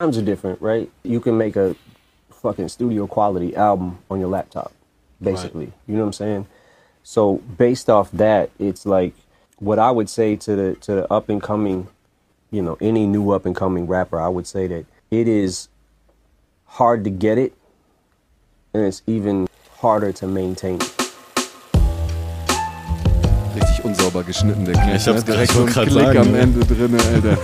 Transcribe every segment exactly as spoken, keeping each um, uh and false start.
Times are different, right? You can make a fucking studio quality album on your laptop, basically. Right. You know what I'm saying? So based off that, it's like what I would say to the to the up and coming, you know, any new up and coming rapper, I would say that it is hard to get it, and it's even harder to maintain it. Richtig unsauber geschnitten, der Knick. Ich hab's ne? direkt so einen Klick sagen, am ja. Ende drin, Alter.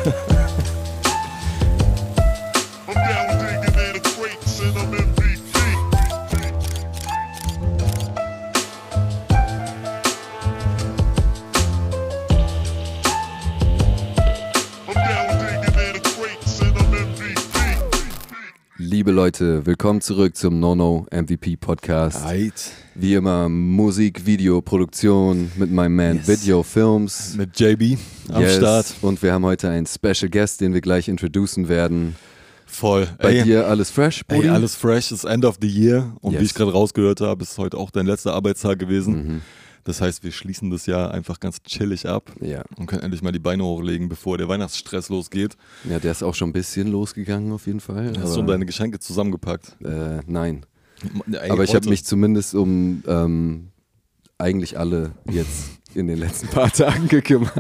Liebe Leute, willkommen zurück zum Nono M V P Podcast. Right. Wie immer Musik, Video, Produktion mit meinem Man yes. Video Films. Mit J B am yes. Start. Und wir haben heute einen Special Guest, den wir gleich introducen werden. Voll. Bei ey, dir alles fresh, Buddy? Ey, alles fresh, ist End of the Year. Und yes. wie ich gerade rausgehört habe, ist heute auch dein letzter Arbeitstag gewesen. Mhm. Das heißt, wir schließen das Jahr einfach ganz chillig ab ja. und können endlich mal die Beine hochlegen, bevor der Weihnachtsstress losgeht. Ja, der ist auch schon ein bisschen losgegangen auf jeden Fall. Hast du deine Geschenke zusammengepackt? Äh, nein. Ey, aber ich habe mich zumindest um ähm, eigentlich alle jetzt in den letzten paar Tagen gekümmert.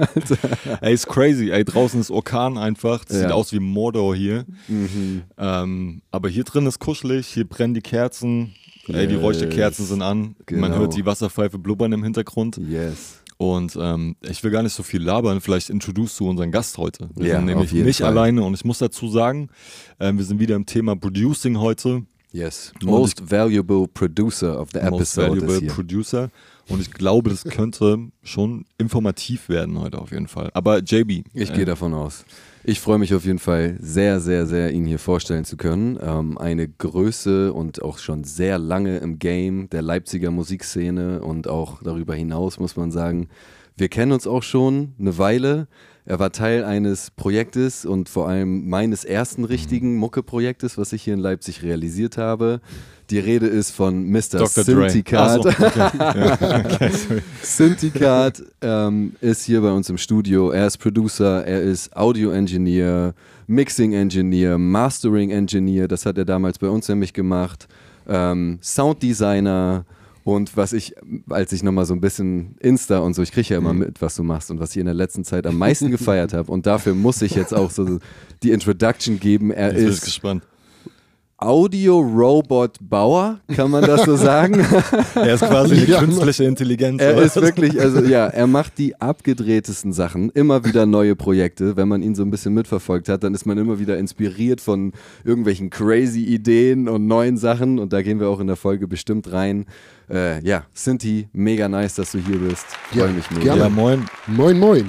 Ey, ist crazy. Ey, draußen ist Orkan einfach. Das ja. sieht aus wie Mordor hier. Mhm. Ähm, aber hier drin ist kuschelig, hier brennen die Kerzen. Ey, die Räucherkerzen yes. sind an, genau. man hört die Wasserpfeife blubbern im Hintergrund. Yes. Und ähm, ich will gar nicht so viel labern, vielleicht introduce du unseren Gast heute. Wir ja, sind nämlich nicht Fall. Alleine und ich muss dazu sagen, äh, wir sind wieder im Thema Producing heute. Yes, Most ich, Valuable Producer of the Episode. Most Valuable Producer und ich glaube, das könnte schon informativ werden heute auf jeden Fall. Aber J B. Ich äh, gehe davon aus. Ich freue mich auf jeden Fall sehr, sehr, sehr, ihn hier vorstellen zu können. Ähm, eine Größe und auch schon sehr lange im Game der Leipziger Musikszene und auch darüber hinaus muss man sagen, wir kennen uns auch schon eine Weile. Er war Teil eines Projektes und vor allem meines ersten richtigen Mucke-Projektes, was ich hier in Leipzig realisiert habe. Die Rede ist von Mister Synthikat. So, okay. Synthikat ähm, ist hier bei uns im Studio. Er ist Producer, er ist Audio-Engineer, Mixing-Engineer, Mastering-Engineer. Das hat er damals bei uns nämlich gemacht. Ähm, Sounddesigner. Und was ich, als ich nochmal so ein bisschen Insta und so, ich kriege ja immer mit, was du machst und was ich in der letzten Zeit am meisten gefeiert habe. Und dafür muss ich jetzt auch so die Introduction geben. Er jetzt ist gespannt. Audio-Robot-Bauer, kann man das so sagen? Er ist quasi eine künstliche Intelligenz. Er ist wirklich, also ja, er macht die abgedrehtesten Sachen, immer wieder neue Projekte. Wenn man ihn so ein bisschen mitverfolgt hat, dann ist man immer wieder inspiriert von irgendwelchen crazy Ideen und neuen Sachen. Und da gehen wir auch in der Folge bestimmt rein. Äh, ja, Synthi, mega nice, dass du hier bist. Freue ja, mich mega. Ja, moin. Moin, moin.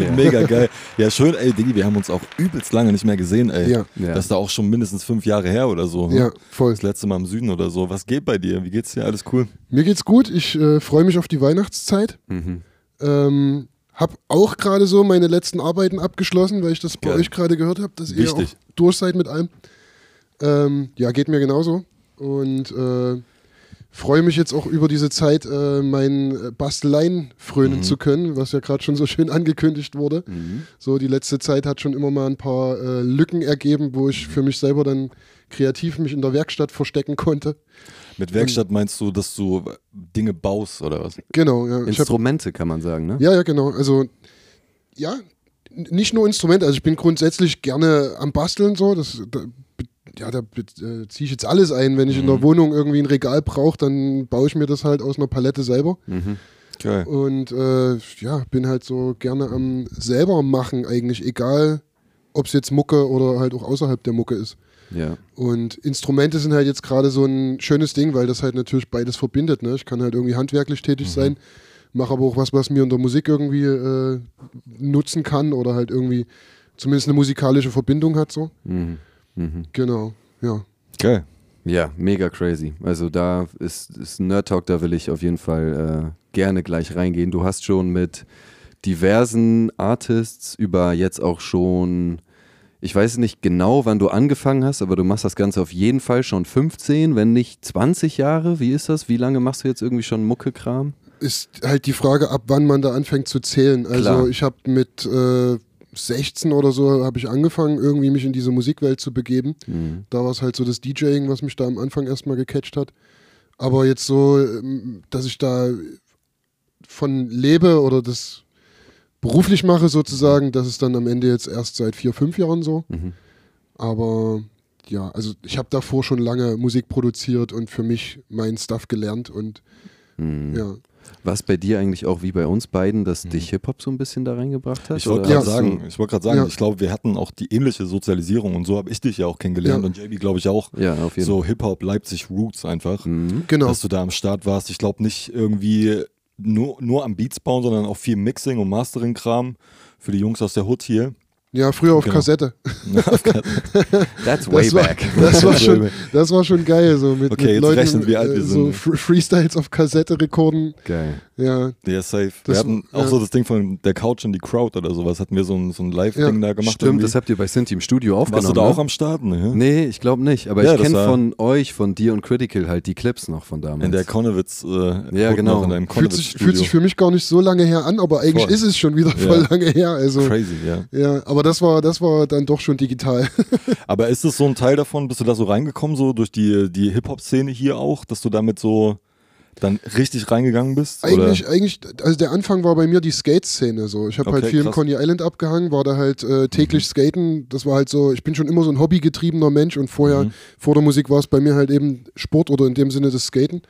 Ja. Mega geil. Ja, schön, ey, Diggi, wir haben uns auch übelst lange nicht mehr gesehen, ey. Ja. Das ist da auch schon mindestens fünf Jahre her oder so. Ja, voll. Das letzte Mal im Süden oder so. Was geht bei dir? Wie geht's dir? Alles cool? Mir geht's gut. Ich äh, freue mich auf die Weihnachtszeit. Mhm. Ähm, hab auch gerade so meine letzten Arbeiten abgeschlossen, weil ich das bei geil. Euch gerade gehört habe, dass Wichtig. Ihr auch durch seid mit allem. Ähm, ja, geht mir genauso. Und äh, freue mich jetzt auch über diese Zeit, äh, mein Basteleien frönen mhm. zu können, was ja gerade schon so schön angekündigt wurde. Mhm. So, die letzte Zeit hat schon immer mal ein paar äh, Lücken ergeben, wo ich für mich selber dann kreativ mich in der Werkstatt verstecken konnte. Mit Werkstatt meinst du, dass du Dinge baust oder was? Genau, ja. Instrumente hab, kann man sagen, ne? Ja, ja, genau. Also, ja, nicht nur Instrumente. Also, ich bin grundsätzlich gerne am Basteln so, das da, ja, da äh, ziehe ich jetzt alles ein. Wenn ich mhm. in der Wohnung irgendwie ein Regal brauche, dann baue ich mir das halt aus einer Palette selber. Mhm. Geil. Und äh, ja, bin halt so gerne am selber machen eigentlich, egal ob es jetzt Mucke oder halt auch außerhalb der Mucke ist. Ja. Und Instrumente sind halt jetzt gerade so ein schönes Ding, weil das halt natürlich beides verbindet. Ne? Ich kann halt irgendwie handwerklich tätig mhm. sein, mache aber auch was, was mir unter Musik irgendwie äh, nutzen kann oder halt irgendwie zumindest eine musikalische Verbindung hat so. Mhm. Mhm. Genau, ja. Geil. Ja, mega crazy. Also da ist, ist Nerd Talk, da will ich auf jeden Fall äh, gerne gleich reingehen. Du hast schon mit diversen Artists über jetzt auch schon, ich weiß nicht genau, wann du angefangen hast, aber du machst das Ganze auf jeden Fall schon fünfzehn, wenn nicht zwanzig Jahre. Wie ist das? Wie lange machst du jetzt irgendwie schon Mucke-Kram? Ist halt die Frage, ab wann man da anfängt zu zählen. Also Klar. ich habe mit... Äh sechzehn oder so habe ich angefangen, irgendwie mich in diese Musikwelt zu begeben. Mhm. Da war es halt so das DJing, was mich da am Anfang erstmal gecatcht hat. Aber jetzt so, dass ich da von lebe oder das beruflich mache sozusagen, das ist dann am Ende jetzt erst seit vier, fünf Jahren so. Mhm. Aber ja, also ich habe davor schon lange Musik produziert und für mich meinen Stuff gelernt und mhm. ja. War es bei dir eigentlich auch wie bei uns beiden, dass mhm. dich Hip-Hop so ein bisschen da reingebracht hat? Ich wollte gerade ja. sagen, ich, wollt sagen ja. ich glaube, wir hatten auch die ähnliche Sozialisierung und so habe ich dich ja auch kennengelernt ja. und J B glaube ich auch. Ja, auf jeden so Hip-Hop, Leipzig Roots einfach, mhm. genau. dass du da am Start warst. Ich glaube nicht irgendwie nur, nur am Beats bauen, sondern auch viel Mixing und Mastering-Kram für die Jungs aus der Hood hier. Ja, früher auf genau. Kassette. That's way das war, back. Das war, schon, das war schon geil. So mit, okay, mit jetzt Leuten, rechnen wir alt, wir sind. So Freestyles auf Kassette rekorden. Geil. Ja, yeah, safe. Das, wir hatten auch ja. so das Ding von der Couch in die Crowd oder sowas. Hatten wir so ein, so ein Live-Ding ja. da gemacht. Stimmt, irgendwie. Das habt ihr bei Synthi im Studio aufgenommen. Warst du da auch am Start? Ne? Nee, ich glaube nicht. Aber ja, ich kenne von euch, von dir und Critical halt die Clips noch von damals. In der Konowitz. Äh, ja, genau. In einem fühlt, sich, fühlt sich für mich gar nicht so lange her an, aber eigentlich voll. Ist es schon wieder voll ja. lange her. Also, crazy, ja. ja. Aber das war, das war dann doch schon digital. Aber ist es so ein Teil davon, bist du da so reingekommen, so durch die, die Hip-Hop-Szene hier auch, dass du damit so dann richtig reingegangen bist? Eigentlich, oder? eigentlich, also der Anfang war bei mir die Skate-Szene. So. Ich habe okay, halt viel krass. Im Coney Island abgehangen, war da halt äh, täglich mhm. skaten. Das war halt so, ich bin schon immer so ein hobbygetriebener Mensch und vorher, mhm. vor der Musik war es bei mir halt eben Sport oder in dem Sinne das Skaten.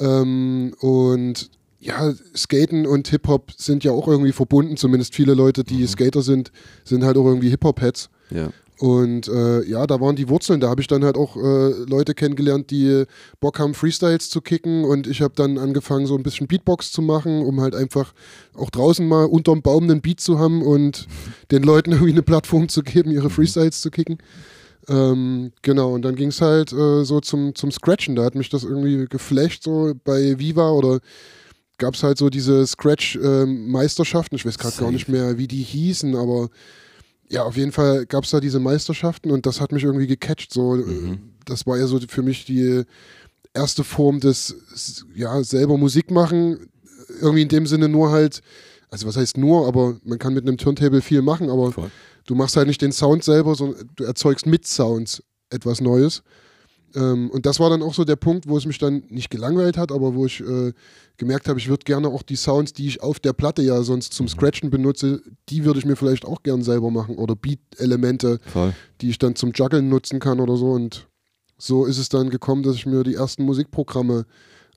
Ähm, und ja, Skaten und Hip-Hop sind ja auch irgendwie verbunden, zumindest viele Leute, die mhm. Skater sind, sind halt auch irgendwie Hip-Hop-Heads. Ja. Und äh, ja, da waren die Wurzeln, da habe ich dann halt auch äh, Leute kennengelernt, die Bock haben, Freestyles zu kicken und ich habe dann angefangen, so ein bisschen Beatbox zu machen, um halt einfach auch draußen mal unterm Baum einen Beat zu haben und den Leuten irgendwie eine Plattform zu geben, ihre Freestyles zu kicken. Ähm, genau, und dann ging es halt äh, so zum, zum Scratchen, da hat mich das irgendwie geflasht, so bei Viva oder gab es halt so diese Scratch-Meisterschaften. Ähm, ich weiß gerade gar nicht mehr, wie die hießen, aber ja, auf jeden Fall gab es da diese Meisterschaften und das hat mich irgendwie gecatcht. So. Mhm. Das war ja so für mich die erste Form des ja, selber Musik machen. Irgendwie in dem Sinne nur halt, also was heißt nur, aber man kann mit einem Turntable viel machen, aber voll. Du machst halt nicht den Sound selber, sondern du erzeugst mit Sounds etwas Neues. Und das war dann auch so der Punkt, wo es mich dann nicht gelangweilt hat, aber wo ich äh, gemerkt habe, ich würde gerne auch die Sounds, die ich auf der Platte ja sonst zum Scratchen benutze, die würde ich mir vielleicht auch gern selber machen oder Beat-Elemente, voll. Die ich dann zum Juggeln nutzen kann oder so. Und so ist es dann gekommen, dass ich mir die ersten Musikprogramme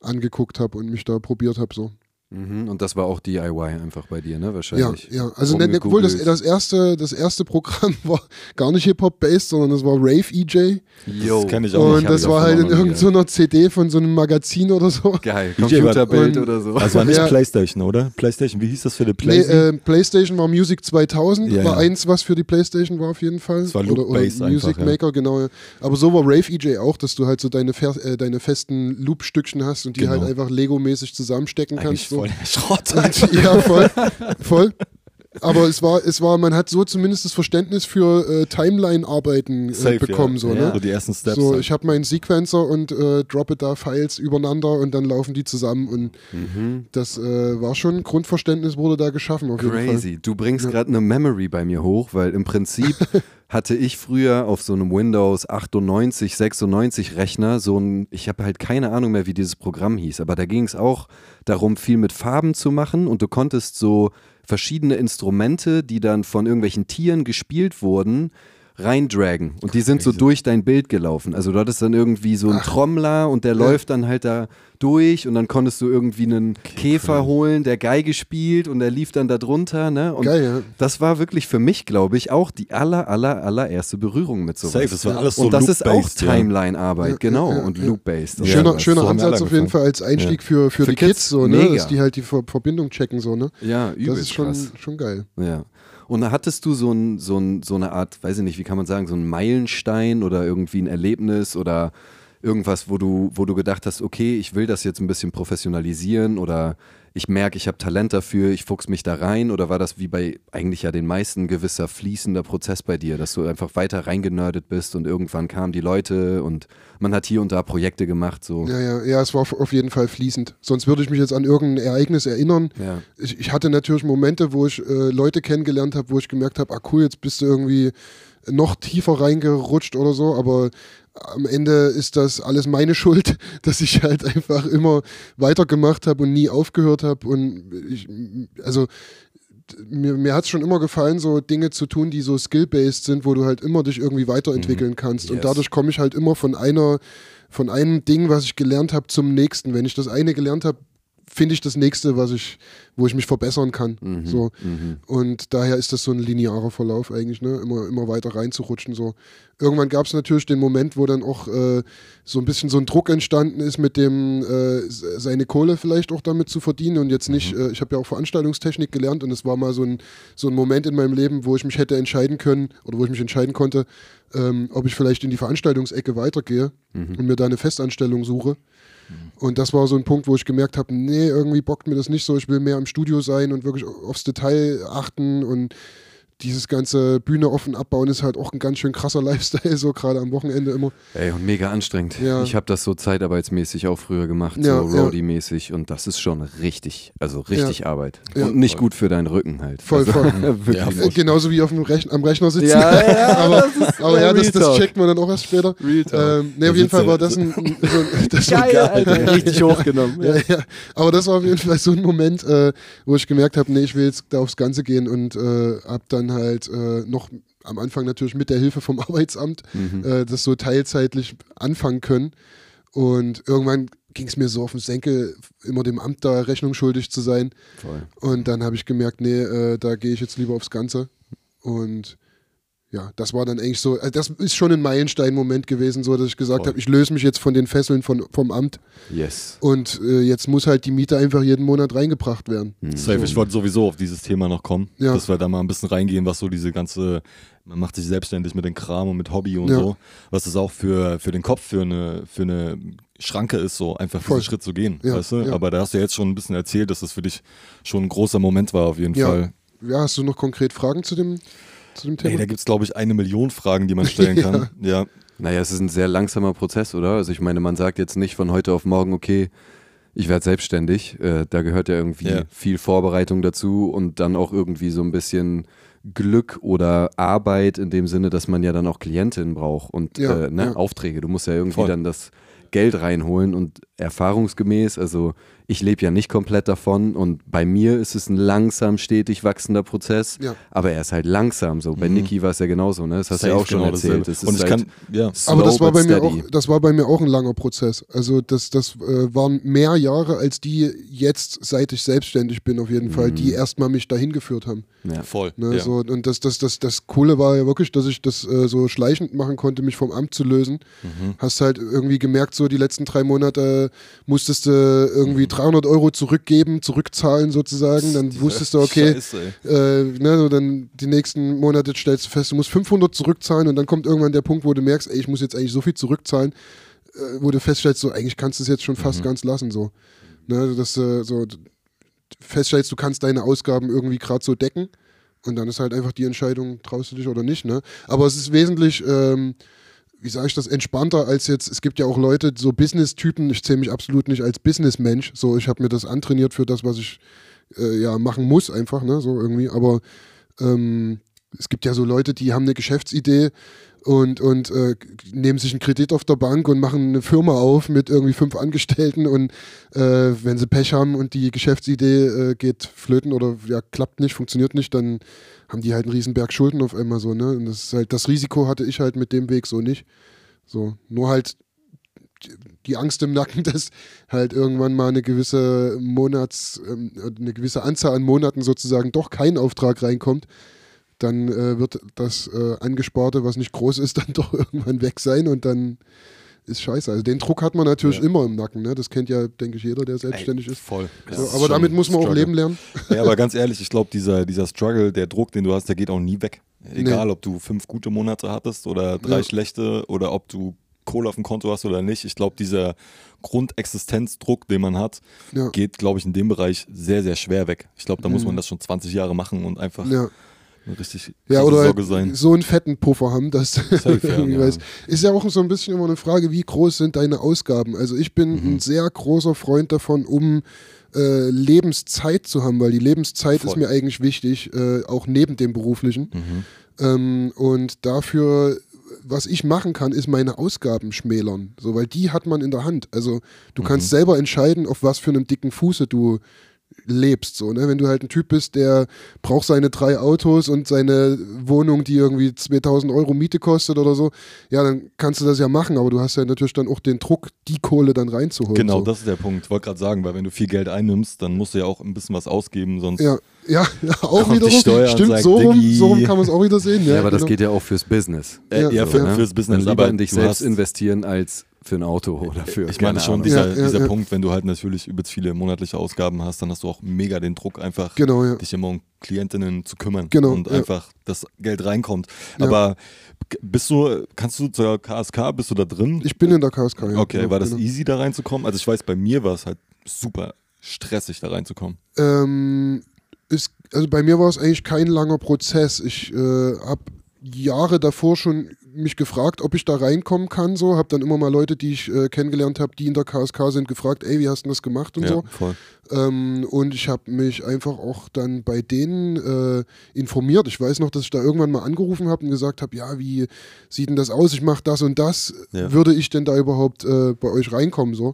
angeguckt habe und mich da probiert habe so. Mhm, und das war auch D I Y einfach bei dir, ne? Wahrscheinlich. Ja, ja. Also ne, obwohl das, das, erste, das erste Programm war gar nicht Hip-Hop-based, sondern das war Rave E J. Yo. Das kenne ich auch und nicht. Und das war halt in irgendeiner C D von so einem Magazin oder so. Geil, Computerbild oder so. Das war nicht ja. PlayStation, oder? PlayStation, wie hieß das für die PlayStation? Nee, äh, PlayStation war Music zweitausend, ja, war ja. eins, was für die PlayStation war auf jeden Fall. Das war Loop oder, oder Bass Music einfach, Maker, ja. genau. Ja. Aber so war Rave E J auch, dass du halt so deine, äh, deine festen Loop-Stückchen hast und die genau. halt einfach Lego-mäßig zusammenstecken eigentlich kannst. So. Voll der Schrott. Und, ja, voll, voll. Aber es war, es war, man hat so zumindest das Verständnis für äh, Timeline-Arbeiten äh, safe, bekommen. Ja. So, ja. Ne? So die ersten Steps. So, halt. Ich habe meinen Sequencer und äh, droppe da Files übereinander und dann laufen die zusammen. Und mhm. das äh, war schon, Grundverständnis wurde da geschaffen auf jeden Fall. Crazy. Du bringst ja. gerade eine Memory bei mir hoch, weil im Prinzip hatte ich früher auf so einem Windows achtundneunzig, sechsundneunzig Rechner so ein, ich habe halt keine Ahnung mehr, wie dieses Programm hieß, aber da ging es auch darum, viel mit Farben zu machen und du konntest so verschiedene Instrumente, die dann von irgendwelchen Tieren gespielt wurden, reindragen und die sind so durch dein Bild gelaufen. Also du hattest dann irgendwie so einen Ach. Trommler und der ja. läuft dann halt da durch und dann konntest du irgendwie einen okay, Käfer cool. holen, der Geige spielt und der lief dann da drunter. Ne? Und geil, ja. das war wirklich für mich, glaube ich, auch die aller, aller, allererste Berührung mit sowas. Safe, das war alles so und das ist auch Timeline-Arbeit, ja. genau, ja, ja, und ja. Loop-based. Schöner, ja, schöner Ansatz auf jeden Fall als Einstieg ja. für, für, für die Kids, Kids so, ne? dass die halt die Ver- Verbindung checken. So, ne? Ja, übel, das ist schon, schon geil. Ja. Und da hattest du so, ein, so, ein, so eine Art, weiß ich nicht, wie kann man sagen, so einen Meilenstein oder irgendwie ein Erlebnis oder irgendwas, wo du, wo du gedacht hast, okay, ich will das jetzt ein bisschen professionalisieren oder ich merke, ich habe Talent dafür, ich fuchse mich da rein, oder war das wie bei eigentlich ja den meisten gewisser fließender Prozess bei dir, dass du einfach weiter reingenördet bist und irgendwann kamen die Leute und man hat hier und da Projekte gemacht? So. Ja, ja, ja, es war auf jeden Fall fließend. Sonst würde ich mich jetzt an irgendein Ereignis erinnern. Ja. Ich, ich hatte natürlich Momente, wo ich äh, Leute kennengelernt habe, wo ich gemerkt habe, ah cool, jetzt bist du irgendwie noch tiefer reingerutscht oder so, aber am Ende ist das alles meine Schuld, dass ich halt einfach immer weitergemacht habe und nie aufgehört habe, und ich, also mir, mir hat es schon immer gefallen, so Dinge zu tun, die so skill-based sind, wo du halt immer dich irgendwie weiterentwickeln kannst, yes. Und dadurch komme ich halt immer von einer, von einem Ding, was ich gelernt habe, zum nächsten. Wenn ich das eine gelernt habe, finde ich das nächste, was ich, wo ich mich verbessern kann. Mhm, so. Mhm. Und daher ist das so ein linearer Verlauf eigentlich, ne? Immer, immer weiter reinzurutschen. So. Irgendwann gab es natürlich den Moment, wo dann auch äh, so ein bisschen so ein Druck entstanden ist, mit dem äh, seine Kohle vielleicht auch damit zu verdienen und jetzt nicht, mhm. äh, ich habe ja auch Veranstaltungstechnik gelernt, und es war mal so ein, so ein Moment in meinem Leben, wo ich mich hätte entscheiden können oder wo ich mich entscheiden konnte, ähm, ob ich vielleicht in die Veranstaltungsecke weitergehe, mhm. und mir da eine Festanstellung suche. Und das war so ein Punkt, wo ich gemerkt habe, nee, irgendwie bockt mir das nicht so, ich will mehr im Studio sein und wirklich aufs Detail achten, und dieses ganze Bühne offen abbauen ist halt auch ein ganz schön krasser Lifestyle, so gerade am Wochenende immer. Ey, und mega anstrengend. Ja. Ich habe das so zeitarbeitsmäßig auch früher gemacht, ja, so Roadie-mäßig, ja. Und das ist schon richtig, also richtig, ja. Arbeit. Ja. Und nicht gut für deinen Rücken halt. Voll, also, voll. Ja, ja, genauso wie auf dem Rechn- am Rechner sitzen. Ja, ja, aber das ist, aber ja, das, das checkt man dann auch erst später. Ähm, nee, auf jeden Fall war das ein... So ein das geil, war, Alter, richtig hochgenommen. Ja. Ja, ja. Aber das war auf jeden Fall so ein Moment, äh, wo ich gemerkt habe, nee, ich will jetzt da aufs Ganze gehen, und äh, hab dann halt äh, noch am Anfang natürlich mit der Hilfe vom Arbeitsamt, mhm. äh, das so teilzeitlich anfangen können, und irgendwann ging es mir so auf den Senkel, immer dem Amt da Rechnung schuldig zu sein. Voll. Und dann habe ich gemerkt, nee, äh, da gehe ich jetzt lieber aufs Ganze, und ja, das war dann eigentlich so, also das ist schon ein Meilenstein-Moment gewesen, so dass ich gesagt habe, ich löse mich jetzt von den Fesseln von, vom Amt. Yes. Und äh, jetzt muss halt die Miete einfach jeden Monat reingebracht werden. Mhm. Safe, ich wollte sowieso auf dieses Thema noch kommen, ja. Dass wir da mal ein bisschen reingehen, was so diese ganze, man macht sich selbstständig mit dem Kram und mit Hobby und ja. so, was das auch für, für den Kopf für eine, für eine Schranke ist, so einfach diesen Schritt zu gehen, ja, weißt du? Ja. Aber da hast du jetzt schon ein bisschen erzählt, dass das für dich schon ein großer Moment war auf jeden ja. Fall. Ja, hast du noch konkret Fragen zu dem... zu dem Thema? Ey, da gibt es, glaube ich, eine Million Fragen, die man stellen kann. Ja. Ja. Naja, es ist ein sehr langsamer Prozess, oder? Also ich meine, man sagt jetzt nicht von heute auf morgen, okay, ich werde selbstständig. Äh, da gehört ja irgendwie ja. viel Vorbereitung dazu und dann auch irgendwie so ein bisschen Glück oder Arbeit in dem Sinne, dass man ja dann auch Klientinnen braucht und ja, äh, ne, ja. Aufträge. Du musst ja irgendwie Voll. Dann das Geld reinholen, und erfahrungsgemäß, also ich lebe ja nicht komplett davon, und bei mir ist es ein langsam stetig wachsender Prozess, ja. aber er ist halt langsam so. Bei mhm. Niki war es ja genauso, ne? Das hast du ja auch schon genau erzählt. Das ist und ich halt kann, ja. Aber das war, bei mir auch, das war bei mir auch ein langer Prozess. Also das, das äh, waren mehr Jahre als die jetzt, seit ich selbstständig bin auf jeden mhm. Fall, die erstmal mich dahin geführt haben. Ja. Voll. Ne? Ja. So, und das, das, das, das Coole war ja wirklich, dass ich das äh, so schleichend machen konnte, mich vom Amt zu lösen. Mhm. Hast halt irgendwie gemerkt, so die letzten drei Monate äh, musstest du äh, irgendwie mhm. dreihundert Euro zurückgeben, zurückzahlen sozusagen, dann Diese wusstest du, okay, Scheiße, äh, ne, so dann die nächsten Monate stellst du fest, du musst fünfhundert zurückzahlen, und dann kommt irgendwann der Punkt, wo du merkst, ey, ich muss jetzt eigentlich so viel zurückzahlen, äh, wo du feststellst, so eigentlich kannst du es jetzt schon fast mhm. ganz lassen, so. Ne, dass du äh, so feststellst, du kannst deine Ausgaben irgendwie gerade so decken, und dann ist halt einfach die Entscheidung, traust du dich oder nicht, ne? Aber es ist wesentlich, ähm, wie sage ich das, entspannter als jetzt, es gibt ja auch Leute, so Business-Typen, ich zähle mich absolut nicht als Business-Mensch, so ich habe mir das antrainiert für das, was ich äh, ja machen muss einfach, ne, so irgendwie, aber ähm, es gibt ja so Leute, die haben eine Geschäftsidee und, und äh, nehmen sich einen Kredit auf der Bank und machen eine Firma auf mit irgendwie fünf Angestellten, und äh, wenn sie Pech haben und die Geschäftsidee äh, geht flöten oder ja, klappt nicht, funktioniert nicht, dann haben die halt einen Riesenberg Schulden auf einmal so, ne? Und das ist halt, das Risiko hatte ich halt mit dem Weg so nicht. So, nur halt die Angst im Nacken, dass halt irgendwann mal eine gewisse Monats, ähm, eine gewisse Anzahl an Monaten sozusagen doch kein Auftrag reinkommt. Dann äh, wird das äh, Angesparte, was nicht groß ist, dann doch irgendwann weg sein, und dann ist scheiße. Also den Druck hat man natürlich ja. immer im Nacken, ne? Das kennt ja, denke ich, jeder, der selbstständig Ey, voll. Ist. Voll. So, aber damit muss man Struggle. Auch leben lernen. Ja, aber ganz ehrlich, ich glaube, dieser, dieser Struggle, der Druck, den du hast, der geht auch nie weg. Egal, nee. Ob du fünf gute Monate hattest oder drei ja. schlechte, oder ob du Kohle auf dem Konto hast oder nicht. Ich glaube, dieser Grundexistenzdruck, den man hat, ja. geht, glaube ich, in dem Bereich sehr, sehr schwer weg. Ich glaube, da mhm. muss man das schon zwanzig Jahre machen und einfach ja. richtig ja, oder Sorge sein. So einen fetten Puffer haben, dass Safe, ja, ja. Weiß. Ist ja auch so ein bisschen immer eine Frage, wie groß sind deine Ausgaben? Also ich bin mhm. ein sehr großer Freund davon, um äh, Lebenszeit zu haben, weil die Lebenszeit Voll. Ist mir eigentlich wichtig, äh, auch neben dem Beruflichen. Mhm. Ähm, und dafür, was ich machen kann, ist meine Ausgaben schmälern, so, weil die hat man in der Hand. Also du mhm. kannst selber entscheiden, auf was für einem dicken Fuße du lebst, so, ne? Wenn du halt ein Typ bist, der braucht seine drei Autos und seine Wohnung, die irgendwie zweitausend Euro Miete kostet oder so, ja, dann kannst du das ja machen, aber du hast ja natürlich dann auch den Druck, die Kohle dann reinzuholen. Genau, so. Das ist der Punkt. Ich wollte gerade sagen, weil wenn du viel Geld einnimmst, dann musst du ja auch ein bisschen was ausgeben, sonst... Ja, ja, ja auch wiederum. Stimmt, sagt, so, rum, so rum kann man es auch wieder sehen. Ja, ja aber genau. Das geht ja auch fürs Business. Äh, ja, ja so, für, ne? fürs Business. Dann lieber in dich selbst investieren als... für ein Auto oder für... Ich meine schon, dieser, ja, ja, dieser ja. Punkt, wenn du halt natürlich übelst viele monatliche Ausgaben hast, dann hast du auch mega den Druck, einfach genau, ja. dich immer um Klientinnen zu kümmern genau, und ja. einfach das Geld reinkommt. Ja. Aber bist du, kannst du zur K S K, bist du da drin? Ich bin in der K S K, ja. Okay, genau, war das genau. easy, da reinzukommen? Also ich weiß, bei mir war es halt super stressig, da reinzukommen. Ähm, ist, also bei mir war es eigentlich kein langer Prozess. Ich äh, habe Jahre davor schon mich gefragt, ob ich da reinkommen kann, so, habe dann immer mal Leute, die ich äh, kennengelernt habe, die in der K S K sind, gefragt, ey, wie hast du das gemacht und ja, so. Voll. Ähm, und ich habe mich einfach auch dann bei denen äh, informiert. Ich weiß noch, dass ich da irgendwann mal angerufen habe und gesagt habe, ja, wie sieht denn das aus? Ich mache das und das. Ja. Würde ich denn da überhaupt äh, bei euch reinkommen, so?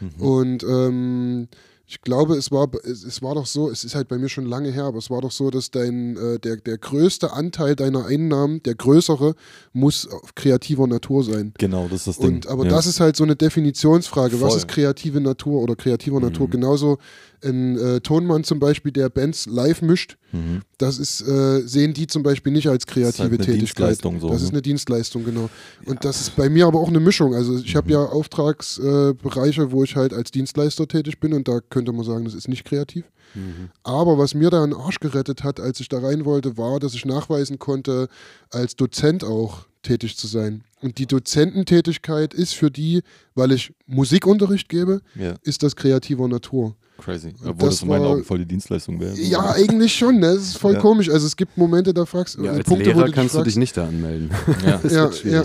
Mhm. Und ähm, ich glaube, es war, es war doch so, es ist halt bei mir schon lange her, aber es war doch so, dass dein, äh, der, der größte Anteil deiner Einnahmen, der größere, muss kreativer Natur sein. Genau, das ist das Ding. Und, aber ja. das ist halt so eine Definitionsfrage. Voll. Was ist kreative Natur oder kreativer mhm. Natur? Genauso ein äh, Tonmann zum Beispiel, der Bands live mischt, mhm. das ist, äh, sehen die zum Beispiel nicht als kreative das ist halt eine Tätigkeit. Dienstleistung so, das ist eine ne? Dienstleistung, genau. Ja. Und das ist bei mir aber auch eine Mischung. Also ich mhm. habe ja Auftragsbereiche, äh, wo ich halt als Dienstleister tätig bin und da könnte man sagen, das ist nicht kreativ. Mhm. Aber was mir da einen Arsch gerettet hat, als ich da rein wollte, war, dass ich nachweisen konnte, als Dozent auch tätig zu sein. Und die Dozententätigkeit ist für die, weil ich Musikunterricht gebe, ja. ist das kreativer Natur. Crazy. Obwohl das, das in meinen war, Augen voll die Dienstleistung wäre. Ja, eigentlich schon. Ne? Das ist voll ja. komisch. Also es gibt Momente, da fragst ja, als Punkte, Lehrer wo du... kannst du dich nicht da anmelden. Ja, das ja, ja,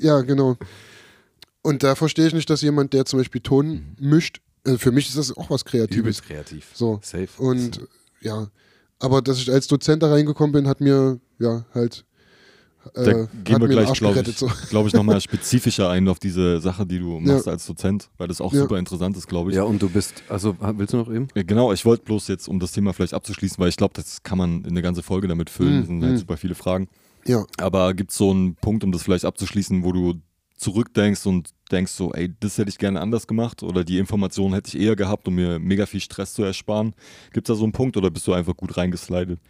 ja, genau. Und da verstehe ich nicht, dass jemand, der zum Beispiel Ton mischt, also für mich ist das auch was Kreatives. Übelst kreativ. So. Safe. Und ja, aber dass ich als Dozent da reingekommen bin, hat mir ja halt... Da äh, gehen wir gleich, glaube ich, so. glaub ich nochmal spezifischer ein auf diese Sache, die du machst ja. als Dozent, weil das auch ja. super interessant ist, glaube ich. Ja, und du bist, also willst du noch eben? Ja, genau, ich wollte bloß jetzt, um das Thema vielleicht abzuschließen, weil ich glaube, das kann man in eine ganze Folge damit füllen, das sind halt mhm. super viele Fragen. Ja. Aber gibt es so einen Punkt, um das vielleicht abzuschließen, wo du zurückdenkst und denkst so, ey, das hätte ich gerne anders gemacht oder die Information hätte ich eher gehabt, um mir mega viel Stress zu ersparen. Gibt es da so einen Punkt oder bist du einfach gut reingeslidet?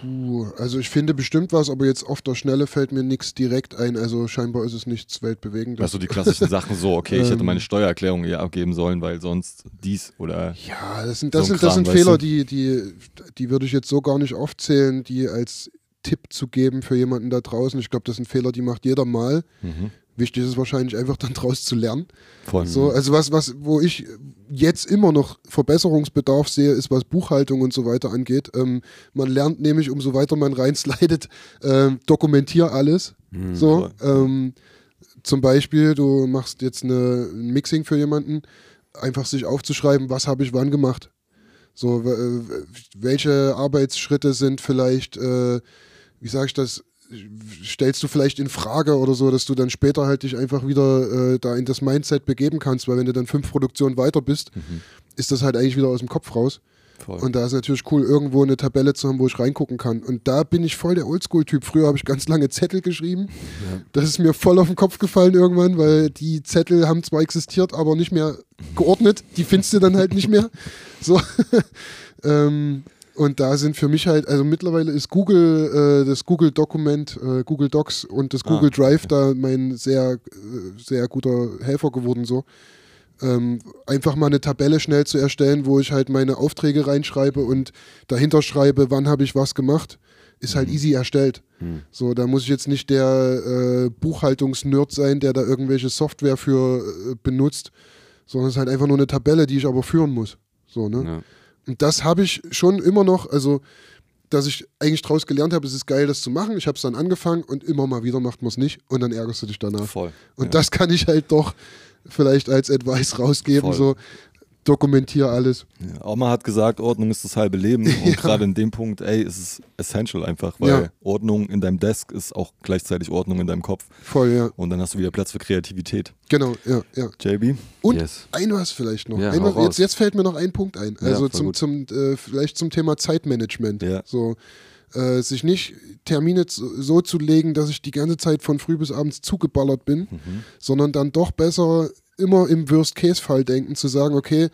Puh, also ich finde bestimmt was, aber jetzt auf der Schnelle fällt mir nichts direkt ein, also scheinbar ist es nichts weltbewegendes. Also die klassischen Sachen so, okay, ich hätte meine Steuererklärung eher abgeben sollen, weil sonst dies oder... Ja, das sind, das so sind, Kram, das sind Fehler, die, die, die würde ich jetzt so gar nicht aufzählen, die als Tipp zu geben für jemanden da draußen. Ich glaube, das sind Fehler, die macht jeder mal. Mhm. Wichtig ist wahrscheinlich einfach dann draus zu lernen. Voll. So, also was, was, wo ich jetzt immer noch Verbesserungsbedarf sehe, ist, was Buchhaltung und so weiter angeht. Ähm, man lernt nämlich, umso weiter man reinslidet, äh, dokumentier alles. Mhm, so, ähm, zum Beispiel, du machst jetzt eine, ein Mixing für jemanden, einfach sich aufzuschreiben, was habe ich wann gemacht. So, welche Arbeitsschritte sind vielleicht, äh, wie sage ich das, stellst du vielleicht in Frage oder so, dass du dann später halt dich einfach wieder äh, da in das Mindset begeben kannst, weil wenn du dann fünf Produktionen weiter bist, mhm. ist das halt eigentlich wieder aus dem Kopf raus. Voll. Und da ist natürlich cool, irgendwo eine Tabelle zu haben, wo ich reingucken kann. Und da bin ich voll der Oldschool-Typ. Früher habe ich ganz lange Zettel geschrieben. Ja. Das ist mir voll auf den Kopf gefallen irgendwann, weil die Zettel haben zwar existiert, aber nicht mehr geordnet. Die findest du dann halt nicht mehr. So. ähm, Und da sind für mich halt, also mittlerweile ist Google, äh, das Google-Dokument, äh, Google Docs und das Google ah, Drive okay. da mein sehr, sehr guter Helfer geworden. So. Ähm, einfach mal eine Tabelle schnell zu erstellen, wo ich halt meine Aufträge reinschreibe und dahinter schreibe, wann habe ich was gemacht. ist halt mhm. easy erstellt. Mhm. So, da muss ich jetzt nicht der äh, Buchhaltungsnerd sein, der da irgendwelche Software für äh, benutzt, sondern es ist halt einfach nur eine Tabelle, die ich aber führen muss. So, ne? Ja. Und das habe ich schon immer noch, also dass ich eigentlich daraus gelernt habe, es ist geil, das zu machen. Ich habe es dann angefangen und immer mal wieder macht man es nicht und dann ärgerst du dich danach. Voll. Und ja. das kann ich halt doch vielleicht als Advice rausgeben, Voll. so dokumentiere alles. Ja, Oma hat gesagt, Ordnung ist das halbe Leben und ja. gerade in dem Punkt, ey, ist es essential einfach, weil ja. Ordnung in deinem Desk ist auch gleichzeitig Ordnung in deinem Kopf. Voll, ja. Und dann hast du wieder Platz für Kreativität. Genau, ja, ja. J B? Und yes. ein was vielleicht noch. Ja, ein was, jetzt, jetzt fällt mir noch ein Punkt ein. Also ja, zum, zum, äh, vielleicht zum Thema Zeitmanagement. Ja. So, äh, sich nicht Termine so, so zu legen, dass ich die ganze Zeit von früh bis abends zugeballert bin, mhm. sondern dann doch besser immer im Worst-Case-Fall denken, zu sagen, okay,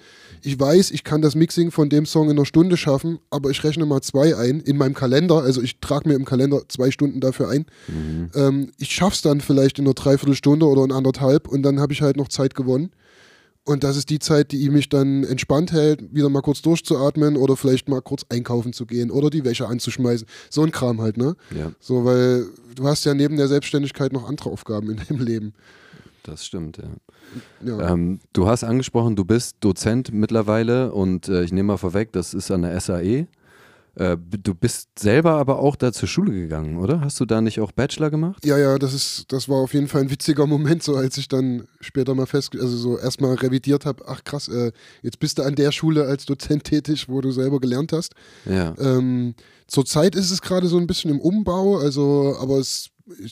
ich weiß, ich kann das Mixing von dem Song in einer Stunde schaffen, aber ich rechne mal zwei ein in meinem Kalender, also ich trage mir im Kalender zwei Stunden dafür ein. Mhm. Ähm, ich schaff's dann vielleicht in einer Dreiviertelstunde oder in anderthalb und dann habe ich halt noch Zeit gewonnen. Und das ist die Zeit, die mich dann entspannt hält, wieder mal kurz durchzuatmen oder vielleicht mal kurz einkaufen zu gehen oder die Wäsche anzuschmeißen. So ein Kram halt, ne? Ja. So, weil du hast ja neben der Selbstständigkeit noch andere Aufgaben in deinem Leben. Das stimmt, ja. ja. Ähm, du hast angesprochen, du bist Dozent mittlerweile und äh, ich nehme mal vorweg, das ist an der S A E. Äh, du bist selber aber auch da zur Schule gegangen, oder? Hast du da nicht auch Bachelor gemacht? Ja, ja, das ist, das war auf jeden Fall ein witziger Moment, so als ich dann später mal fest, also so erstmal revidiert habe, ach krass, äh, jetzt bist du an der Schule als Dozent tätig, wo du selber gelernt hast. Ja. Ähm, zurzeit ist es gerade so ein bisschen im Umbau, also, aber es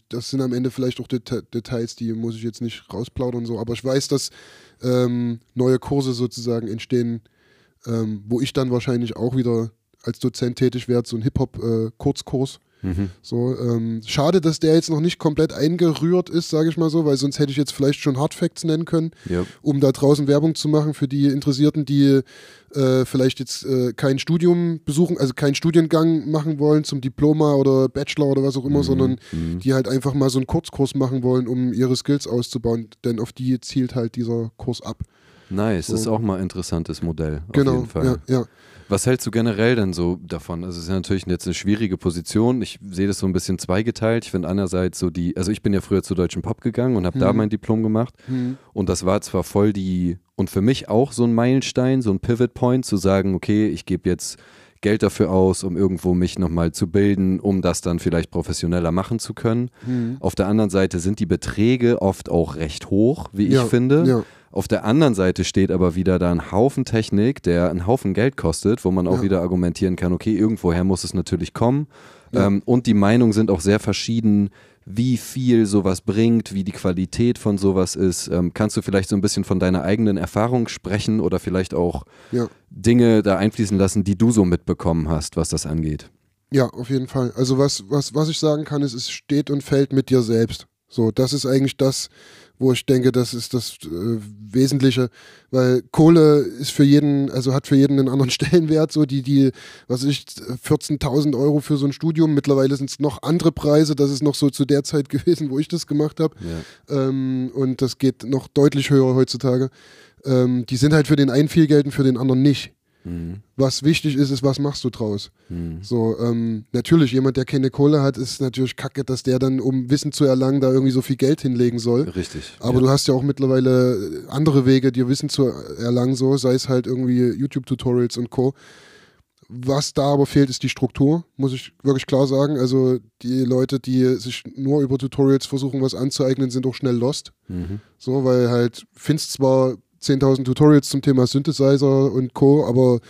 das sind am Ende vielleicht auch Deta- Details, die muss ich jetzt nicht rausplaudern, so, aber ich weiß, dass ähm, neue Kurse sozusagen entstehen, ähm, wo ich dann wahrscheinlich auch wieder als Dozent tätig werde, so ein Hip-Hop-Kurzkurs. Mhm. So, ähm, schade, dass der jetzt noch nicht komplett eingerührt ist, sage ich mal so, weil sonst hätte ich jetzt vielleicht schon Hardfacts nennen können, yep. um da draußen Werbung zu machen für die Interessierten, die äh, vielleicht jetzt äh, kein Studium besuchen, also keinen Studiengang machen wollen zum Diploma oder Bachelor oder was auch immer, mhm. sondern mhm. die halt einfach mal so einen Kurzkurs machen wollen, um ihre Skills auszubauen, denn auf die zielt halt dieser Kurs ab. Nice, so. Das ist auch mal ein interessantes Modell, genau, auf jeden Fall. Ja, ja. Was hältst du generell denn so davon? Also es ist ja natürlich jetzt eine schwierige Position. Ich sehe das so ein bisschen zweigeteilt. Ich finde einerseits so die, also ich bin ja früher zu Deutschen Pop gegangen und habe mhm. da mein Diplom gemacht. Mhm. Und das war zwar voll die, und für mich auch so ein Meilenstein, so ein Pivot Point, zu sagen, okay, ich gebe jetzt Geld dafür aus, um irgendwo mich nochmal zu bilden, um das dann vielleicht professioneller machen zu können. Mhm. Auf der anderen Seite sind die Beträge oft auch recht hoch, wie ja, ich finde. Ja. Auf der anderen Seite steht aber wieder da ein Haufen Technik, der einen Haufen Geld kostet, wo man auch ja. wieder argumentieren kann, okay, irgendwoher muss es natürlich kommen. Ja. Ähm, und die Meinungen sind auch sehr verschieden, wie viel sowas bringt, wie die Qualität von sowas ist. Ähm, kannst du vielleicht so ein bisschen von deiner eigenen Erfahrung sprechen oder vielleicht auch ja. Dinge da einfließen lassen, die du so mitbekommen hast, was das angeht? Ja, auf jeden Fall. Also was, was, was ich sagen kann, ist, es steht und fällt mit dir selbst. So, das ist eigentlich das, wo ich denke, das ist das äh, Wesentliche, weil Kohle ist für jeden, also hat für jeden einen anderen Stellenwert, so die, die, was weiß ich, vierzehntausend Euro für so ein Studium, mittlerweile sind es noch andere Preise, das ist noch so zu der Zeit gewesen, wo ich das gemacht habe ja. ähm, und das geht noch deutlich höher heutzutage, ähm, die sind halt für den einen viel Geld und für den anderen nicht. Mhm. Was wichtig ist, ist, was machst du draus? Mhm. So, ähm, natürlich, jemand, der keine Kohle hat, ist natürlich kacke, dass der dann, um Wissen zu erlangen, da irgendwie so viel Geld hinlegen soll. Richtig. Aber ja. du hast ja auch mittlerweile andere Wege, dir Wissen zu erlangen, so, sei es halt irgendwie YouTube-Tutorials und Co. Was da aber fehlt, ist die Struktur, muss ich wirklich klar sagen. Also die Leute, die sich nur über Tutorials versuchen, was anzueignen, sind auch schnell lost. Mhm. So, weil halt, findest zwar zehntausend Tutorials zum Thema Synthesizer und Co., aber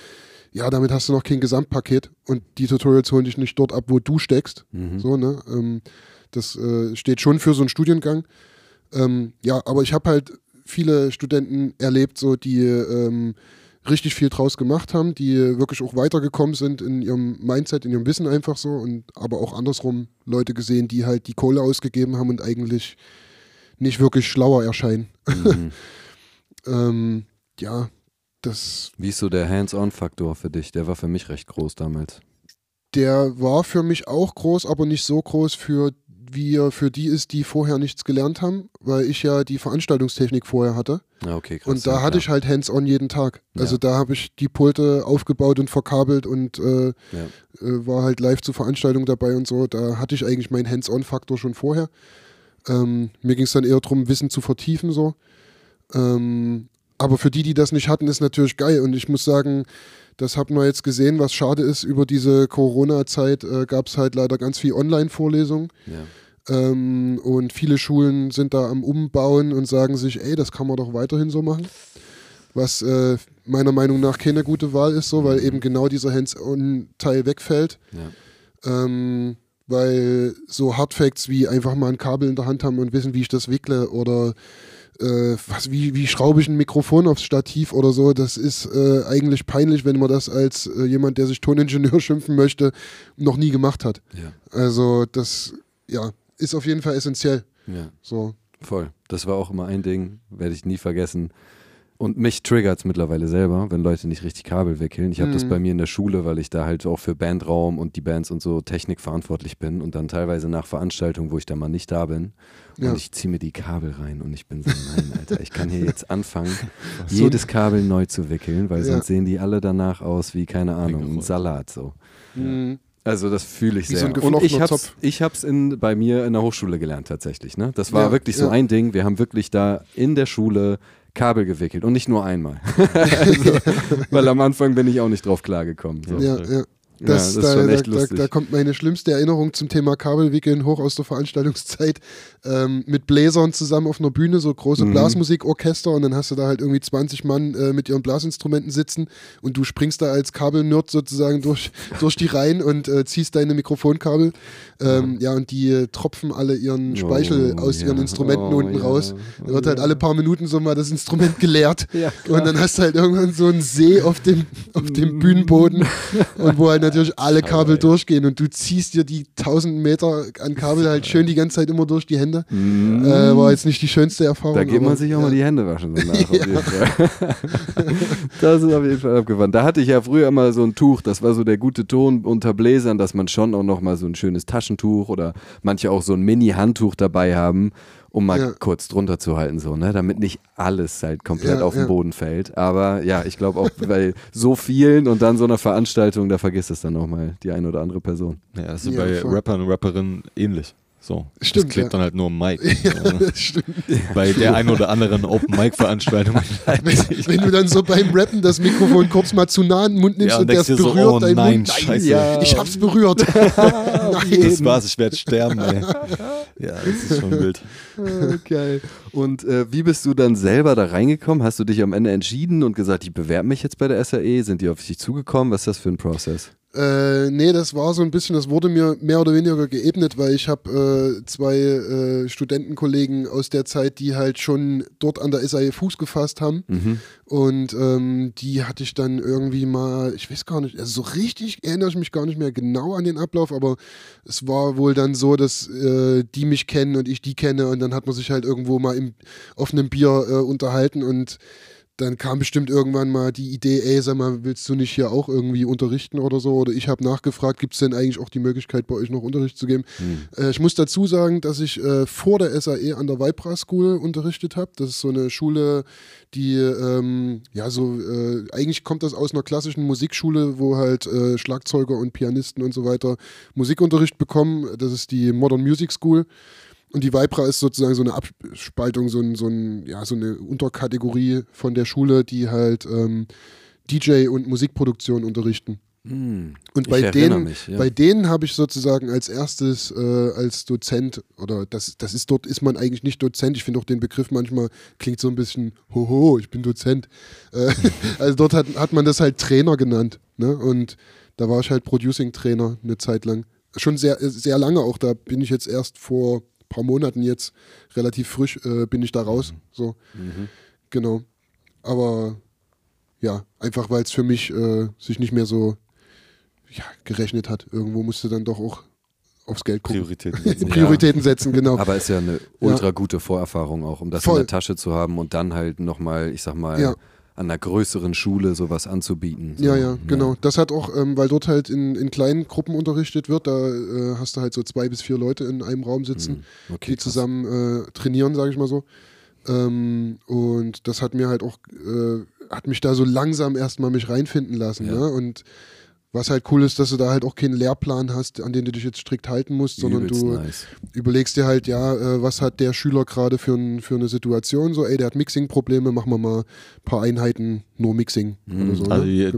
ja, damit hast du noch kein Gesamtpaket und die Tutorials holen dich nicht dort ab, wo du steckst. Mhm. So, ne? Ähm, das äh, steht schon für so einen Studiengang. Ähm, ja, aber ich habe halt viele Studenten erlebt, so, die ähm, richtig viel draus gemacht haben, die wirklich auch weitergekommen sind in ihrem Mindset, in ihrem Wissen einfach so, und aber auch andersrum Leute gesehen, die halt die Kohle ausgegeben haben und eigentlich nicht wirklich schlauer erscheinen. Mhm. Ähm, ja, das... Wie ist so der Hands-on-Faktor für dich? Der war für mich recht groß damals. Der war für mich auch groß, aber nicht so groß für wir für die ist, die vorher nichts gelernt haben, weil ich ja die Veranstaltungstechnik vorher hatte. Ja, okay, krass. Und da ja, hatte ich halt hands-on jeden Tag. Also ja. da habe ich die Pulte aufgebaut und verkabelt und äh, ja. äh, war halt live zur Veranstaltung dabei und so. Da hatte ich eigentlich meinen Hands-on-Faktor schon vorher. Ähm, mir ging es dann eher darum, Wissen zu vertiefen so. Ähm, aber für die, die das nicht hatten, ist natürlich geil. Und ich muss sagen, das hat man jetzt gesehen, was schade ist. Über diese Corona-Zeit äh, gab es halt leider ganz viel Online-Vorlesungen. Ja. Ähm, und viele Schulen sind da am Umbauen und sagen sich, ey, das kann man doch weiterhin so machen. Was äh, meiner Meinung nach keine gute Wahl ist, so, weil eben genau dieser Hands-on-Teil wegfällt. Ja. Ähm, weil so Hardfacts wie einfach mal ein Kabel in der Hand haben und wissen, wie ich das wickle oder Was, wie, wie schraube ich ein Mikrofon aufs Stativ oder so, das ist äh, eigentlich peinlich, wenn man das als äh, jemand, der sich Toningenieur schimpfen möchte, noch nie gemacht hat. Ja. Also das ja, ist auf jeden Fall essentiell. Ja. So. Voll. Das war auch immer ein Ding, werde ich nie vergessen. Und mich triggert es mittlerweile selber, wenn Leute nicht richtig Kabel wickeln. Ich habe mhm. das bei mir in der Schule, weil ich da halt auch für Bandraum und die Bands und so Technik verantwortlich bin und dann teilweise nach Veranstaltungen, wo ich dann mal nicht da bin und ja. ich ziehe mir die Kabel rein und ich bin so, nein, Alter, ich kann hier jetzt anfangen, jedes Kabel neu zu wickeln, weil ja. sonst sehen die alle danach aus wie, keine Ahnung, ein Salat so. Mhm. Also das fühle ich wie sehr. So und ich hab's, ich hab's in, bei mir in der Hochschule gelernt tatsächlich. Ne? Das war ja, wirklich ja. so ein Ding. Wir haben wirklich da in der Schule Kabel gewickelt und nicht nur einmal. also, ja. Weil am Anfang bin ich auch nicht drauf klargekommen. So. Ja, ja. Das, ja, das da, ist schon echt da, lustig. Da, da kommt meine schlimmste Erinnerung zum Thema Kabelwickeln hoch aus der Veranstaltungszeit. Ähm, mit Bläsern zusammen auf einer Bühne, so große mhm. Blasmusikorchester und dann hast du da halt irgendwie zwanzig Mann äh, mit ihren Blasinstrumenten sitzen und du springst da als Kabelnerd sozusagen durch, durch die Reihen und äh, ziehst deine Mikrofonkabel. Ähm, ja. ja, und die äh, tropfen alle ihren Speichel oh, aus yeah. ihren Instrumenten oh, unten yeah. raus. Da wird oh, halt yeah. alle paar Minuten so mal das Instrument geleert ja, und dann hast du halt irgendwann so einen See auf dem, auf dem Bühnenboden und wo halt natürlich alle Kabel aber, durchgehen und du ziehst dir die tausend Meter an Kabel halt schön die ganze Zeit immer durch die Hände. Mm. Äh, war jetzt nicht die schönste Erfahrung. Da geht man aber, sich auch ja. mal die Hände waschen. Danach, ja. Das ist auf jeden Fall abgefahren. Da hatte ich ja früher immer so ein Tuch, das war so der gute Ton unter Bläsern, dass man schon auch nochmal so ein schönes Taschentuch oder manche auch so ein Mini-Handtuch dabei haben, um mal ja. kurz drunter zu halten, so, ne? Damit nicht alles halt komplett ja, auf den ja. Boden fällt. Aber ja, ich glaube auch bei so vielen und dann so einer Veranstaltung, da vergisst es dann auch mal die eine oder andere Person. Ja, das ist ja, bei voll. Rappern und Rapperinnen ähnlich. So, stimmt, das klebt ja. dann halt nur am Mic. Ja, so, ne? Stimmt. Bei der einen oder anderen Open-Mic-Veranstaltung. Wenn du dann so beim Rappen das Mikrofon kurz mal zu nah in den Mund nimmst ja, und, und das berührt so, oh, deinen nein, Mund. Scheiße. Ja. Ich hab's berührt. Nein. Das war's, ich werde sterben. Ey. Ja, das ist schon wild. Geil. Und äh, wie bist du dann selber da reingekommen? Hast du dich am Ende entschieden und gesagt, ich bewerbe mich jetzt bei der S A E? Sind die auf dich zugekommen? Was ist das für ein Prozess? Äh, nee, das war so ein bisschen, das wurde mir mehr oder weniger geebnet, weil ich habe äh, zwei äh, Studentenkollegen aus der Zeit, die halt schon dort an der S A E Fuß gefasst haben mhm. und ähm, die hatte ich dann irgendwie mal, ich weiß gar nicht, also so richtig erinnere ich mich gar nicht mehr genau an den Ablauf, aber es war wohl dann so, dass äh, die mich kennen und ich die kenne und dann hat man sich halt irgendwo mal im, auf einem Bier äh, unterhalten und dann kam bestimmt irgendwann mal die Idee, ey, sag mal, willst du nicht hier auch irgendwie unterrichten oder so? Oder ich habe nachgefragt, gibt es denn eigentlich auch die Möglichkeit, bei euch noch Unterricht zu geben? Hm. Äh, ich muss dazu sagen, dass ich äh, vor der S A E an der Vibra-School unterrichtet habe. Das ist so eine Schule, die, ähm, ja, so, äh, eigentlich kommt das aus einer klassischen Musikschule, wo halt äh, Schlagzeuger und Pianisten und so weiter Musikunterricht bekommen. Das ist die Modern Music School. Und die Vibra ist sozusagen so eine Abspaltung, so, ein, so, ein, ja, so eine Unterkategorie von der Schule, die halt ähm, D J und Musikproduktion unterrichten. Hm, und bei denen, mich, ja. bei denen habe ich sozusagen als erstes äh, als Dozent, oder das, das ist dort, ist man eigentlich nicht Dozent. Ich finde auch den Begriff manchmal, klingt so ein bisschen, hoho, ich bin Dozent. Äh, also dort hat, hat man das halt Trainer genannt. Ne? Und da war ich halt Producing-Trainer eine Zeit lang. Schon sehr, sehr lange auch, da bin ich jetzt erst vor paar Monaten jetzt, relativ frisch, äh, bin ich da raus. So. Mhm. Genau. Aber ja, einfach weil es für mich äh, sich nicht mehr so ja, gerechnet hat. Irgendwo musste dann doch auch aufs Geld gucken. Prioritäten setzen. Prioritäten setzen, genau. Aber ist ja eine ultra gute Vorerfahrung auch, um das Voll. in der Tasche zu haben und dann halt nochmal, ich sag mal, ja. an einer größeren Schule sowas anzubieten. So. Ja, ja, ja, genau. Das hat auch, ähm, weil dort halt in, in kleinen Gruppen unterrichtet wird, da äh, hast du halt so zwei bis vier Leute in einem Raum sitzen, mhm. okay, die krass. zusammen äh, trainieren, sage ich mal so. Ähm, und das hat mir halt auch, äh, hat mich da so langsam erstmal mich reinfinden lassen. Ja. Ne? Und was halt cool ist, dass du da halt auch keinen Lehrplan hast, an den du dich jetzt strikt halten musst, sondern Übelst du nice. überlegst dir halt, ja, äh, was hat der Schüler gerade für, n, für eine Situation, so, ey, der hat Mixing-Probleme, machen wir mal ein paar Einheiten, nur Mixing. Mhm. Oder so, also ne? die, genau.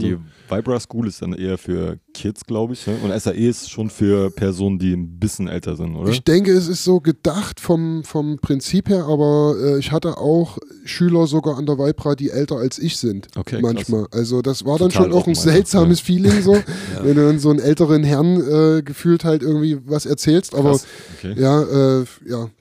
die Vibra-School ist dann eher für Kids, glaube ich, ne? Und S A E ist schon für Personen, die ein bisschen älter sind, oder? Ich denke, es ist so gedacht vom, vom Prinzip her, aber äh, ich hatte auch Schüler sogar an der Vibra, die älter als ich sind, okay, manchmal. Krass. Also das war dann Total schon auch ein seltsames ja. Feeling, so. Ja. Wenn du dann so einen älteren Herrn äh, gefühlt halt irgendwie was erzählst, aber okay. ja, äh, ja,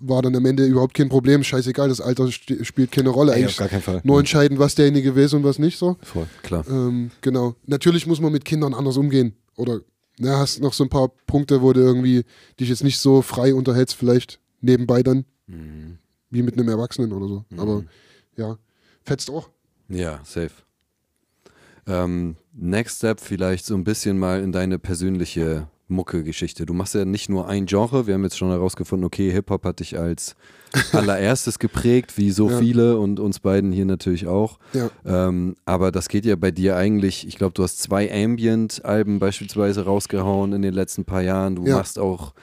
war dann am Ende überhaupt kein Problem, scheißegal, das Alter st- spielt keine Rolle, eigentlich ja, auf gar keinen Fall. nur ja. entscheiden, was derjenige will und was nicht, so. Voll, klar. Ähm, genau, natürlich muss man mit Kindern anders umgehen, oder na, hast noch so ein paar Punkte, wo du irgendwie dich jetzt nicht so frei unterhältst, vielleicht nebenbei dann, mhm. wie mit einem Erwachsenen oder so, mhm. aber ja, fetzt auch. Ja, safe. Ähm, Next Step vielleicht so ein bisschen mal in deine persönliche Mucke-Geschichte. Du machst ja nicht nur ein Genre, wir haben jetzt schon herausgefunden, okay, Hip-Hop hat dich als allererstes geprägt, wie so ja. viele und uns beiden hier natürlich auch. Ja. Ähm, aber das geht ja bei dir eigentlich, ich glaube, du hast zwei Ambient-Alben beispielsweise rausgehauen in den letzten paar Jahren. Du ja. machst auch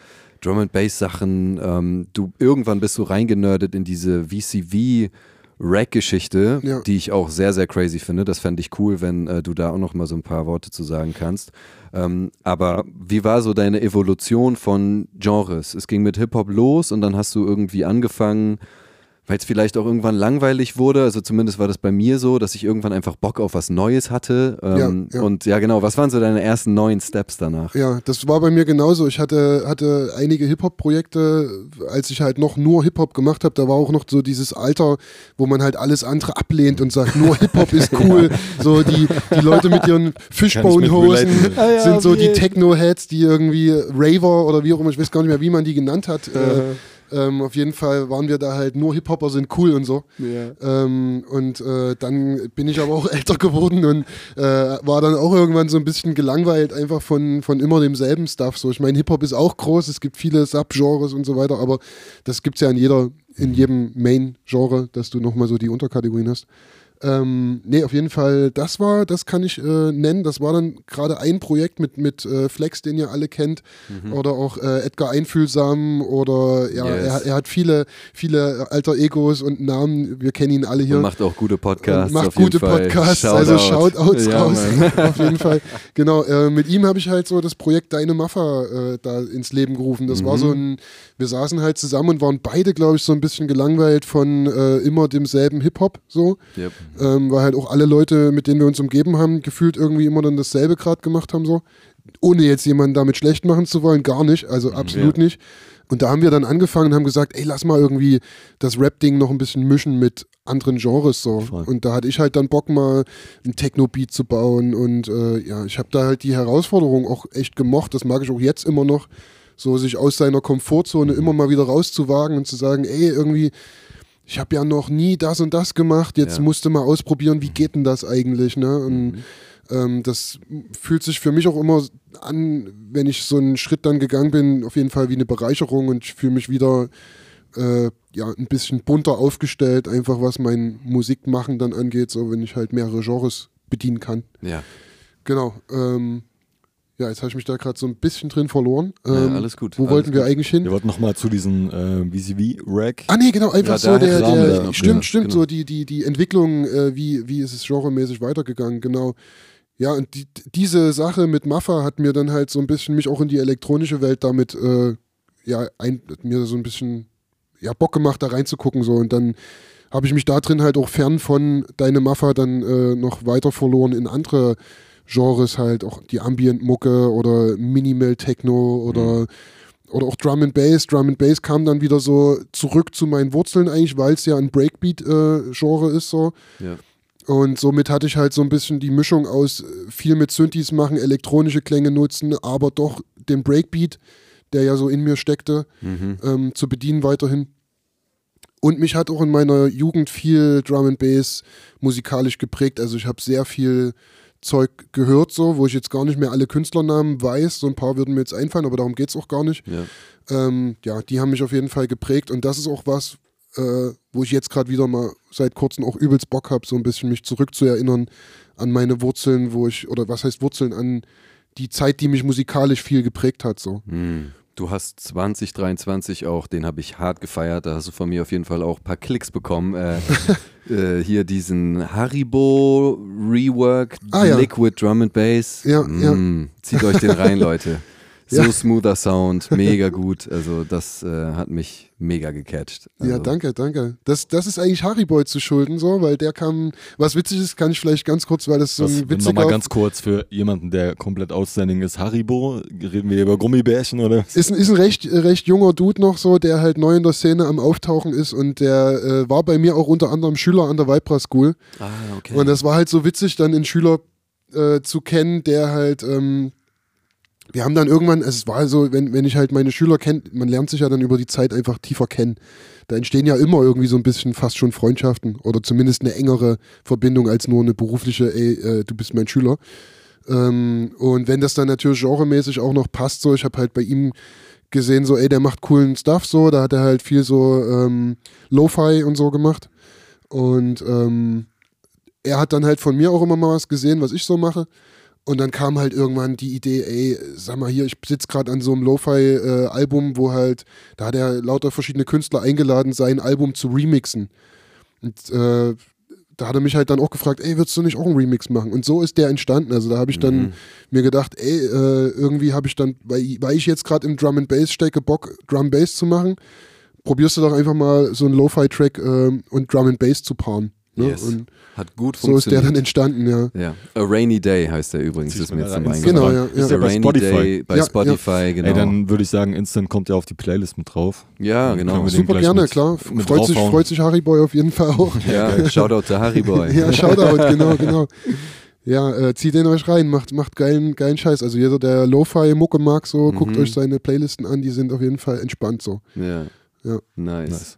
Drum-and-Bass-Sachen. Ähm, du, irgendwann bist du reingenördet in diese V C V- Rack-Geschichte, ja. die ich auch sehr, sehr crazy finde. Das fände ich cool, wenn äh, du da auch noch mal so ein paar Worte zu sagen kannst. Ähm, aber wie war so deine Evolution von Genres? Es ging mit Hip-Hop los und dann hast du irgendwie angefangen, weil es vielleicht auch irgendwann langweilig wurde, also zumindest war das bei mir so, dass ich irgendwann einfach Bock auf was Neues hatte. Ähm, ja, ja. Und ja genau, was waren so deine ersten neuen Steps danach? Ja, das war bei mir genauso. Ich hatte, hatte einige Hip-Hop-Projekte, als ich halt noch nur Hip-Hop gemacht habe, da war auch noch so dieses Alter, wo man halt alles andere ablehnt und sagt, nur Hip-Hop ist cool. ja. So die, die Leute mit ihren Fishbone-Hosen sind so die Techno-Heads, die irgendwie Raver oder wie auch immer, ich weiß gar nicht mehr, wie man die genannt hat, äh, Ähm, auf jeden Fall waren wir da halt nur Hip-Hopper sind cool und so. Yeah. Ähm, und äh, dann bin ich aber auch älter geworden und äh, war dann auch irgendwann so ein bisschen gelangweilt einfach von, von immer demselben Stuff. So, ich meine, Hip-Hop ist auch groß, es gibt viele Subgenres und so weiter, aber das gibt es ja in, jeder, in jedem Main-Genre, dass du nochmal so die Unterkategorien hast. Ähm, nee, auf jeden Fall, das war, das kann ich äh, nennen, das war dann gerade ein Projekt mit, mit äh, Flex, den ihr alle kennt, mhm. oder auch äh, Edgar Einfühlsam oder ja, yes. er, er hat viele, viele Alter Egos und Namen, wir kennen ihn alle hier. Und macht auch gute Podcasts. Und macht auf gute jeden Fall. Podcasts, Shoutout. Also Shoutouts ja, raus, auf jeden Fall. Genau, äh, mit ihm habe ich halt so das Projekt Deine Maffa äh, da ins Leben gerufen, das mhm. war so ein, wir saßen halt zusammen und waren beide, glaube ich, so ein bisschen gelangweilt von äh, immer demselben Hip-Hop, so. Yep. Ähm, weil halt auch alle Leute, mit denen wir uns umgeben haben, gefühlt irgendwie immer dann dasselbe gerade gemacht haben, so. Ohne jetzt jemanden damit schlecht machen zu wollen, gar nicht, also absolut ja. nicht. Und da haben wir dann angefangen und haben gesagt, ey, lass mal irgendwie das Rap-Ding noch ein bisschen mischen mit anderen Genres, so. Voll. Und da hatte ich halt dann Bock, mal einen Techno-Beat zu bauen und äh, ja, ich habe da halt die Herausforderung auch echt gemocht, das mag ich auch jetzt immer noch, so sich aus seiner Komfortzone immer mal wieder rauszuwagen und zu sagen, ey, irgendwie ich habe ja noch nie das und das gemacht, jetzt ja. musste mal ausprobieren, wie geht denn das eigentlich, ne? Und mhm. ähm, das fühlt sich für mich auch immer an, wenn ich so einen Schritt dann gegangen bin, auf jeden Fall wie eine Bereicherung und ich fühle mich wieder äh, ja, ein bisschen bunter aufgestellt, einfach was mein Musikmachen dann angeht, so wenn ich halt mehrere Genres bedienen kann. Ja. Genau. Ähm, Ja, jetzt habe ich mich da gerade so ein bisschen drin verloren. Ähm, ja, alles gut. Wo alles wollten wir gut. eigentlich hin? Wir wollten nochmal zu diesem äh, V C V-Rack. Ah nee, genau, einfach ja, so der, der, der, der Stimmt, stimmt, genau. so die, die, die Entwicklung, äh, wie, wie ist es genremäßig weitergegangen, genau. Ja, und die, diese Sache mit Maffa hat mir dann halt so ein bisschen, mich auch in die elektronische Welt damit, äh, ja, ein, mir so ein bisschen, ja, Bock gemacht, da reinzugucken, so. Und dann habe ich mich da drin halt auch fern von Deine Maffa dann äh, noch weiter verloren in andere Genres halt, auch die Ambient-Mucke oder Minimal-Techno oder, mhm. oder auch Drum and Bass. Drum and Bass kam dann wieder so zurück zu meinen Wurzeln eigentlich, weil es ja ein Breakbeat-Genre äh, ist so. Ja. Und somit hatte ich halt so ein bisschen die Mischung aus viel mit Synthes machen, elektronische Klänge nutzen, aber doch den Breakbeat, der ja so in mir steckte, mhm. ähm, zu bedienen weiterhin. Und mich hat auch in meiner Jugend viel Drum and Bass musikalisch geprägt. Also ich habe sehr viel Zeug gehört, so, wo ich jetzt gar nicht mehr alle Künstlernamen weiß. So ein paar würden mir jetzt einfallen, aber darum geht es auch gar nicht. Ja. Ähm, ja, die haben mich auf jeden Fall geprägt. Und das ist auch was, äh, wo ich jetzt gerade wieder mal seit kurzem auch übelst Bock habe, so ein bisschen mich zurückzuerinnern an meine Wurzeln, wo ich, oder was heißt Wurzeln, an die Zeit, die mich musikalisch viel geprägt hat. So. Mhm. Du hast zwanzig dreiundzwanzig auch, den habe ich hart gefeiert, da hast du von mir auf jeden Fall auch ein paar Klicks bekommen. Äh, äh, hier diesen Haribo Rework ah, Liquid ja. Drum and Bass. Ja, mm, ja. Zieht euch den rein, Leute. So ja. Smoother Sound, mega gut. Also das äh, hat mich mega gecatcht. Also. Ja, danke, danke. Das, das ist eigentlich Haribo zu schulden, so, weil der kam, was witzig ist, kann ich vielleicht ganz kurz, weil das so ein witziger... Nochmal ganz kurz für jemanden, der komplett outstanding ist. Haribo, reden wir über Gummibärchen oder... Ist, ist ein recht, recht junger Dude noch so, der halt neu in der Szene am Auftauchen ist und der äh, war bei mir auch unter anderem Schüler an der Vibra-School. Ah, okay. Und das war halt so witzig, dann einen Schüler äh, zu kennen, der halt... Ähm, wir haben dann irgendwann, also es war so, wenn, wenn ich halt meine Schüler kenne, man lernt sich ja dann über die Zeit einfach tiefer kennen. Da entstehen ja immer irgendwie so ein bisschen fast schon Freundschaften oder zumindest eine engere Verbindung als nur eine berufliche, ey, äh, du bist mein Schüler. Ähm, und wenn das dann natürlich genremäßig auch noch passt, so, ich habe halt bei ihm gesehen, so, ey, der macht coolen Stuff, so, da hat er halt viel so ähm, Lo-Fi und so gemacht. Und ähm, er hat dann halt von mir auch immer mal was gesehen, was ich so mache. Und dann kam halt irgendwann die Idee, ey, sag mal hier, ich sitze gerade an so einem Lo-Fi-Album, wo halt, da hat er lauter verschiedene Künstler eingeladen, sein Album zu remixen. Und äh, da hat er mich halt dann auch gefragt, ey, würdest du nicht auch einen Remix machen? Und so ist der entstanden. Also da habe ich dann mhm. mir gedacht, ey, äh, irgendwie habe ich dann, weil, weil ich jetzt gerade im Drum and Bass stecke, Bock, Drum Bass zu machen, probierst du doch einfach mal so einen Lo-Fi-Track äh, und Drum and Bass zu paaren. Ne? Yes. Und hat gut funktioniert. So ist der dann entstanden, ja. ja. A Rainy Day heißt der übrigens, das ist mir jetzt zum Eingriff. Genau, ja. Ist ja. A Rainy Day bei ja, Spotify, ja. genau. Ey, dann würde ich sagen, Instant kommt ja auf die Playlist mit drauf. Ja, genau. Super gerne, mit, klar. Mit freut, sich, freut sich Hariboy auf jeden Fall auch. Ja, ja. Shoutout zu Hariboy. ja, Shoutout, genau, genau. Ja, äh, zieht den euch rein, macht, macht geilen, geilen Scheiß. Also jeder, der Lo-Fi-Mucke mag, so, mhm. guckt euch seine Playlisten an, die sind auf jeden Fall entspannt so. Ja, ja. Nice. nice.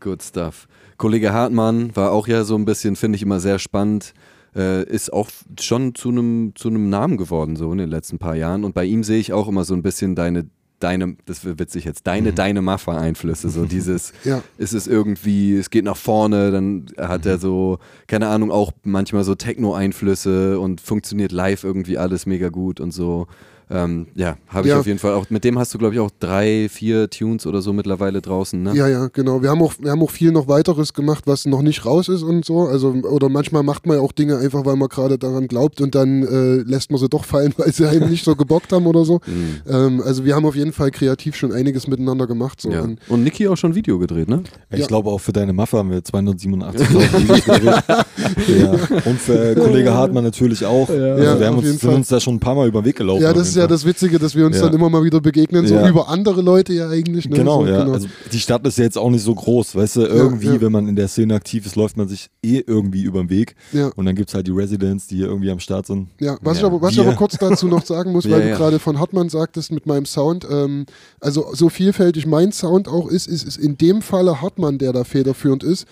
Good stuff. Kollege Hartmann war auch ja so ein bisschen, finde ich immer sehr spannend, äh, ist auch schon zu einem zu einem Namen geworden so in den letzten paar Jahren und bei ihm sehe ich auch immer so ein bisschen deine, deine das wird witzig jetzt, deine, mhm. deine Maffa-Einflüsse, so dieses, ja. ist es irgendwie, es geht nach vorne, dann hat mhm. er so, keine Ahnung, auch manchmal so Techno-Einflüsse und funktioniert live irgendwie alles mega gut und so. Ähm, ja, habe ich ja. auf jeden Fall auch, mit dem hast du glaube ich auch drei, vier Tunes oder so mittlerweile draußen, ne? Ja, ja, genau, wir haben auch, wir haben auch viel noch weiteres gemacht, was noch nicht raus ist und so, also oder manchmal macht man ja auch Dinge einfach, weil man gerade daran glaubt und dann äh, lässt man sie doch fallen, weil sie einen nicht so gebockt haben oder so, mhm. ähm, also wir haben auf jeden Fall kreativ schon einiges miteinander gemacht. So. Ja. Und, und Niki auch schon ein Video gedreht, ne? Ich ja. glaube auch für Deine Maffa haben wir zweihundertsiebenundachtzigtausend Videos gedreht. Ja. Und für Kollege Hartmann natürlich auch, ja. also ja, wir haben uns, sind uns da schon ein paar Mal über den Weg gelaufen. Ja, das ist ja das Witzige, dass wir uns ja. dann immer mal wieder begegnen, so ja. über andere Leute ja eigentlich. Ne? Genau, so, ja. Genau. Also die Stadt ist ja jetzt auch nicht so groß, weißt du, irgendwie, ja, ja. wenn man in der Szene aktiv ist, läuft man sich eh irgendwie über den Weg ja. und dann gibt es halt die Residents, die hier irgendwie am Start sind. Ja, was, ja. Ich, aber, was ja. ich aber kurz dazu noch sagen muss, ja, weil ja. du gerade von Hartmann sagtest mit meinem Sound, ähm, also so vielfältig mein Sound auch ist, ist, ist in dem Falle Hartmann, der da federführend ist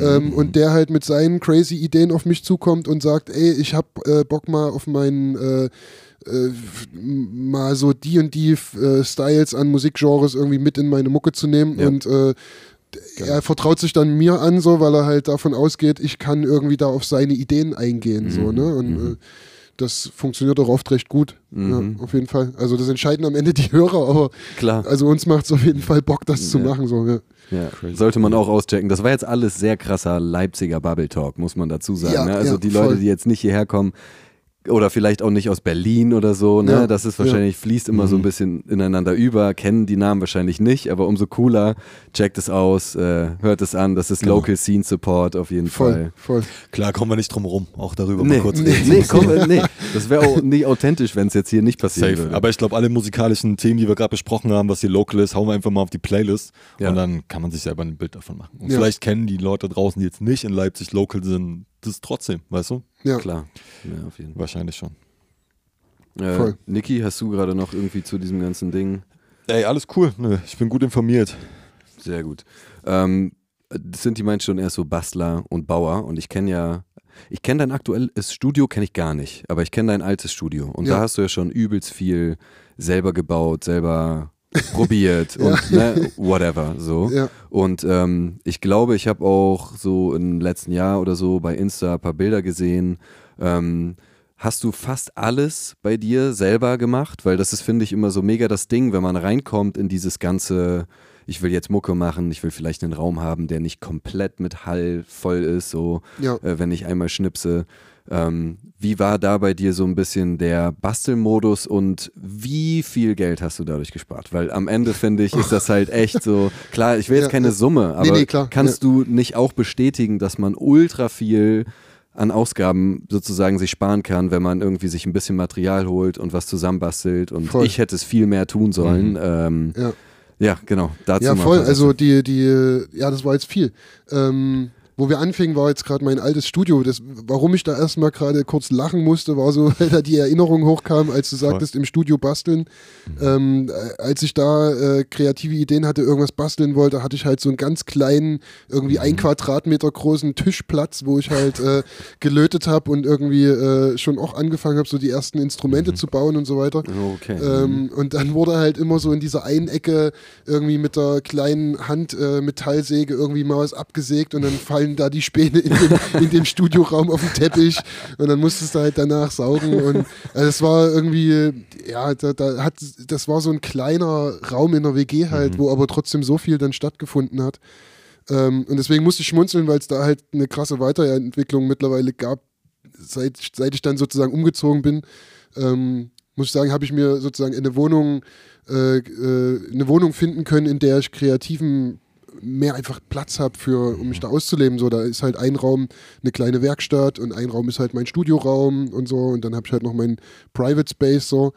ähm, und der halt mit seinen crazy Ideen auf mich zukommt und sagt, ey, ich hab äh, Bock mal auf meinen äh, Äh, mal so die und die äh, Styles an Musikgenres irgendwie mit in meine Mucke zu nehmen ja. und äh, er vertraut sich dann mir an, so, weil er halt davon ausgeht, ich kann irgendwie da auf seine Ideen eingehen, mhm. so, ne? Und mhm. äh, das funktioniert auch oft recht gut, mhm. ja, auf jeden Fall. Also das entscheiden am Ende die Hörer, aber klar. also uns macht es auf jeden Fall Bock, das ja. zu machen, so, ja. Ja, sollte man auch auschecken. Das war jetzt alles sehr krasser Leipziger Bubble Talk, muss man dazu sagen, ja, ne? Also ja, die Leute, voll. die jetzt nicht hierher kommen, oder vielleicht auch nicht aus Berlin oder so, ne? Ja, das ist wahrscheinlich, ja. fließt immer mhm. so ein bisschen ineinander über, kennen die Namen wahrscheinlich nicht, aber umso cooler, checkt es aus, äh, hört es an, das ist genau. Local Scene Support auf jeden voll, Fall. Voll. Klar, kommen wir nicht drum rum, auch darüber nee, mal kurz nee, reden. Nee, komm, nee. Das wäre auch nicht authentisch, wenn es jetzt hier nicht passieren Safe. würde. Aber ich glaube, alle musikalischen Themen, die wir gerade besprochen haben, was hier local ist, hauen wir einfach mal auf die Playlist ja. und dann kann man sich selber ein Bild davon machen. Und ja. vielleicht kennen die Leute draußen, die jetzt nicht in Leipzig local sind, das trotzdem, weißt du? Ja. Klar. Ja, auf jeden Fall. Wahrscheinlich schon. Äh, Voll. Niki, hast du gerade noch irgendwie zu diesem ganzen Ding? Ey, alles cool. Ich bin gut informiert. Sehr gut. Ähm, Sinti meint schon erst so Bastler und Bauer und ich kenne ja, ich kenne dein aktuelles Studio, kenne ich gar nicht, aber ich kenne dein altes Studio und ja. da hast du ja schon übelst viel selber gebaut, selber probiert und ja. ne, whatever so ja. und ähm, ich glaube, ich habe auch so im letzten Jahr oder so bei Insta ein paar Bilder gesehen, ähm, hast du fast alles bei dir selber gemacht, weil das ist, finde ich, immer so mega das Ding, wenn man reinkommt in dieses ganze, ich will jetzt Mucke machen, ich will vielleicht einen Raum haben, der nicht komplett mit Hall voll ist, so ja. äh, wenn ich einmal schnipse. Ähm, wie war da bei dir so ein bisschen der Bastelmodus und wie viel Geld hast du dadurch gespart? Weil am Ende, finde ich, ist das halt echt so, klar, ich will jetzt ja, keine ja. Summe, aber nee, nee, klar, kannst ja. du nicht auch bestätigen, dass man ultra viel an Ausgaben sozusagen sich sparen kann, wenn man irgendwie sich ein bisschen Material holt und was zusammenbastelt und voll. Ich hätte es viel mehr tun sollen. Mhm. Ähm, ja. ja, genau. Dazu ja, voll. Also die, die, ja, das war jetzt viel. Ähm, wo wir anfingen, war jetzt gerade mein altes Studio. Das, warum ich da erstmal gerade kurz lachen musste, war so, weil da die Erinnerung hochkam, als du sagtest, voll. Im Studio basteln. Mhm. Ähm, als ich da äh, kreative Ideen hatte, irgendwas basteln wollte, hatte ich halt so einen ganz kleinen, irgendwie mhm. ein Quadratmeter großen Tischplatz, wo ich halt äh, gelötet habe und irgendwie äh, schon auch angefangen habe, so die ersten Instrumente mhm. zu bauen und so weiter. Okay. Ähm, und dann wurde halt immer so in dieser einen Ecke irgendwie mit der kleinen Hand äh, Metallsäge irgendwie mal was abgesägt und dann fallen da die Späne in dem, in dem Studioraum auf dem Teppich und dann musstest du halt danach saugen und also das war irgendwie, ja, da, da hat, das war so ein kleiner Raum in der W G halt, mhm. wo aber trotzdem so viel dann stattgefunden hat ähm, und deswegen musste ich schmunzeln, weil es da halt eine krasse Weiterentwicklung mittlerweile gab, seit, seit ich dann sozusagen umgezogen bin, ähm, muss ich sagen, habe ich mir sozusagen eine Wohnung, äh, äh, eine Wohnung finden können, in der ich kreativen mehr einfach Platz habe, für, um mich da auszuleben. So, da ist halt ein Raum eine kleine Werkstatt und ein Raum ist halt mein Studioraum und so und dann habe ich halt noch meinen Private Space so,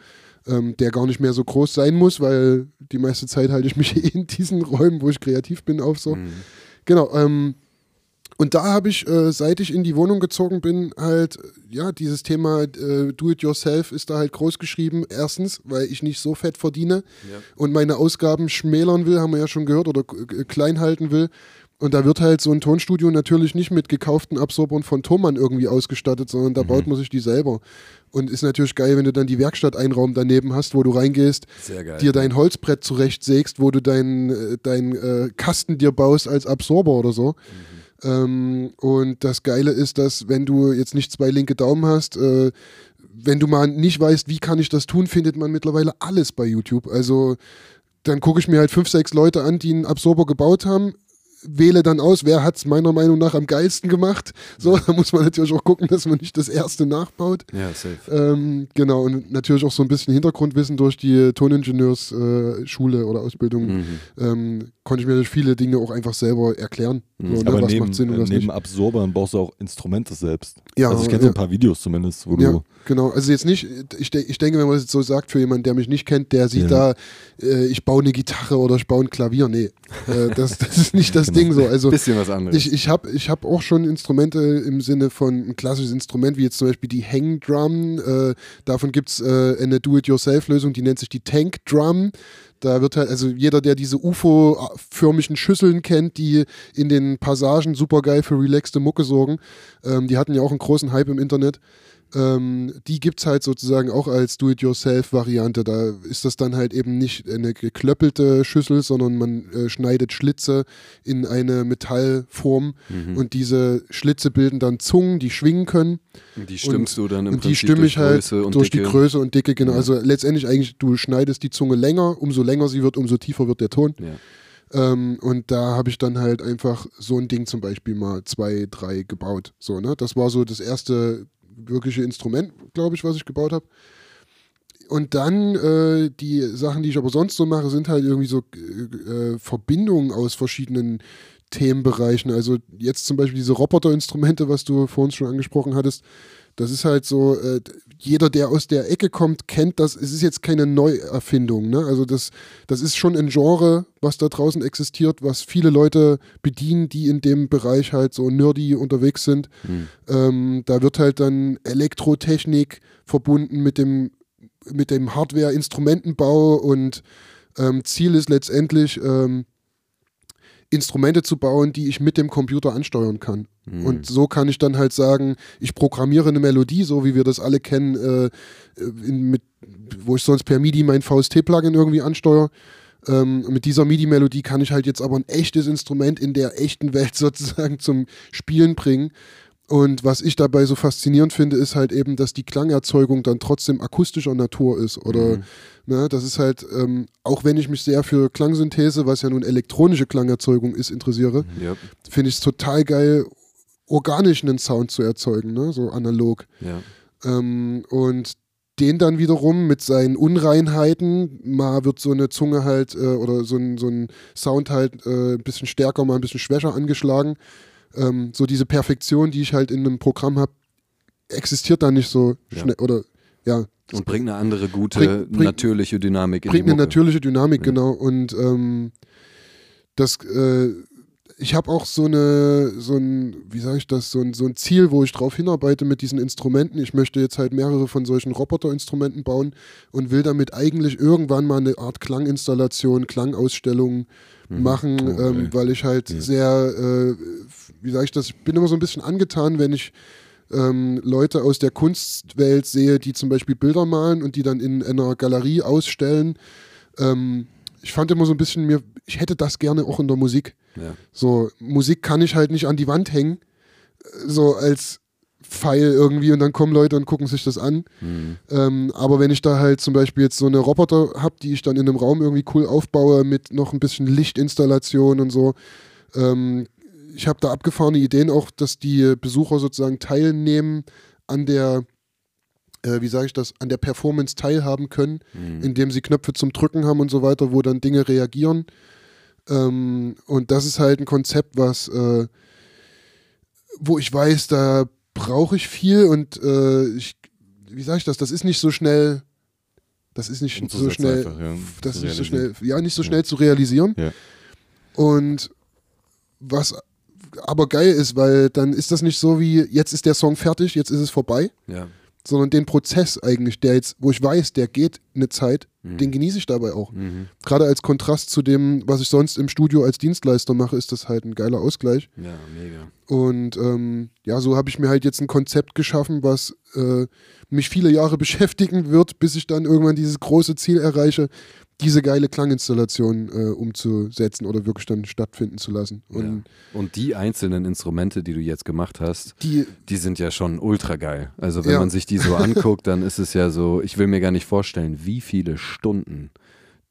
ähm, der gar nicht mehr so groß sein muss, weil die meiste Zeit halte ich mich in diesen Räumen, wo ich kreativ bin, auf so. Mhm. Genau, ähm, und da habe ich, äh, seit ich in die Wohnung gezogen bin, halt, ja, dieses Thema äh, Do-it-yourself ist da halt groß geschrieben. Erstens, weil ich nicht so fett verdiene ja. und meine Ausgaben schmälern will, haben wir ja schon gehört, oder äh, klein halten will. Und da wird halt so ein Tonstudio natürlich nicht mit gekauften Absorbern von Thomann irgendwie ausgestattet, sondern da mhm. baut man sich die selber. Und ist natürlich geil, wenn du dann die Werkstatt einen Raum daneben hast, wo du reingehst, dir dein Holzbrett zurechtsägst, wo du deinen dein, äh, Kasten dir baust als Absorber oder so. Mhm. Ähm, und das Geile ist, dass wenn du jetzt nicht zwei linke Daumen hast, äh, wenn du mal nicht weißt, wie kann ich das tun, findet man mittlerweile alles bei YouTube. Also dann gucke ich mir halt fünf, sechs Leute an, die einen Absorber gebaut haben, wähle dann aus, wer hat es meiner Meinung nach am geilsten gemacht. So, da muss man natürlich auch gucken, dass man nicht das erste nachbaut. Ja, safe. Ähm, genau, und natürlich auch so ein bisschen Hintergrundwissen durch die Toningenieursschule äh, oder Ausbildung. Mhm. Ähm, konnte ich mir durch viele Dinge auch einfach selber erklären. Mhm. So, ne, aber was neben, macht Sinn und was neben nicht. Absorbern brauchst du auch Instrumente selbst. Ja, also ich kenne ja. so ein paar Videos zumindest, wo ja, du... Genau, also jetzt nicht, ich, de- ich denke, wenn man das jetzt so sagt, für jemanden, der mich nicht kennt, der sieht ja. da, äh, ich baue eine Gitarre oder ich baue ein Klavier. Nee, äh, das, das ist nicht das Ding so. Also bisschen was anderes. Ich, ich habe ich hab auch schon Instrumente im Sinne von ein klassisches Instrument, wie jetzt zum Beispiel die Hang Drum. Äh, davon gibt es äh, eine Do-it-yourself-Lösung, die nennt sich die Tank Drum. Da wird halt, also jeder, der diese U F O-förmigen Schüsseln kennt, die in den Passagen super geil für relaxte Mucke sorgen, ähm, die hatten ja auch einen großen Hype im Internet. Ähm, die gibt es halt sozusagen auch als Do-it-yourself-Variante. Da ist das dann halt eben nicht eine geklöppelte Schüssel, sondern man äh, schneidet Schlitze in eine Metallform mhm. und diese Schlitze bilden dann Zungen, die schwingen können. Und die stimmst und, du dann im und Prinzip die stimme ich halt durch Dicke. Die Größe und Dicke, genau. Ja. Also letztendlich eigentlich, du schneidest die Zunge länger, umso länger sie wird, umso tiefer wird der Ton. Ja. Ähm, und da habe ich dann halt einfach so ein Ding zum Beispiel mal zwei, drei gebaut. So, ne? Das war so das erste wirkliche Instrument, glaube ich, was ich gebaut habe. Und dann äh, die Sachen, die ich aber sonst so mache, sind halt irgendwie so äh, Verbindungen aus verschiedenen Themenbereichen. Also jetzt zum Beispiel diese Roboterinstrumente, was du vorhin schon angesprochen hattest, das ist halt so, äh, jeder, der aus der Ecke kommt, kennt das. Es ist jetzt keine Neuerfindung, ne? Also das, das ist schon ein Genre, was da draußen existiert, was viele Leute bedienen, die in dem Bereich halt so nerdy unterwegs sind. Mhm. Ähm, da wird halt dann Elektrotechnik verbunden mit dem, mit dem Hardware-Instrumentenbau und ähm, Ziel ist letztendlich... Ähm, Instrumente zu bauen, die ich mit dem Computer ansteuern kann. Mhm. Und so kann ich dann halt sagen, ich programmiere eine Melodie, so wie wir das alle kennen, äh, in, mit, wo ich sonst per MIDI mein V S T-Plugin irgendwie ansteuere. Ähm, mit dieser MIDI-Melodie kann ich halt jetzt aber ein echtes Instrument in der echten Welt sozusagen zum Spielen bringen. Und was ich dabei so faszinierend finde, ist halt eben, dass die Klangerzeugung dann trotzdem akustischer Natur ist. Oder, mhm. ne, das ist halt, ähm, auch wenn ich mich sehr für Klangsynthese, was ja nun elektronische Klangerzeugung ist, interessiere, yep. finde ich es total geil, organisch einen Sound zu erzeugen, ne, so analog. Ja. Ähm, und den dann wiederum mit seinen Unreinheiten, mal wird so eine Zunge halt, äh, oder so ein, so ein Sound halt äh, ein bisschen stärker, mal ein bisschen schwächer angeschlagen. Ähm, so diese Perfektion, die ich halt in einem Programm habe, existiert da nicht so schnell. Ja. Oder, ja. Und bringt eine andere gute, bring, bring, natürliche Dynamik in die Mucke. Bringt eine natürliche Dynamik, ja. genau. Und ähm, das, äh, ich habe auch so eine, so ein, wie sage ich das, so ein, so ein Ziel, wo ich drauf hinarbeite mit diesen Instrumenten. Ich möchte jetzt halt mehrere von solchen Roboterinstrumenten bauen und will damit eigentlich irgendwann mal eine Art Klanginstallation, Klangausstellung hm. machen, okay. ähm, weil ich halt ja. sehr, äh, wie sage ich das, ich bin immer so ein bisschen angetan, wenn ich ähm, Leute aus der Kunstwelt sehe, die zum Beispiel Bilder malen und die dann in einer Galerie ausstellen. Ähm, ich fand immer so ein bisschen, mir, ich hätte das gerne auch in der Musik. Ja. So, Musik kann ich halt nicht an die Wand hängen, so als Pfeil irgendwie, und dann kommen Leute und gucken sich das an. Mhm. Ähm, aber wenn ich da halt zum Beispiel jetzt so eine Roboter habe, die ich dann in einem Raum irgendwie cool aufbaue mit noch ein bisschen Lichtinstallation und so, ähm, ich habe da abgefahrene Ideen auch, dass die Besucher sozusagen teilnehmen an der, äh, wie sage ich das, an der Performance teilhaben können, mhm. indem sie Knöpfe zum Drücken haben und so weiter, wo dann Dinge reagieren. Ähm, und das ist halt ein Konzept, was, äh, wo ich weiß, da brauche ich viel und äh, ich, wie sage ich das, das ist nicht so schnell, das ist nicht so schnell, einfach, ja, das ist nicht so schnell, ja, nicht so schnell ja. zu realisieren. Ja. Und was aber geil ist, weil dann ist das nicht so wie, jetzt ist der Song fertig, jetzt ist es vorbei, ja. sondern den Prozess eigentlich, der jetzt, wo ich weiß, der geht eine Zeit, mhm. den genieße ich dabei auch. Mhm. Gerade als Kontrast zu dem, was ich sonst im Studio als Dienstleister mache, ist das halt ein geiler Ausgleich. Ja, mega. Und ähm, ja, so habe ich mir halt jetzt ein Konzept geschaffen, was äh, mich viele Jahre beschäftigen wird, bis ich dann irgendwann dieses große Ziel erreiche, diese geile Klanginstallation äh, umzusetzen oder wirklich dann stattfinden zu lassen. Und, ja. und die einzelnen Instrumente, die du jetzt gemacht hast, die, die sind ja schon ultra geil. Also wenn ja. man sich die so anguckt, dann ist es ja so, ich will mir gar nicht vorstellen, wie viele Stunden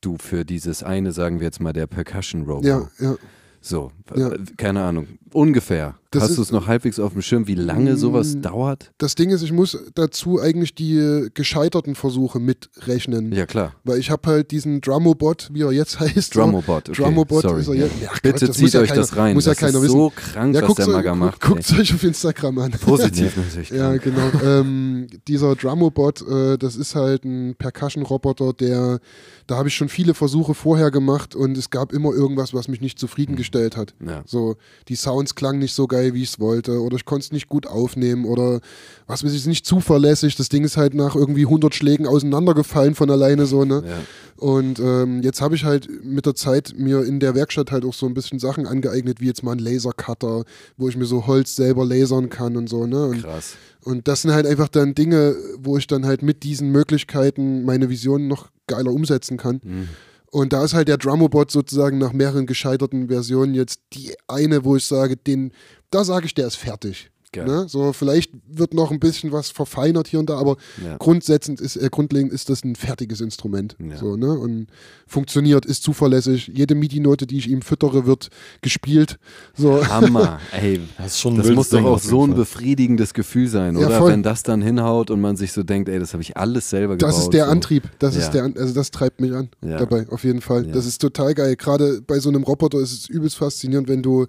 du für dieses eine, sagen wir jetzt mal, der Percussion-Robo, ja, ja. so, ja. keine Ahnung, ungefähr. Das hast du es noch halbwegs auf dem Schirm, wie lange sowas dauert? Das Ding ist, ich muss dazu eigentlich die gescheiterten Versuche mitrechnen. Ja, klar. Weil ich habe halt diesen Drummobot, wie er jetzt heißt. Drummobot, okay. Drummobot sorry. Ist er jetzt. Ja, bitte Gott, zieht ja euch keiner, das rein. Muss das ja keiner ist wissen. So krank, ja, was der Mager macht. Guckt euch auf Instagram an. Positiv natürlich. Ja, genau. ähm, dieser Drummobot, äh, das ist halt ein Percussion-Roboter, der, da habe ich schon viele Versuche vorher gemacht und es gab immer irgendwas, was mich nicht zufriedengestellt hat. Ja. So, die Sounds klangen nicht so geil, wie ich es wollte, oder ich konnte es nicht gut aufnehmen oder was weiß ich, nicht zuverlässig. Das Ding ist halt nach irgendwie hundert Schlägen auseinandergefallen von alleine so, ne? Ja. Und ähm, jetzt habe ich halt mit der Zeit mir in der Werkstatt halt auch so ein bisschen Sachen angeeignet, wie jetzt mal ein Lasercutter, wo ich mir so Holz selber lasern kann und so, ne? Und, krass. Und das sind halt einfach dann Dinge, wo ich dann halt mit diesen Möglichkeiten meine Visionen noch geiler umsetzen kann. Mhm. Und da ist halt der Drummobot sozusagen nach mehreren gescheiterten Versionen jetzt die eine, wo ich sage, den, da sage ich, der ist fertig. Ne? So, vielleicht wird noch ein bisschen was verfeinert hier und da, aber ja. grundsätzlich ist, äh, grundlegend ist das ein fertiges Instrument. Ja. So, ne? Und funktioniert, ist zuverlässig. Jede MIDI-Note, die ich ihm füttere, wird gespielt. So. Hammer. Ey, das, schon das muss doch auch so ein befriedigendes Gefühl sein, ja, oder? Voll. Wenn das dann hinhaut und man sich so denkt, ey, das habe ich alles selber gebaut. Das ist der so. Antrieb. Das ja. ist der, also das treibt mich an ja. dabei, auf jeden Fall. Ja. Das ist total geil. Gerade bei so einem Roboter ist es übelst faszinierend, wenn du,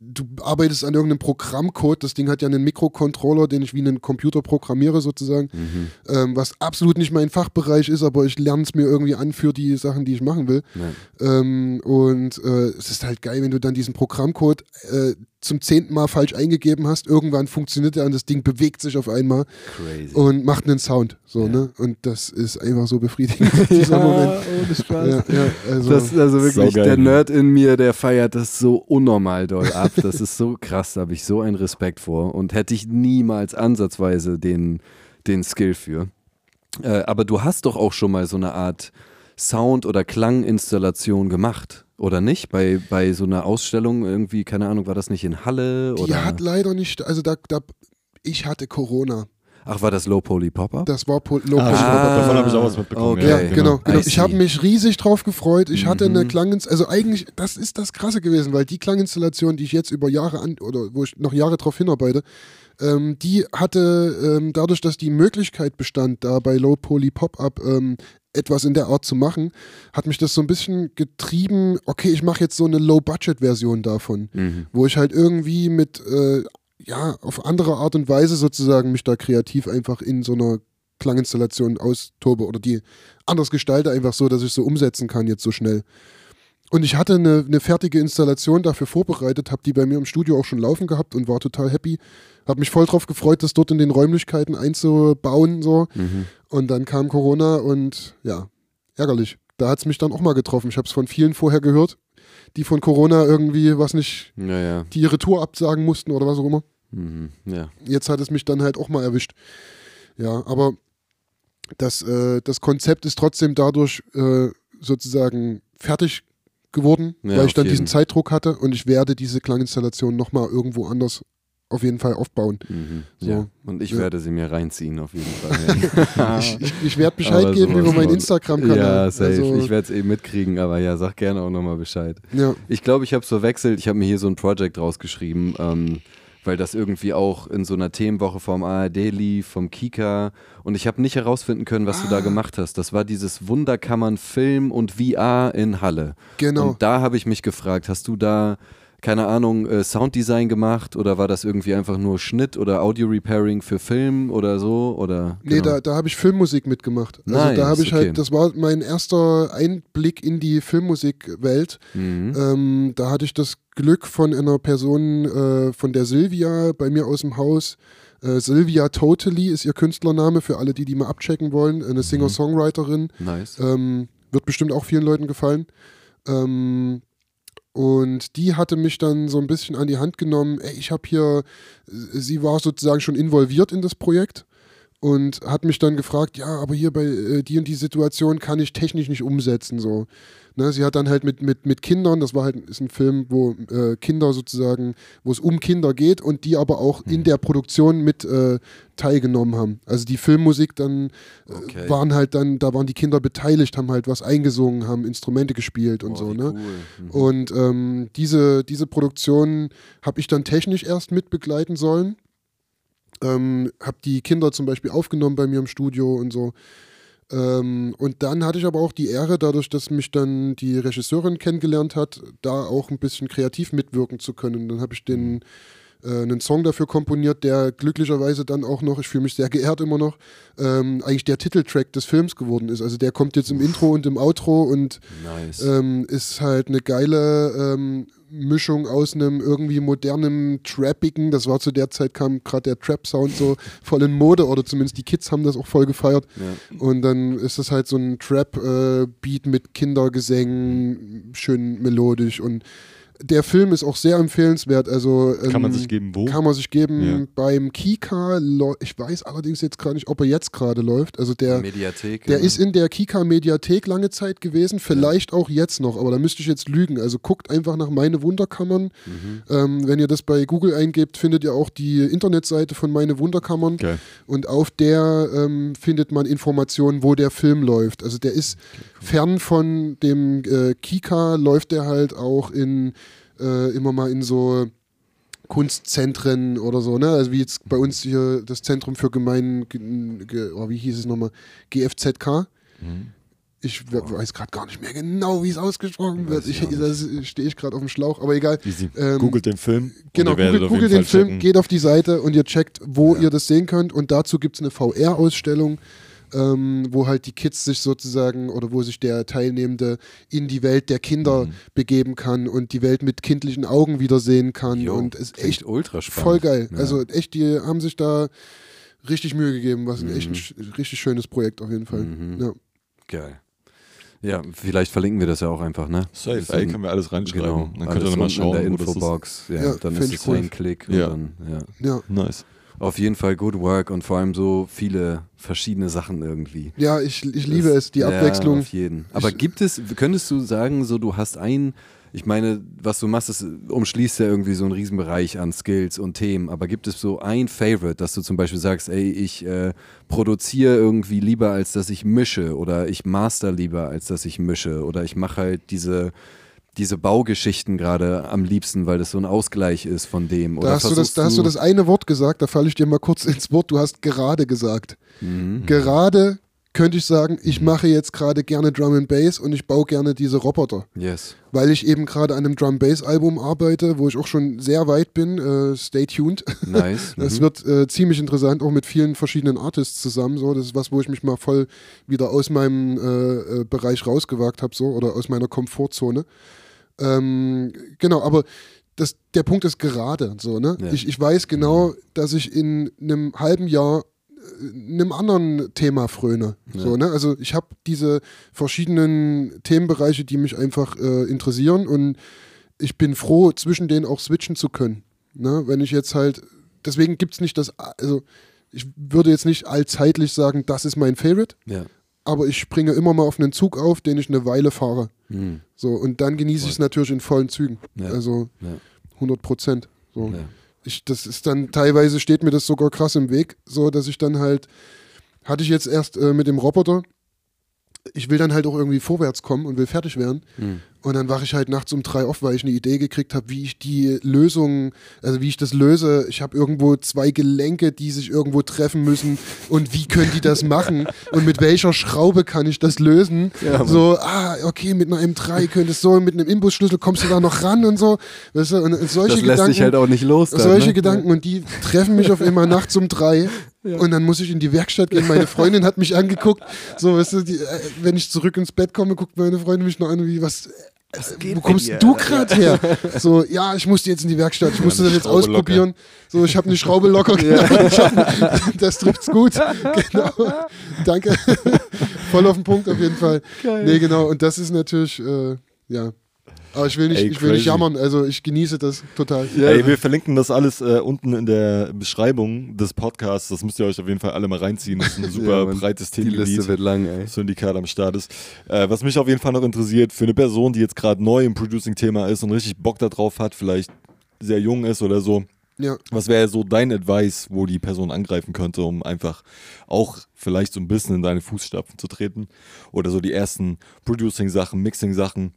du arbeitest an irgendeinem Programmcode, das Ding hat ja einen Mikrocontroller, den ich wie einen Computer programmiere sozusagen, mhm. ähm, was absolut nicht mein Fachbereich ist, aber ich lerne es mir irgendwie an für die Sachen, die ich machen will. Ähm, und äh, es ist halt geil, wenn du dann diesen Programmcode äh, zum zehnten Mal falsch eingegeben hast, irgendwann funktioniert er und das Ding bewegt sich auf einmal. Crazy. Und macht einen Sound. So, ja. ne? Und das ist einfach so befriedigend. Dieser ja, Moment. Ohne Spaß. Ja, ja, also, das, also wirklich, der Nerd in mir, der feiert das so unnormal doll ab. Das ist so krass, da habe ich so einen Respekt vor und hätte ich niemals ansatzweise den, den Skill für. Äh, aber du hast doch auch schon mal so eine Art Sound- oder Klanginstallation gemacht. Oder nicht? Bei, bei so einer Ausstellung irgendwie, keine Ahnung, war das nicht in Halle? Die oder? Hat leider nicht, also da, da, ich hatte Corona. Ach, war das Low-Poly-Pop-Up? Das war po- Low-Poly-Pop-Up. Ah, davon habe ich auch was mitbekommen. Okay. Ja, genau. genau. Ich habe mich riesig drauf gefreut. Ich mhm. hatte eine Klanginstallation, also eigentlich, das ist das Krasse gewesen, weil die Klanginstallation, die ich jetzt über Jahre an, oder wo ich noch Jahre drauf hinarbeite, Ähm, die hatte, ähm, dadurch, dass die Möglichkeit bestand, da bei Low-Poly-Pop-Up ähm, etwas in der Art zu machen, hat mich das so ein bisschen getrieben, okay, ich mache jetzt so eine Low-Budget-Version davon, mhm. wo ich halt irgendwie mit, äh, ja, auf andere Art und Weise sozusagen mich da kreativ einfach in so einer Klanginstallation austobe oder die anders gestalte, einfach so, dass ich so umsetzen kann jetzt so schnell. Und ich hatte eine, eine fertige Installation dafür vorbereitet, habe die bei mir im Studio auch schon laufen gehabt und war total happy. Habe mich voll drauf gefreut, das dort in den Räumlichkeiten einzubauen. So. Mhm. Und dann kam Corona und ja, ärgerlich. Da hat es mich dann auch mal getroffen. Ich habe es von vielen vorher gehört, die von Corona irgendwie, was nicht, naja. die ihre Tour absagen mussten oder was auch immer. Mhm. Ja. Jetzt hat es mich dann halt auch mal erwischt. Ja, aber das, äh, das Konzept ist trotzdem dadurch äh, sozusagen fertig geworden, ja, weil ich dann jeden. diesen Zeitdruck hatte und ich werde diese Klanginstallation nochmal irgendwo anders auf jeden Fall aufbauen. Mhm. So. Ja. Und ich ja. werde sie mir reinziehen auf jeden Fall. Ja. ich ich, ich werde Bescheid aber geben über meinen Instagram-Kanal. Ja, safe. Also ich werde es eben mitkriegen, aber ja, sag gerne auch nochmal Bescheid. Ja. Ich glaube, ich habe es verwechselt. Ich habe mir hier so ein Projekt rausgeschrieben, ähm, weil das irgendwie auch in so einer Themenwoche vom A R D lief, vom Kika und ich habe nicht herausfinden können, was ah. du da gemacht hast. Das war dieses Wunderkammern Film und V R in Halle. Genau. Und da habe ich mich gefragt, hast du da, keine Ahnung, äh, Sounddesign gemacht oder war das irgendwie einfach nur Schnitt oder Audio-Repairing für Film oder so? Oder, genau. Nee, da, da habe ich Filmmusik mitgemacht. Also nice, da habe ich okay. halt, das war mein erster Einblick in die Filmmusikwelt. Mhm. Ähm, da hatte ich das Glück von einer Person, äh, von der Sylvia bei mir aus dem Haus. Äh, Sylvia Totally ist ihr Künstlername für alle, die die mal abchecken wollen. Eine Singer-Songwriterin. Nice. Ähm, wird bestimmt auch vielen Leuten gefallen. Ähm, Und die hatte mich dann so ein bisschen an die Hand genommen, ey, ich habe hier, sie war sozusagen schon involviert in das Projekt und hat mich dann gefragt, ja, aber hier bei äh, die und die Situation kann ich technisch nicht umsetzen, so. Ne, sie hat dann halt mit, mit, mit Kindern, das war halt ist ein Film, wo äh, Kinder sozusagen, wo es um Kinder geht und die aber auch mhm. in der Produktion mit äh, teilgenommen haben. Also die Filmmusik dann äh, okay. waren halt dann, da waren die Kinder beteiligt, haben halt was eingesungen, haben Instrumente gespielt und oh, so. Ne? Cool. Mhm. Und ähm, diese, diese Produktion habe ich dann technisch erst mitbegleiten sollen. Ähm, hab die Kinder zum Beispiel aufgenommen bei mir im Studio und so. Ähm, und dann hatte ich aber auch die Ehre, dadurch, dass mich dann die Regisseurin kennengelernt hat, da auch ein bisschen kreativ mitwirken zu können. Dann habe ich den, äh, einen Song dafür komponiert, der glücklicherweise dann auch noch, ich fühle mich sehr geehrt immer noch, ähm, eigentlich der Titeltrack des Films geworden ist. Also der kommt jetzt im Intro und im Outro und nice. ähm, ist halt eine geile ähm, Mischung aus einem irgendwie modernen Trappigen, das war zu der Zeit, kam gerade der Trap-Sound so voll in Mode oder zumindest die Kids haben das auch voll gefeiert ja. und dann ist das halt so ein Trap-Beat mit Kindergesängen, schön melodisch und der Film ist auch sehr empfehlenswert, also ähm, kann man sich geben, wo? Kann man sich geben ja. beim Kika, ich weiß allerdings jetzt gerade nicht, ob er jetzt gerade läuft, also der, Mediathek, der ja. ist in der Kika-Mediathek lange Zeit gewesen, vielleicht ja. auch jetzt noch, aber da müsste ich jetzt lügen, also guckt einfach nach Meine Wunderkammern, mhm. ähm, wenn ihr das bei Google eingebt, findet ihr auch die Internetseite von Meine Wunderkammern okay. und auf der ähm, findet man Informationen, wo der Film läuft, also der ist okay, cool. fern von dem äh, Kika, läuft der halt auch in Äh, immer mal in so Kunstzentren oder so, ne? Also wie jetzt bei uns hier das Zentrum für Gemein, ge, ge, oh, wie hieß es nochmal? G F Z K. Mhm. Ich oh. weiß gerade gar nicht mehr genau, wie es ausgesprochen wird. Ich, da stehe ich gerade auf dem Schlauch, aber egal. Ähm, googelt den Film. Genau, googelt, googelt den Film, geht auf die Seite und ihr checkt, wo ja. ihr das sehen könnt. Und dazu gibt es eine V R-Ausstellung, ähm, wo halt die Kids sich sozusagen oder wo sich der Teilnehmende in die Welt der Kinder mhm. begeben kann und die Welt mit kindlichen Augen wiedersehen kann. Jo, und ist echt ultra spannend. Voll geil. Ja. Also echt, die haben sich da richtig Mühe gegeben. Was mhm. ein echt ein richtig schönes Projekt auf jeden Fall. Mhm. Ja. Geil. Ja, vielleicht verlinken wir das ja auch einfach, ne? Safe, ey, können wir alles reinschreiben. Genau, dann könnt ihr nochmal schauen, in der Infobox. Ja, ja, dann ist es cool. Ein Klick. Ja. Und dann, ja. ja, nice. Auf jeden Fall good work und vor allem so viele verschiedene Sachen irgendwie. Ja, ich, ich liebe das, es, die Abwechslung. Ja, auf jeden. Aber ich, gibt es, könntest du sagen, so du hast ein, ich meine, was du machst, das umschließt ja irgendwie so einen Riesenbereich an Skills und Themen, aber gibt es so ein Favorite, dass du zum Beispiel sagst, ey, ich äh, produziere irgendwie lieber, als dass ich mische, oder ich master lieber, als dass ich mische, oder ich mache halt diese, diese Baugeschichten gerade am liebsten, weil das so ein Ausgleich ist von dem. Oder da hast, du das, da hast du das eine Wort gesagt, da falle ich dir mal kurz ins Wort, du hast gerade gesagt. Mhm. Gerade könnte ich sagen, ich mache jetzt gerade gerne Drum and Bass und ich baue gerne diese Roboter. Yes. Weil ich eben gerade an einem Drum Bass Album arbeite, wo ich auch schon sehr weit bin. Äh, stay tuned. Nice. Das mhm. wird äh, ziemlich interessant, auch mit vielen verschiedenen Artists zusammen. So, das ist was, wo ich mich mal voll wieder aus meinem äh, Bereich rausgewagt habe, so, oder aus meiner Komfortzone. Ähm, genau, aber das, der Punkt ist gerade so, ne? Ja. Ich, ich weiß genau, dass ich in einem halben Jahr einem anderen Thema fröne. Ja. So, ne? Also ich habe diese verschiedenen Themenbereiche, die mich einfach äh, interessieren, und ich bin froh, zwischen denen auch switchen zu können. Ne? Wenn ich jetzt halt, deswegen gibt es nicht das, also ich würde jetzt nicht allzeitlich sagen, das ist mein Favorite, ja. aber ich springe immer mal auf einen Zug auf, den ich eine Weile fahre. Mhm. So, und dann genieße ich es natürlich in vollen Zügen. Ja. Also ja. hundert Prozent. So. Ja. Ich, das ist dann, teilweise steht mir das sogar krass im Weg, so dass ich dann halt, hatte ich jetzt erst äh, mit dem Roboter, ich will dann halt auch irgendwie vorwärts kommen und will fertig werden. Mhm. Und dann wache ich halt nachts um drei auf, weil ich eine Idee gekriegt habe, wie ich die Lösung, also wie ich das löse. Ich habe irgendwo zwei Gelenke, die sich irgendwo treffen müssen, und wie können die das machen und mit welcher Schraube kann ich das lösen? Ja, so, ah, okay, mit einer M drei könntest du so, mit einem Imbusschlüssel kommst du da noch ran und so. Weißt du? Und solche das lässt Gedanken, sich halt auch nicht los. Dann, solche ne? Gedanken, und die treffen mich auf immer nachts um drei. Ja. Und dann muss ich in die Werkstatt gehen. Meine Freundin hat mich angeguckt. So, weißt du, die, wenn ich zurück ins Bett komme, guckt meine Freundin mich noch an, wie was. Wo kommst dir? du gerade her? So, ja, ich musste jetzt in die Werkstatt, ich musste ja, das jetzt Schraube ausprobieren. Locker. So, ich habe eine Schraube locker. Genau. Ja. Das trifft's gut. Genau. Danke. Voll auf den Punkt auf jeden Fall. Geil. Nee, genau. Und das ist natürlich, äh, ja. Aber ich will nicht, ey, ich will nicht jammern, also ich genieße das total. Ja, ey, wir verlinken das alles äh, unten in der Beschreibung des Podcasts, das müsst ihr euch auf jeden Fall alle mal reinziehen, das ist ein super ja, breites Themengebiet. Die Liste wird lang, ey. Synthikat am Start ist. Äh, was mich auf jeden Fall noch interessiert, für eine Person, die jetzt gerade neu im Producing-Thema ist und richtig Bock darauf hat, vielleicht sehr jung ist oder so, ja. was wäre so dein Advice, wo die Person angreifen könnte, um einfach auch vielleicht so ein bisschen in deine Fußstapfen zu treten oder so die ersten Producing-Sachen, Mixing-Sachen?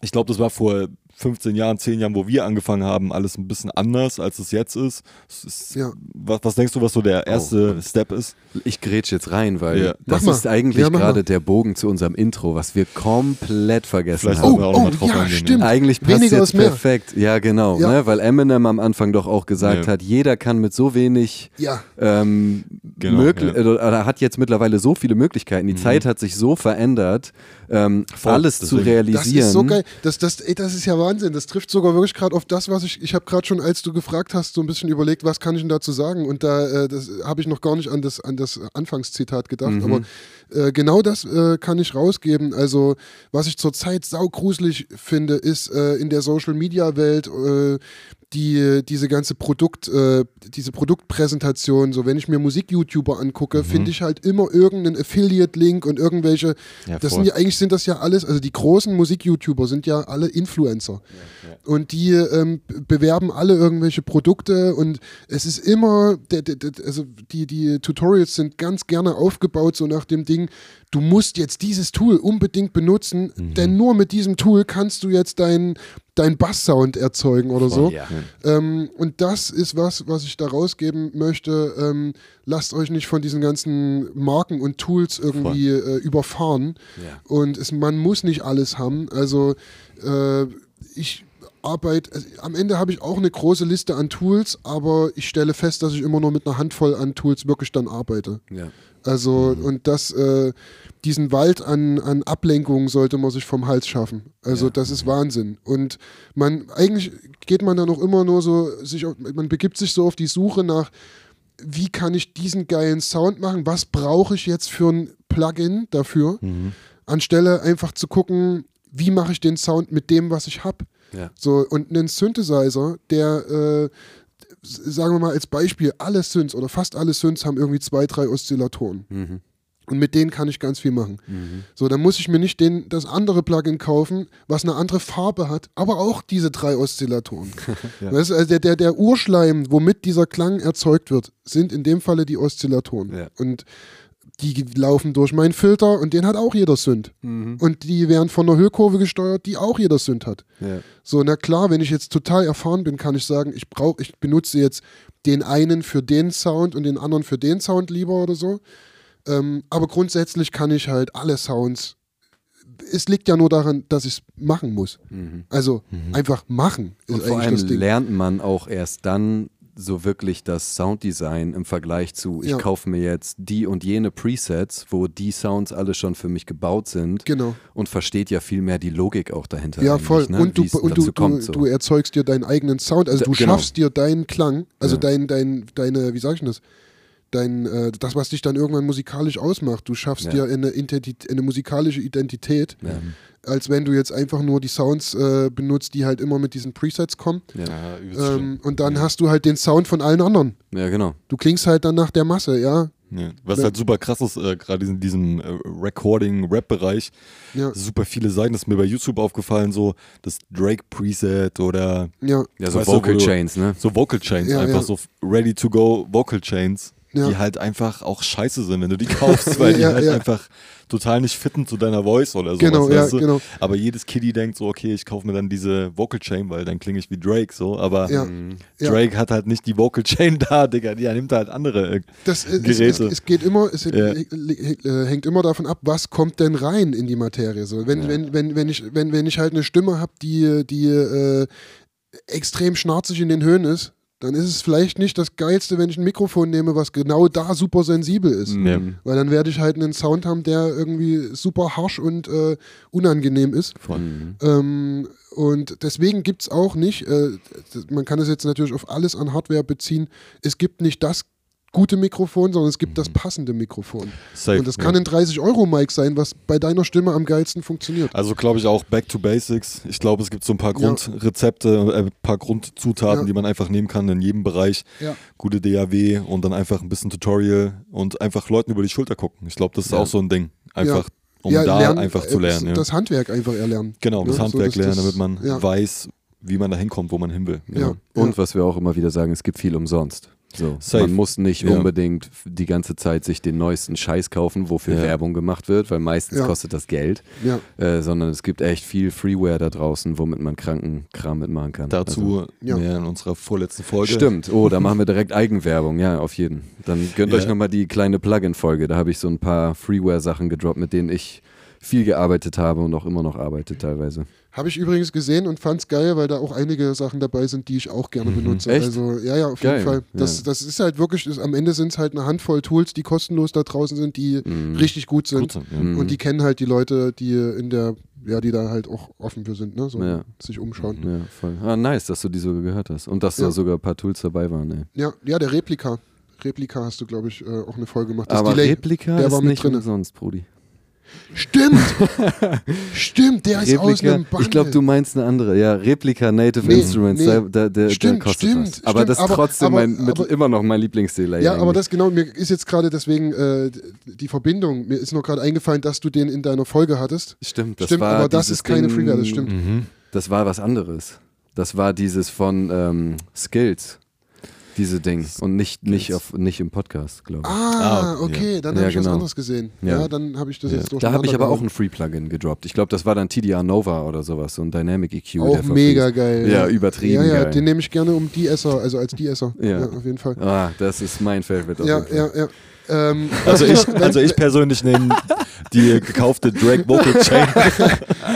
Ich glaube, das war vor fünfzehn Jahren, zehn Jahren, wo wir angefangen haben, alles ein bisschen anders, als es jetzt ist. Es ist ja. was, was denkst du, was so der erste oh. Step ist? Ich grätsch jetzt rein, weil ja. das ist eigentlich ja, gerade der Bogen zu unserem Intro, was wir komplett vergessen Vielleicht haben. Oh, wir auch oh, mal drauf ja, stimmt. Eigentlich passt weniger jetzt perfekt. Ja, genau. Ja. Ne? Weil Eminem am Anfang doch auch gesagt ja. hat, jeder kann mit so wenig ja. ähm, genau, möglich- ja. oder hat jetzt mittlerweile so viele Möglichkeiten. Die mhm. Zeit hat sich so verändert, ähm, Voll, alles deswegen. zu realisieren. Das ist so geil. Das, das, ey, das ist ja wahr. Wahnsinn, das trifft sogar wirklich gerade auf das, was ich, ich habe gerade schon, als du gefragt hast, so ein bisschen überlegt, was kann ich denn dazu sagen, und da äh, habe ich noch gar nicht an das, an das Anfangszitat gedacht, mhm. aber äh, genau das äh, kann ich rausgeben, also was ich zurzeit saugruselig finde, ist äh, in der Social-Media-Welt äh, die, diese ganze Produkt, äh, diese Produktpräsentation, so wenn ich mir Musik-YouTuber angucke, mhm. finde ich halt immer irgendeinen Affiliate-Link und irgendwelche, ja, das sind ja, eigentlich sind das ja alles, also die großen Musik-YouTuber sind ja alle Influencer. Ja, ja. Und die ähm, bewerben alle irgendwelche Produkte, und es ist immer, de, de, de, also die, die Tutorials sind ganz gerne aufgebaut, so nach dem Ding, du musst jetzt dieses Tool unbedingt benutzen, mhm. denn nur mit diesem Tool kannst du jetzt dein, deinen Bass-Sound erzeugen oder voll, so. Ja. Ähm, und das ist was, was ich da rausgeben möchte. Ähm, lasst euch nicht von diesen ganzen Marken und Tools irgendwie äh, überfahren. Ja. Und es, man muss nicht alles haben. Also äh, ich Arbeit, also am Ende habe ich auch eine große Liste an Tools, aber ich stelle fest, dass ich immer nur mit einer Handvoll an Tools wirklich dann arbeite. Ja. Also mhm. und das, äh, diesen Wald an, an Ablenkungen sollte man sich vom Hals schaffen. Also ja. das ist mhm. Wahnsinn. Und man, eigentlich geht man dann auch immer nur so, sich auf, man begibt sich so auf die Suche nach, wie kann ich diesen geilen Sound machen? Was brauche ich jetzt für ein Plugin dafür? Mhm. Anstelle einfach zu gucken, wie mache ich den Sound mit dem, was ich habe? Ja. So, und einen Synthesizer, der, äh, sagen wir mal als Beispiel, alle Synths oder fast alle Synths haben irgendwie zwei, drei Oszillatoren. Mhm. Und mit denen kann ich ganz viel machen. Mhm. So, dann muss ich mir nicht den, das andere Plugin kaufen, was eine andere Farbe hat, aber auch diese drei Oszillatoren. ja. Weißt du, also der, der, der Urschleim, womit dieser Klang erzeugt wird, sind in dem Falle die Oszillatoren. Ja. Und die laufen durch meinen Filter und den hat auch jeder Synth. Mhm. Und die werden von einer Hüllkurve gesteuert, die auch jeder Synth hat. Ja. So, na klar, wenn ich jetzt total erfahren bin, kann ich sagen, ich brauche, ich benutze jetzt den einen für den Sound und den anderen für den Sound lieber oder so. Ähm, aber grundsätzlich kann ich halt alle Sounds. Es liegt ja nur daran, dass ich es machen muss. Mhm. Also mhm. einfach machen. Ist und vor allem das Ding. Lernt man auch erst dann so wirklich das Sounddesign im Vergleich zu, ich ja. kaufe mir jetzt die und jene Presets, wo die Sounds alle schon für mich gebaut sind genau. und versteht ja viel mehr die Logik auch dahinter. Ja, voll. Ne? Und, du, und du, kommt, du, so. du erzeugst dir deinen eigenen Sound, also du genau. schaffst dir deinen Klang, also ja. dein, dein, deine, wie sag ich das, dein, äh, das, was dich dann irgendwann musikalisch ausmacht. Du schaffst ja. dir eine, Identität, eine musikalische Identität, ja. als wenn du jetzt einfach nur die Sounds äh, benutzt, die halt immer mit diesen Presets kommen. Ja, ähm, und dann ja. hast du halt den Sound von allen anderen. Ja, genau. Du klingst halt dann nach der Masse, ja. ja. Was ja. halt super krass ist, äh, gerade in diesem äh, Recording-Rap-Bereich, ja. super viele Seiten, das ist mir bei YouTube aufgefallen, so das Drake-Preset oder ja. Ja, so Vocal-Chains, ne? So Vocal-Chains, ja, einfach ja. so Ready-to-Go-Vocal-Chains. Ja. Die halt einfach auch scheiße sind, wenn du die kaufst, weil ja, die halt ja. einfach total nicht fitten zu deiner Voice oder so. Genau, ja, genau. Aber jedes Kiddie denkt so, okay, ich kaufe mir dann diese Vocal Chain, weil dann klinge ich wie Drake so. Aber ja. Drake ja. hat halt nicht die Vocal Chain da, Digga. Die nimmt halt andere das, äh, Geräte. Es, es geht immer, es ja. hängt immer davon ab, was kommt denn rein in die Materie. So, wenn, ja. wenn, wenn, wenn, ich, wenn, wenn ich halt eine Stimme habe, die, die äh, extrem schnarzig in den Höhen ist, dann ist es vielleicht nicht das Geilste, wenn ich ein Mikrofon nehme, was genau da super sensibel ist. Nee. Weil dann werde ich halt einen Sound haben, der irgendwie super harsch und äh, unangenehm ist. Von. Ähm, und deswegen gibt es auch nicht, äh, man kann es jetzt natürlich auf alles an Hardware beziehen, es gibt nicht das gute Mikrofon, sondern es gibt mhm. das passende Mikrofon. Safe, und das kann ja. ein dreißig Euro Mic sein, was bei deiner Stimme am geilsten funktioniert. Also glaube ich auch Back to Basics. Ich glaube, es gibt so ein paar Grundrezepte, ein äh, paar Grundzutaten, ja. die man einfach nehmen kann in jedem Bereich. Ja. Gute D A W und dann einfach ein bisschen Tutorial und einfach Leuten über die Schulter gucken. Ich glaube, das ist ja. auch so ein Ding. Einfach ja. um ja, da lernen, einfach zu lernen. Äh, das, ja. das Handwerk einfach erlernen. Genau, das ja, Handwerk so, lernen, damit man ja. weiß, wie man da hinkommt, wo man hin will. Ja. Ja. Und ja. was wir auch immer wieder sagen, es gibt viel umsonst. So. Man muss nicht ja. unbedingt die ganze Zeit sich den neuesten Scheiß kaufen, wofür ja. Werbung gemacht wird, weil meistens ja. kostet das Geld, ja. äh, sondern es gibt echt viel Freeware da draußen, womit man kranken Kram mitmachen kann. Dazu also, ja. mehr in unserer vorletzten Folge. Stimmt, oh, da machen wir direkt Eigenwerbung, ja, auf jeden. Dann gönnt ja. euch nochmal die kleine Plugin-Folge, da habe ich so ein paar Freeware-Sachen gedroppt, mit denen ich viel gearbeitet habe und auch immer noch arbeite teilweise. Habe ich übrigens gesehen und fand's geil, weil da auch einige Sachen dabei sind, die ich auch gerne benutze. Echt? Also ja, ja, auf geil. jeden Fall. Das, ja. das ist halt wirklich, ist, am Ende sind es halt eine Handvoll Tools, die kostenlos da draußen sind, die mhm. richtig gut sind. Gut sind. Mhm. Und die kennen halt die Leute, die in der, ja, die da halt auch offen für sind, ne? So ja. sich umschauen. Ja, voll. Ah, nice, dass du die sogar gehört hast. Und dass ja. da sogar ein paar Tools dabei waren, ey. Ja, ja, der Replica. Replica hast du, glaube ich, auch eine Folge gemacht. Das Aber Delay, Replica der ist war mit nicht drin. Sonst, Brudi. Stimmt! Stimmt, der ist Replika, aus einem Bundle. Ich glaube, du meinst eine andere. Ja, Replica Native nee, Instruments, nee. Da, da, da, stimmt, da kostet stimmt, was. Aber stimmt, das ist trotzdem aber, mein, aber, mit, immer noch mein Lieblingsdelay. Ja, eigentlich. Aber das genau, mir ist jetzt gerade deswegen äh, die Verbindung, mir ist noch gerade eingefallen, dass du den in deiner Folge hattest. Stimmt, das stimmt, war aber das ist keine Freeware, das stimmt. Mhm. Das war was anderes. Das war dieses von ähm, Skills. Diese Ding und nicht, nicht, auf, nicht im Podcast, glaube ich. Ah, ah okay, ja. dann habe ja, ich genau. was anderes gesehen. Ja, ja dann habe ich das ja. jetzt durcheinander. Da habe ich aber genommen. auch ein Free-Plugin gedroppt. Ich glaube, das war dann T D R Nova oder sowas, so ein Dynamic E Q. Auch mega geil. Ja, übertrieben Ja, ja, geil. Den nehme ich gerne um De-Esser, also als De-Esser. Ja. ja, auf jeden Fall. Ah, das ist mein Favorite. Ja, ja, ja. Ähm, also, ich, also ich persönlich nehme die gekaufte Drake Vocal Chain.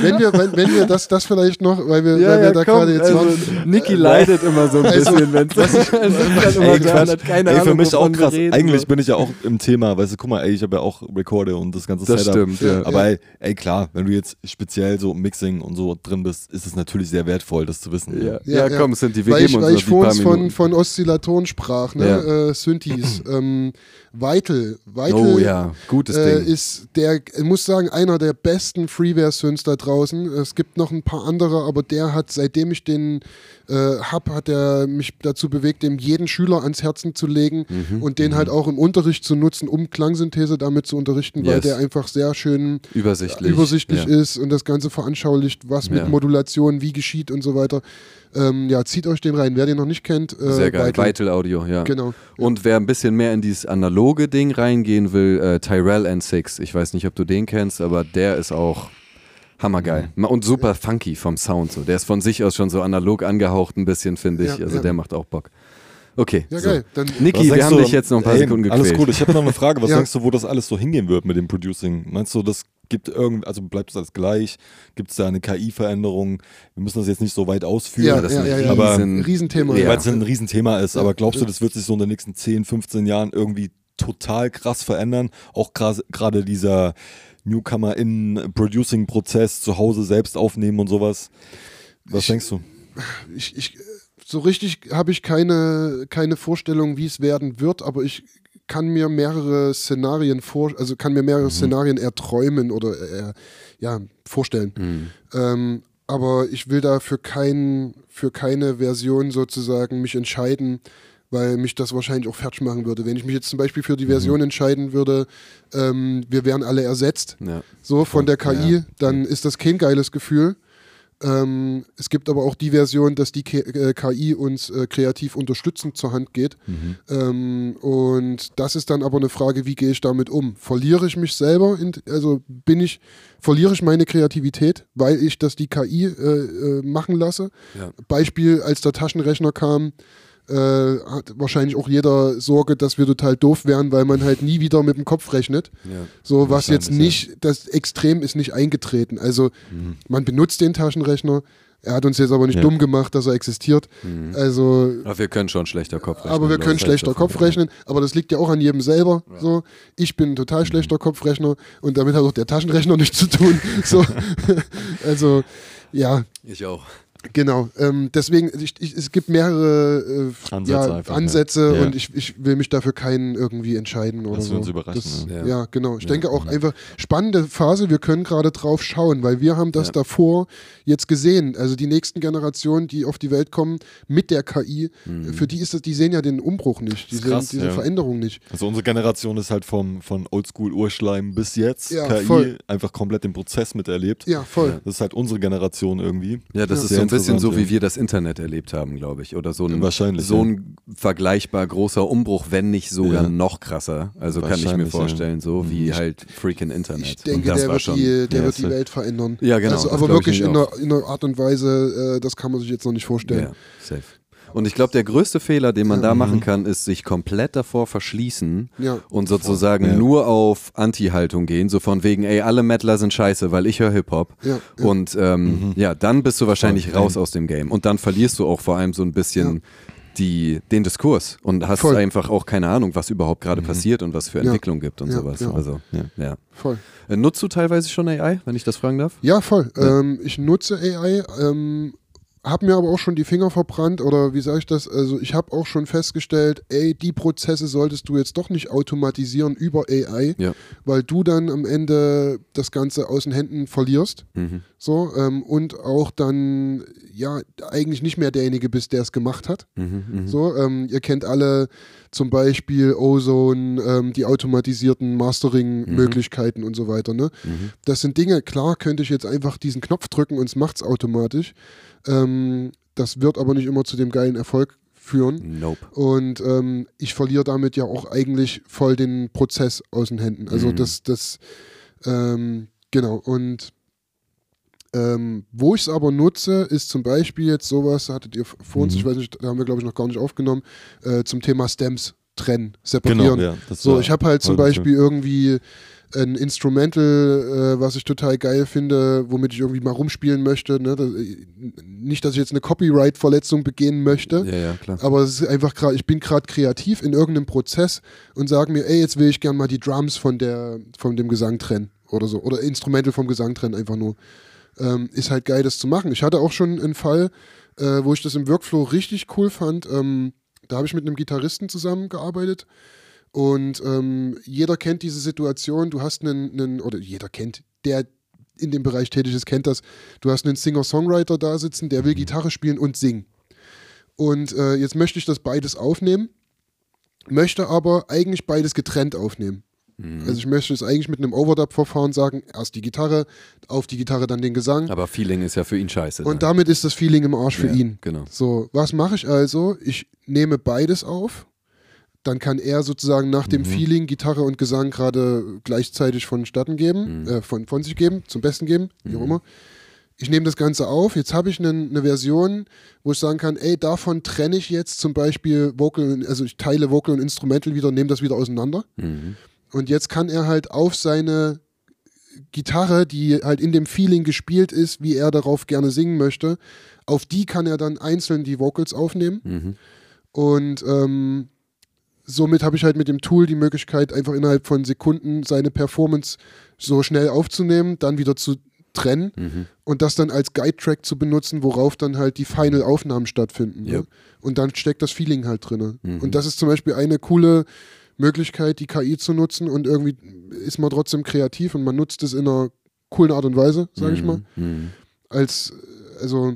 Wenn wir, wenn, wenn wir das, das vielleicht noch, weil wir, ja, weil wir ja, da gerade jetzt also, waren. Niki äh, leidet immer so ein also, bisschen, wenn es ist. Ey, für mich auch krass. Reden, Eigentlich oder? bin ich ja auch im Thema, weißt du, guck mal, ey, ich habe ja auch Recorde und das ganze das Setup. Stimmt, ja. Aber ey, ey, klar, wenn du jetzt speziell so Mixing und so drin bist, ist es natürlich sehr wertvoll, das zu wissen. Ja, ja, ja, ja. komm, Synthi, wir weil geben ich, uns Weil ich vor uns von, von Oszillatoren sprach, ne? Ja. Äh, Synthis, ähm, Vital, Vital oh, ja. Gutes äh, Ding. ist der, ich muss sagen, einer der besten Freeware-Synths da draußen. Es gibt noch ein paar andere, aber der hat, seitdem ich den äh, habe, hat er mich dazu bewegt, dem jeden Schüler ans Herzen zu legen mhm. und den mhm. halt auch im Unterricht zu nutzen, um Klangsynthese damit zu unterrichten, yes. weil der einfach sehr schön übersichtlich, übersichtlich ja. ist und das Ganze veranschaulicht, was ja. mit Modulation, wie geschieht und so weiter. Ähm, ja, zieht euch den rein, wer den noch nicht kennt. Äh, Sehr geil, Vital. Vital Audio, ja. Genau. Und wer ein bisschen mehr in dieses analoge Ding reingehen will, äh, Tyrell N sechs. Ich weiß nicht, ob du den kennst, aber der ist auch hammergeil. Mhm. Und super funky vom Sound. So. Der ist von sich aus schon so analog angehaucht ein bisschen, finde ich. Ja, also ja. der macht auch Bock. Okay. Ja, so. geil. Dann Niki, wir haben du, dich jetzt noch ein paar ey, Sekunden gequält. Alles cool, ich habe noch eine Frage. Was ja. denkst du, wo das alles so hingehen wird mit dem Producing? Meinst du, das gibt irgend, also bleibt es alles gleich? Gibt es da eine K I-Veränderung? Wir müssen das jetzt nicht so weit ausführen. Ja, das ja, ja, ja. ist ein Riesenthema. Ja. Weil es ein Riesenthema ist. Ja. Aber glaubst du, das wird sich so in den nächsten zehn, fünfzehn Jahren irgendwie total krass verändern? Auch gerade dieser Newcomer in Producing-Prozess, zu Hause selbst aufnehmen und sowas. Was ich, denkst du? Ich... ich So richtig habe ich keine, keine Vorstellung, wie es werden wird, aber ich kann mir mehrere Szenarien vor, also kann mir mehrere mhm. Szenarien erträumen oder er, ja, vorstellen. Mhm. Ähm, aber ich will da für, kein, für keine Version sozusagen mich entscheiden, weil mich das wahrscheinlich auch fertig machen würde. Wenn ich mich jetzt zum Beispiel für die Version mhm. entscheiden würde, ähm, wir wären alle ersetzt, ja. so von der K I, ja. dann ist das kein geiles Gefühl. Ähm, es gibt aber auch die Version, dass die K I uns äh, kreativ unterstützend zur Hand geht. Mhm. Ähm, und das ist dann aber eine Frage, wie gehe ich damit um? Verliere ich mich selber? In, also bin ich, verliere ich meine Kreativität, weil ich das die K I äh, äh, machen lasse? Ja. Beispiel, als der Taschenrechner kam, äh, hat wahrscheinlich auch jeder Sorge, dass wir total doof wären, weil man halt nie wieder mit dem Kopf rechnet. Ja, so was jetzt nicht, ja. das Extrem ist nicht eingetreten. Also mhm. man benutzt den Taschenrechner, er hat uns jetzt aber nicht ja. dumm gemacht, dass er existiert. Mhm. Also, aber wir können schon schlechter Kopf rechnen. Aber wir können schlechter Kopf rechnen, aber das liegt ja auch an jedem selber. Ja. So. Ich bin ein total schlechter mhm. Kopfrechner und damit hat auch der Taschenrechner nichts zu tun. So. Also ja. Ich auch. Genau, ähm, deswegen, ich, ich, es gibt mehrere äh, Ansätze, ja, einfach, Ansätze ja. und ich, ich will mich dafür keinen irgendwie entscheiden oder das so. Uns überraschen, das, ja. ja, genau. Ich ja. denke auch einfach, spannende Phase, wir können gerade drauf schauen, weil wir haben das ja. davor jetzt gesehen. Also die nächsten Generationen, die auf die Welt kommen mit der K I, mhm. für die ist das, die sehen ja den Umbruch nicht, die sehen krass, diese ja. Veränderung nicht. Also unsere Generation ist halt vom, von Oldschool-Urschleim bis jetzt, ja, K I, voll. einfach komplett den Prozess miterlebt. Ja, voll. Ja. Das ist halt unsere Generation irgendwie. Ja, das ja. ist sehr ein bisschen so, wie wir das Internet erlebt haben, glaube ich. Oder so ein, Wahrscheinlich, so ein ja. vergleichbar großer Umbruch, wenn nicht sogar ja. noch krasser. Also kann ich mir vorstellen, ja. so wie ich, halt freaking Internet. Ich denke, das der, wird, schon, die, der ja, wird die Welt verändern. Ja, genau. Also, aber wirklich in einer, in einer Art und Weise, äh, das kann man sich jetzt noch nicht vorstellen. Ja, safe. Und ich glaube, der größte Fehler, den man ja. da machen kann, ist, sich komplett davor verschließen ja. und sozusagen ja. nur auf Anti-Haltung gehen, so von wegen, ey, alle Mettler sind scheiße, weil ich höre Hip-Hop. Ja. Ja. Und ähm, mhm. ja, dann bist du wahrscheinlich ja. raus aus dem Game. Und dann verlierst du auch vor allem so ein bisschen ja. die, den Diskurs und hast Voll. einfach auch keine Ahnung, was überhaupt gerade mhm. passiert und was für ja. Entwicklung gibt und ja. sowas. Ja. Also, ja. ja. Voll. Nutzt du teilweise schon A I, wenn ich das fragen darf? Ja, voll. Ja. Ähm, ich nutze A I, ähm, habe mir aber auch schon die Finger verbrannt oder wie sage ich das, also ich habe auch schon festgestellt, ey, die Prozesse solltest du jetzt doch nicht automatisieren über A I, ja. weil du dann am Ende das Ganze aus den Händen verlierst mhm. so ähm, und auch dann ja eigentlich nicht mehr derjenige bist, der es gemacht hat. Mhm, so, ähm, ihr kennt alle zum Beispiel Ozone, ähm, die automatisierten Mastering-Möglichkeiten mhm. und so weiter. Ne? Mhm. Das sind Dinge, klar könnte ich jetzt einfach diesen Knopf drücken und es macht es automatisch. Ähm, das wird aber nicht immer zu dem geilen Erfolg führen. Nope. Und ähm, ich verliere damit ja auch eigentlich voll den Prozess aus den Händen. Also mhm. das, das, ähm, genau. Und ähm, wo ich es aber nutze, ist zum Beispiel jetzt sowas, hattet ihr vor uns, mhm. ich weiß nicht, da haben wir glaube ich noch gar nicht aufgenommen, äh, zum Thema Stems trennen, separieren. Genau, ja, das so, ich habe halt zum Beispiel schön. irgendwie ein Instrumental, äh, was ich total geil finde, womit ich irgendwie mal rumspielen möchte. Ne? Das, nicht, dass ich jetzt eine Copyright-Verletzung begehen möchte, ja, ja, klar. aber es ist einfach grad, ich bin gerade kreativ in irgendeinem Prozess und sage mir, ey, jetzt will ich gerne mal die Drums von, der, von dem Gesang trennen oder so. Oder Instrumental vom Gesang trennen, einfach nur. Ähm, ist halt geil, das zu machen. Ich hatte auch schon einen Fall, äh, wo ich das im Workflow richtig cool fand. Ähm, da habe ich mit einem Gitarristen zusammengearbeitet. Und ähm, jeder kennt diese Situation, du hast einen, einen, oder jeder kennt, der in dem Bereich tätig ist, kennt das, du hast einen Singer-Songwriter da sitzen, der will Gitarre spielen und singen. Und äh, jetzt möchte ich das beides aufnehmen, möchte aber eigentlich beides getrennt aufnehmen. Also ich möchte es eigentlich mit einem Overdub-Verfahren sagen, erst die Gitarre, auf die Gitarre dann den Gesang. Aber Feeling ist ja für ihn scheiße. Und ne? damit ist das Feeling im Arsch für ja, ihn. Genau. So, was mache ich also? Ich nehme beides auf, dann kann er sozusagen nach dem mhm. Feeling Gitarre und Gesang gerade gleichzeitig vonstatten geben, mhm. äh, von, von sich geben, zum Besten geben, wie auch mhm. immer. Ich nehme das Ganze auf, jetzt habe ich eine ne Version, wo ich sagen kann, ey, davon trenne ich jetzt zum Beispiel Vocal, also ich teile Vocal und Instrumental wieder, nehme das wieder auseinander. Mhm. Und jetzt kann er halt auf seine Gitarre, die halt in dem Feeling gespielt ist, wie er darauf gerne singen möchte, auf die kann er dann einzeln die Vocals aufnehmen. Mhm. Und ähm, somit habe ich halt mit dem Tool die Möglichkeit, einfach innerhalb von Sekunden seine Performance so schnell aufzunehmen, dann wieder zu trennen mhm. und das dann als Guide-Track zu benutzen, worauf dann halt die Final-Aufnahmen stattfinden. Yep. Ne? Und dann steckt das Feeling halt drin. Mhm. Und das ist zum Beispiel eine coole Möglichkeit, die K I zu nutzen, und irgendwie ist man trotzdem kreativ und man nutzt es in einer coolen Art und Weise, sage mm, ich mal. Mm. Als, also,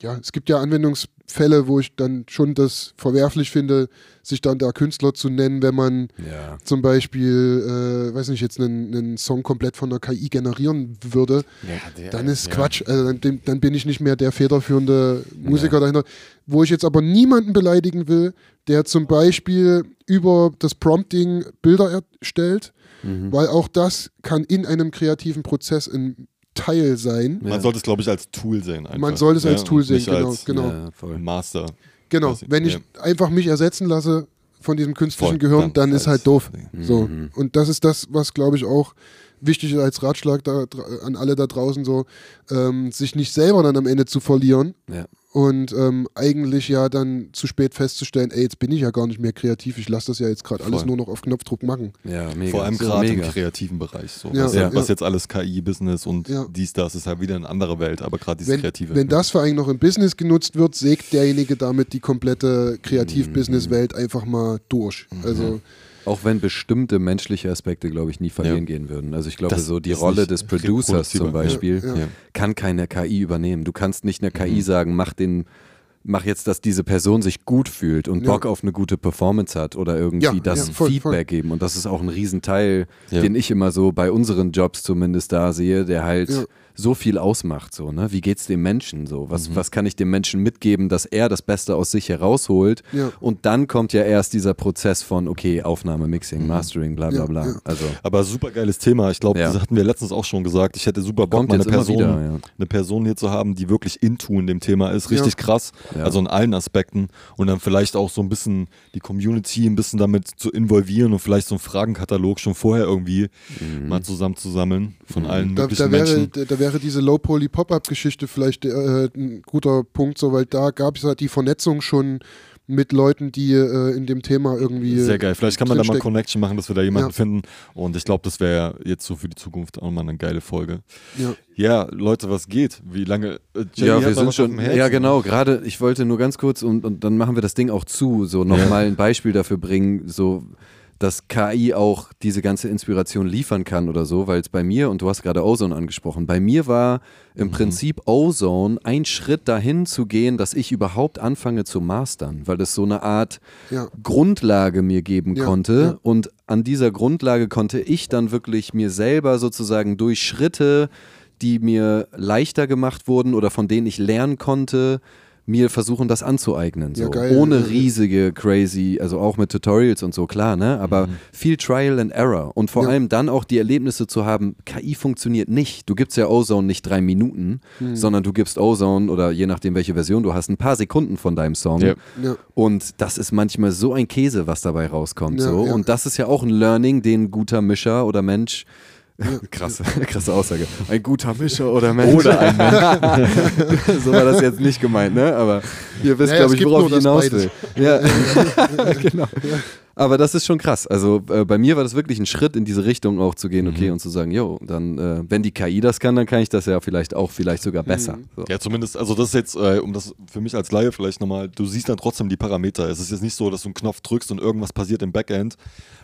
ja, es gibt ja Anwendungsfälle, wo ich dann schon das verwerflich finde, sich dann da Künstler zu nennen, wenn man ja. zum Beispiel, äh, weiß nicht, jetzt einen, einen Song komplett von der K I generieren würde, ja, der, dann ist ja. Quatsch. Also dann, dann bin ich nicht mehr der federführende Musiker ja. dahinter. Wo ich jetzt aber niemanden beleidigen will, der zum Beispiel über das Prompting Bilder erstellt, mhm. weil auch das kann in einem kreativen Prozess ein Teil sein. Ja. Man sollte es, glaube ich, als Tool sehen. Einfach. Man sollte es ja, als Tool sehen, genau. Als, genau. Ja, voll. Master. Genau, wenn ich ja. einfach mich ersetzen lasse von diesem künstlichen voll, Gehirn, dann, dann ist halt doof. Mhm. So. Und das ist das, was, glaube ich, auch wichtig ist als Ratschlag da, an alle da draußen, so, ähm, sich nicht selber dann am Ende zu verlieren. Ja. Und ähm, eigentlich ja dann zu spät festzustellen, ey, jetzt bin ich ja gar nicht mehr kreativ, ich lasse das ja jetzt gerade alles nur noch auf Knopfdruck machen. Ja, mega. Vor allem gerade im kreativen Bereich. So. Ja, was, ja, was ja. jetzt alles K I-Business und ja. dies, das ist halt wieder eine andere Welt, aber gerade dieses wenn, Kreative. Wenn das vor allem noch im Business genutzt wird, sägt derjenige damit die komplette Kreativ-Business-Welt mhm. einfach mal durch. Mhm. Also auch wenn bestimmte menschliche Aspekte, glaube ich, nie verlieren ja. gehen würden. Also ich glaube, das so die Rolle des Producers zum Beispiel ja, ja. kann keine K I übernehmen. Du kannst nicht einer K I mhm. sagen, mach den, mach jetzt, dass diese Person sich gut fühlt und ja. Bock auf eine gute Performance hat oder irgendwie ja, das ja, voll, Feedback voll. geben. Und das ist auch ein Riesenteil, ja. den ich immer so bei unseren Jobs zumindest da sehe, der halt ja. so viel ausmacht. So, ne? Wie geht's dem Menschen so? Was, mhm. was kann ich dem Menschen mitgeben, dass er das Beste aus sich herausholt? Ja. Und dann kommt ja erst dieser Prozess von, okay, Aufnahme, Mixing, mhm. Mastering, bla bla bla. Ja, ja. Also, aber super geiles Thema. Ich glaube, ja. das hatten wir letztens auch schon gesagt. Ich hätte super Bock, mal eine Person, wieder, ja. eine Person hier zu haben, die wirklich into in dem Thema ist. Richtig ja. krass. Ja. Also in allen Aspekten. Und dann vielleicht auch so ein bisschen die Community ein bisschen damit zu involvieren und vielleicht so einen Fragenkatalog schon vorher irgendwie mhm. mal zusammenzusammeln von mhm. allen da, möglichen da wäre, Menschen. Da wäre Wäre diese Low-Poly-Pop-Up-Geschichte vielleicht äh, ein guter Punkt, so, weil da gab es halt die Vernetzung schon mit Leuten, die äh, in dem Thema irgendwie. Sehr geil, vielleicht kann man da mal Connection machen, dass wir da jemanden ja. finden. Und ich glaube, das wäre jetzt so für die Zukunft auch mal eine geile Folge. Ja, ja Leute, was geht? Wie lange? Äh, ja, wir sind schon. Ja, genau, gerade, ich wollte nur ganz kurz und, und dann machen wir das Ding auch zu, so nochmal ja. ein Beispiel dafür bringen, so. Dass K I auch diese ganze Inspiration liefern kann oder so, weil es bei mir, und du hast gerade Ozone angesprochen, bei mir war im mhm. Prinzip Ozone ein Schritt dahin zu gehen, dass ich überhaupt anfange zu mastern, weil das so eine Art ja. Grundlage mir geben ja. konnte ja. und an dieser Grundlage konnte ich dann wirklich mir selber sozusagen durch Schritte, die mir leichter gemacht wurden oder von denen ich lernen konnte, mir versuchen, das anzueignen. So. Ja, geil. Ohne riesige, crazy, also auch mit Tutorials und so, klar, ne? Aber mhm. viel Trial and Error. Und vor ja. allem dann auch die Erlebnisse zu haben, K I funktioniert nicht. Du gibst ja Ozone nicht drei Minuten, mhm. sondern du gibst Ozone oder je nachdem, welche Version du hast, ein paar Sekunden von deinem Song. Ja. Ja. Und das ist manchmal so ein Käse, was dabei rauskommt. Ja, so. Ja. Und das ist ja auch ein Learning, den ein guter Mischer oder Mensch Krasse, krasse Aussage. Ein guter Mischer oder Mensch. Oder ein Mensch. So war das jetzt nicht gemeint, ne? Aber ihr wisst, naja, glaube ich, worauf ich hinaus will. Ja. Genau. Aber das ist schon krass. Also äh, bei mir war das wirklich ein Schritt, in diese Richtung auch zu gehen, okay, mhm. und zu sagen, jo, dann, äh, wenn die K I das kann, dann kann ich das ja vielleicht auch, vielleicht sogar besser. Mhm. So. Ja, zumindest, also das ist jetzt, äh, um das für mich als Laie vielleicht nochmal, du siehst dann trotzdem die Parameter. Es ist jetzt nicht so, dass du einen Knopf drückst und irgendwas passiert im Backend.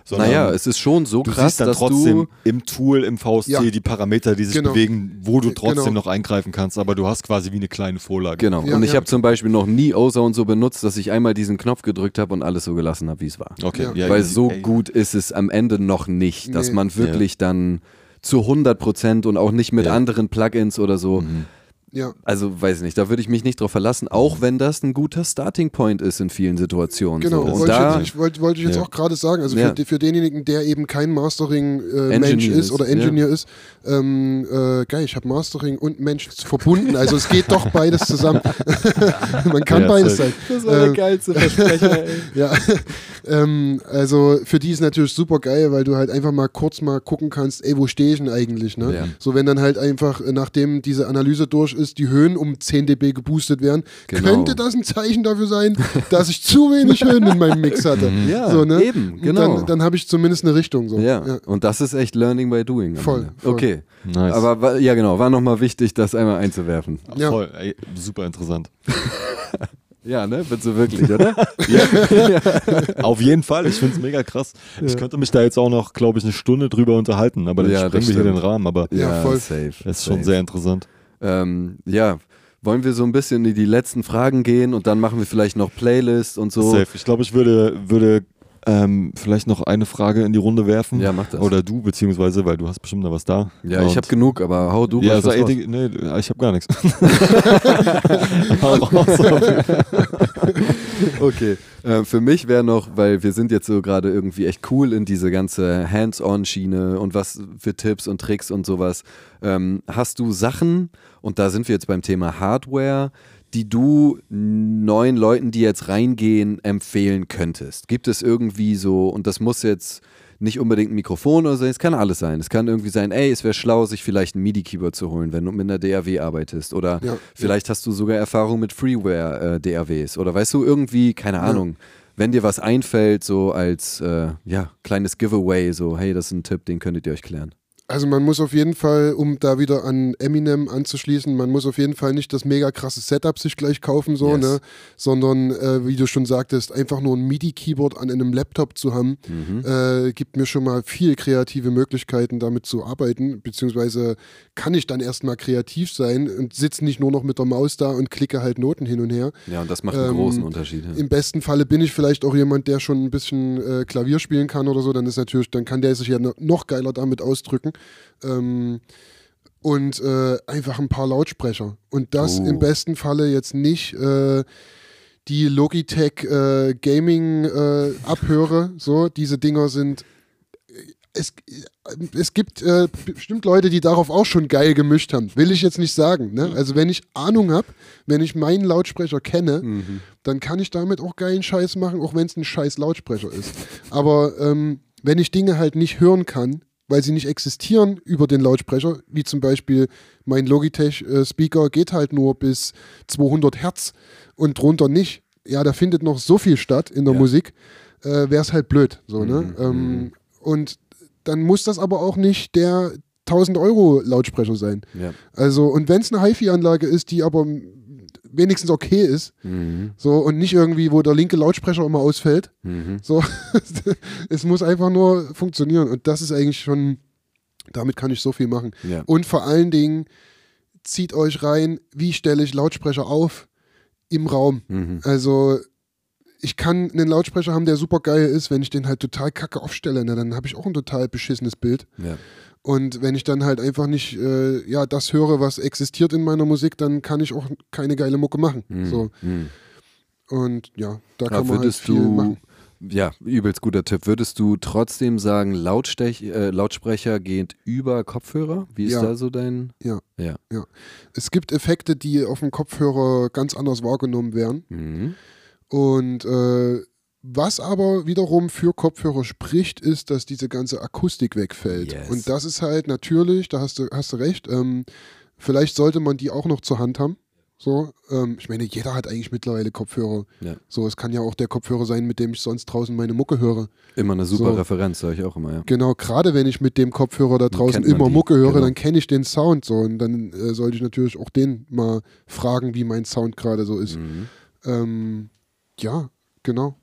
Sondern naja, es ist schon so du krass, siehst dann dass trotzdem du im Tool, im V S C ja. die Parameter, die sich genau. bewegen, wo du trotzdem genau. noch eingreifen kannst, aber du hast quasi wie eine kleine Vorlage. Genau. Ja, und ich ja. habe zum Beispiel noch nie Ozone so benutzt, dass ich einmal diesen Knopf gedrückt habe und alles so gelassen habe, wie es war. Okay. Ja. Ja, weil ja, so ey. gut ist es am Ende noch nicht, dass nee. man wirklich ja. dann zu hundert Prozent und auch nicht mit ja. anderen Plugins oder so. Mhm. Ja. Also weiß ich nicht, da würde ich mich nicht drauf verlassen, auch wenn das ein guter Starting Point ist in vielen Situationen. Genau, so. Und wollte, da, ich jetzt, ich wollte, wollte ich jetzt ja. auch gerade sagen, also ja. für, für denjenigen, der eben kein Mastering-Mensch äh, ist, ist oder Engineer ja. ist, ähm, äh, geil, ich habe Mastering und Mensch verbunden, also es geht doch beides zusammen. Man kann ja, beides sein. Das war der ähm, geilste Versprecher, ey. Ja. ähm, also für die ist natürlich super geil, weil du halt einfach mal kurz mal gucken kannst, ey, wo stehe ich denn eigentlich? Ne? Ja. So, wenn dann halt einfach, nachdem diese Analyse durch ist, ist, die Höhen um zehn Dezibel geboostet werden, genau. könnte das ein Zeichen dafür sein, dass ich zu wenig Höhen in meinem Mix hatte. Ja, so, ne? eben, genau. Dann, dann habe ich zumindest eine Richtung. So. Ja. ja, und das ist echt Learning by Doing. Voll, voll. Okay, nice. Aber ja genau, war nochmal wichtig, das einmal einzuwerfen. Ja. Voll, ey, super interessant. Ja, ne? Findest du wirklich, oder? ja. Ja. Auf jeden Fall, ich find's mega krass. Ja. Ich könnte mich da jetzt auch noch, glaube ich, eine Stunde drüber unterhalten, aber dann ja, sprengen wir hier den Rahmen. Aber ja, ja voll. Safe. Das ist safe. Schon sehr interessant. Ähm, ja, wollen wir so ein bisschen in die letzten Fragen gehen und dann machen wir vielleicht noch Playlists und so. Safe. Ich glaube, ich würde, würde ähm, vielleicht noch eine Frage in die Runde werfen. Ja, mach das. Oder du, beziehungsweise, weil du hast bestimmt noch was da. Ja, und ich habe genug, aber hau du. Ja, also, ey, die, nee, ich habe gar nichts. Okay, äh, für mich wäre noch, weil wir sind jetzt so gerade irgendwie echt cool in diese ganze Hands-on-Schiene und was für Tipps und Tricks und sowas. Ähm, hast du Sachen, und da sind wir jetzt beim Thema Hardware, die du neuen Leuten, die jetzt reingehen, empfehlen könntest? Gibt es irgendwie so, und das muss jetzt nicht unbedingt ein Mikrofon oder so, es kann alles sein. Es kann irgendwie sein, ey, es wäre schlau, sich vielleicht ein MIDI-Keyboard zu holen, wenn du mit einer D A W arbeitest. Oder ja, vielleicht ja. hast du sogar Erfahrung mit Freeware-D A Ws. Äh, oder weißt du, irgendwie, keine ja. Ahnung, wenn dir was einfällt, so als äh, ja, kleines Giveaway, so, hey, das ist ein Tipp, den könntet ihr euch klären. Also man muss auf jeden Fall, um da wieder an Eminem anzuschließen, man muss auf jeden Fall nicht das mega krasse Setup sich gleich kaufen, so, yes. ne? sondern, äh, wie du schon sagtest, einfach nur ein MIDI-Keyboard an einem Laptop zu haben, mhm. äh, gibt mir schon mal viel kreative Möglichkeiten, damit zu arbeiten, beziehungsweise kann ich dann erstmal kreativ sein und sitze nicht nur noch mit der Maus da und klicke halt Noten hin und her. Ja, und das macht einen ähm, großen Unterschied. Ja. Im besten Falle bin ich vielleicht auch jemand, der schon ein bisschen äh, Klavier spielen kann oder so, dann ist natürlich, dann kann der sich ja noch geiler damit ausdrücken. Ähm, und äh, einfach ein paar Lautsprecher. Und das oh. im besten Falle jetzt nicht äh, die Logitech äh, Gaming äh, Abhöre. So, diese Dinger sind. Es, es gibt äh, bestimmt Leute, die darauf auch schon geil gemischt haben. Will ich jetzt nicht sagen. Ne? Also wenn ich Ahnung habe, wenn ich meinen Lautsprecher kenne, mhm. dann kann ich damit auch geilen Scheiß machen, auch wenn es ein scheiß Lautsprecher ist. Aber ähm, wenn ich Dinge halt nicht hören kann, weil sie nicht existieren über den Lautsprecher, wie zum Beispiel mein Logitech-Speaker äh, geht halt nur bis zweihundert Hertz und drunter nicht. Ja, da findet noch so viel statt in der ja. Musik, äh, wäre es halt blöd. So, ne? mhm. ähm, und dann muss das aber auch nicht der tausend Euro Lautsprecher sein. Ja. Also, und wenn es eine Hi-Fi-Anlage ist, die aber wenigstens okay ist, mhm. so, und nicht irgendwie, wo der linke Lautsprecher immer ausfällt. Mhm. So, es muss einfach nur funktionieren und das ist eigentlich schon, damit kann ich so viel machen. Ja. Und vor allen Dingen, zieht euch rein, wie stelle ich Lautsprecher auf im Raum. Mhm. Also ich kann einen Lautsprecher haben, der super geil ist, wenn ich den halt total kacke aufstelle, ne, dann habe ich auch ein total beschissenes Bild. Ja. Und wenn ich dann halt einfach nicht äh, ja, das höre, was existiert in meiner Musik, dann kann ich auch keine geile Mucke machen. Mhm. So. Mhm. Und ja, da ja, kann man halt viel du, machen. Ja, übelst guter Tipp. Würdest du trotzdem sagen, Lautstech, äh, Lautsprecher geht über Kopfhörer? Wie ist ja. da so dein... Ja. Ja. ja, es gibt Effekte, die auf dem Kopfhörer ganz anders wahrgenommen werden. Mhm. Und... Äh, was aber wiederum für Kopfhörer spricht, ist, dass diese ganze Akustik wegfällt. Yes. Und das ist halt natürlich, da hast du, hast du recht, ähm, vielleicht sollte man die auch noch zur Hand haben. So, ähm, ich meine, jeder hat eigentlich mittlerweile Kopfhörer. Ja. So, es kann ja auch der Kopfhörer sein, mit dem ich sonst draußen meine Mucke höre. Immer eine super so. Referenz, sage ich auch immer, ja. Genau, gerade wenn ich mit dem Kopfhörer da draußen immer die. Mucke höre, genau. dann kenne ich den Sound so. Und dann äh, sollte ich natürlich auch den mal fragen, wie mein Sound gerade so ist. Mhm. Ähm, ja, genau.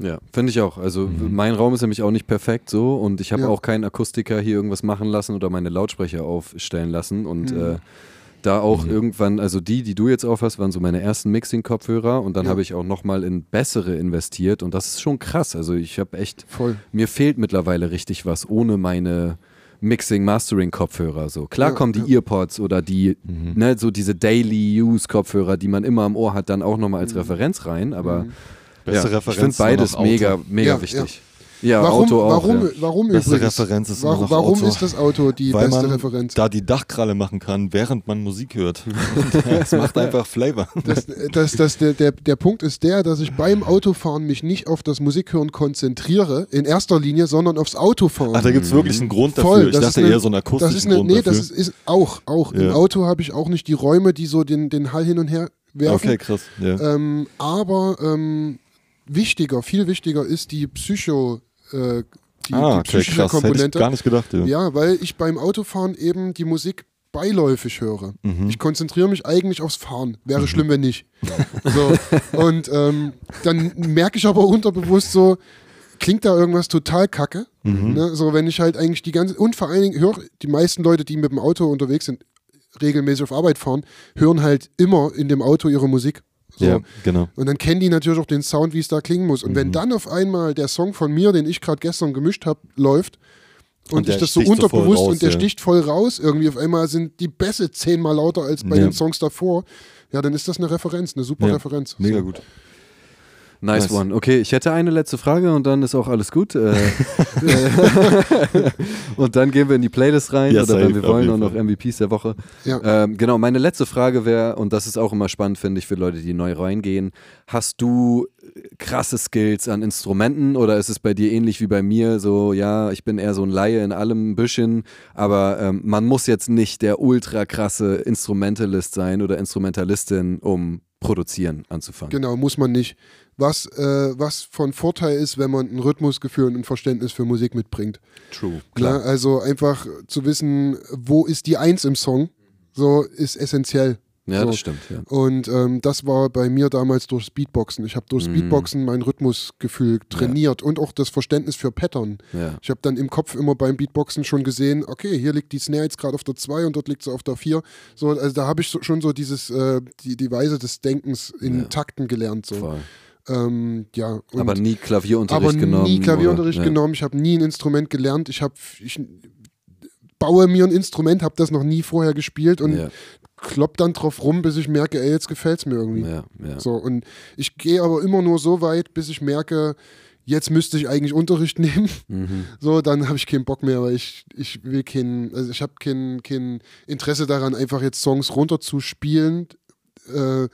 Ja, finde ich auch. Also mhm. mein Raum ist nämlich auch nicht perfekt so und ich habe ja. auch keinen Akustiker hier irgendwas machen lassen oder meine Lautsprecher aufstellen lassen und mhm. äh, da auch mhm. irgendwann, also die, die du jetzt aufhast, waren so meine ersten Mixing-Kopfhörer und dann ja. habe ich auch nochmal in bessere investiert und das ist schon krass. Also ich habe echt, Voll. mir fehlt mittlerweile richtig was ohne meine Mixing-Mastering-Kopfhörer. So. Klar ja, kommen die ja. Earpods oder die, mhm. ne, so diese Daily-Use-Kopfhörer, die man immer am Ohr hat, dann auch nochmal als mhm. Referenz rein, aber mhm. Beste ja, Referenz. Ich finde beides mega, mega ja, wichtig. Ja, ja warum, Auto auch. Warum, ja. warum beste übrigens, Referenz ist warum, warum Auto, ist das Auto die weil beste man Referenz? Da die Dachkralle machen kann, während man Musik hört. Das macht einfach Flavor. Das, das, das, der, der, der Punkt ist der, dass ich beim Autofahren mich nicht auf das Musikhören konzentriere, in erster Linie, sondern aufs Autofahren. Ach, da gibt es wirklich einen Grund dafür. Voll, ich dachte eine, eher so einen akustischen das eine, Grund nee, dafür. Nee, das ist, ist auch. auch. Ja. Im Auto habe ich auch nicht die Räume, die so den, den Hall hin und her werfen. Okay, krass. Ja. Ähm, aber ähm, wichtiger, viel wichtiger ist die Psycho, äh, die, ah, die psychische okay, krass. Komponente. Hätte ich gar nicht gedacht, ja. ja, weil ich beim Autofahren eben die Musik beiläufig höre. Mhm. Ich konzentriere mich eigentlich aufs Fahren. Wäre mhm. schlimm, wenn nicht. So. Und ähm, dann merke ich aber unterbewusst so, klingt da irgendwas total kacke. Mhm. Ne? So, wenn ich halt eigentlich die ganze, und vor allen Dingen höre die meisten Leute, die mit dem Auto unterwegs sind, regelmäßig auf Arbeit fahren, hören halt immer in dem Auto ihre Musik. So. Ja, genau. Und dann kennen die natürlich auch den Sound, wie es da klingen muss. Und mhm. wenn dann auf einmal der Song von mir, den ich gerade gestern gemischt habe, läuft und, und ich das so unterbewusst so raus, und der ja. sticht voll raus, irgendwie auf einmal sind die Bässe zehnmal lauter als bei ja. den Songs davor, ja, dann ist das eine Referenz, eine super ja. Referenz. Mega so. gut. Nice, nice one. Okay, ich hätte eine letzte Frage und dann ist auch alles gut. Und dann gehen wir in die Playlist rein yes, oder wenn wir wollen auch noch M V Ps der Woche. Ja. Ähm, genau, meine letzte Frage wäre, und das ist auch immer spannend, finde ich, für Leute, die neu reingehen, hast du krasse Skills an Instrumenten oder ist es bei dir ähnlich wie bei mir so, ja, ich bin eher so ein Laie in allem ein bisschen, aber ähm, man muss jetzt nicht der ultra krasse Instrumentalist sein oder Instrumentalistin, um produzieren anzufangen. Genau, muss man nicht. Was, äh, was von Vorteil ist, wenn man ein Rhythmusgefühl und ein Verständnis für Musik mitbringt. True, klar. Na, also einfach zu wissen, wo ist die Eins im Song, so ist essentiell. Ja, so. Das stimmt. Ja. Und ähm, das war bei mir damals durch Beatboxen. Ich habe durch Beatboxen mm. mein Rhythmusgefühl trainiert ja. und auch das Verständnis für Pattern. Ja. Ich habe dann im Kopf immer beim Beatboxen schon gesehen, okay, hier liegt die Snare jetzt gerade auf der zwei und dort liegt sie auf der vier. So, also da habe ich so, schon so dieses, äh, die, die Weise des Denkens in ja. Takten gelernt. So. Voll. Ähm, ja, und aber nie Klavierunterricht aber genommen. Aber nie Klavierunterricht oder? genommen. Ja. Ich habe nie ein Instrument gelernt. Ich habe... Ich, baue mir ein Instrument, habe das noch nie vorher gespielt und ja. klopp dann drauf rum, bis ich merke, ey, jetzt gefällt es mir irgendwie. Ja, ja. So, und ich gehe aber immer nur so weit, bis ich merke, jetzt müsste ich eigentlich Unterricht nehmen. Mhm. So, dann habe ich keinen Bock mehr, weil ich, ich will keinen, also ich habe kein, kein Interesse daran, einfach jetzt Songs runterzuspielen. Äh,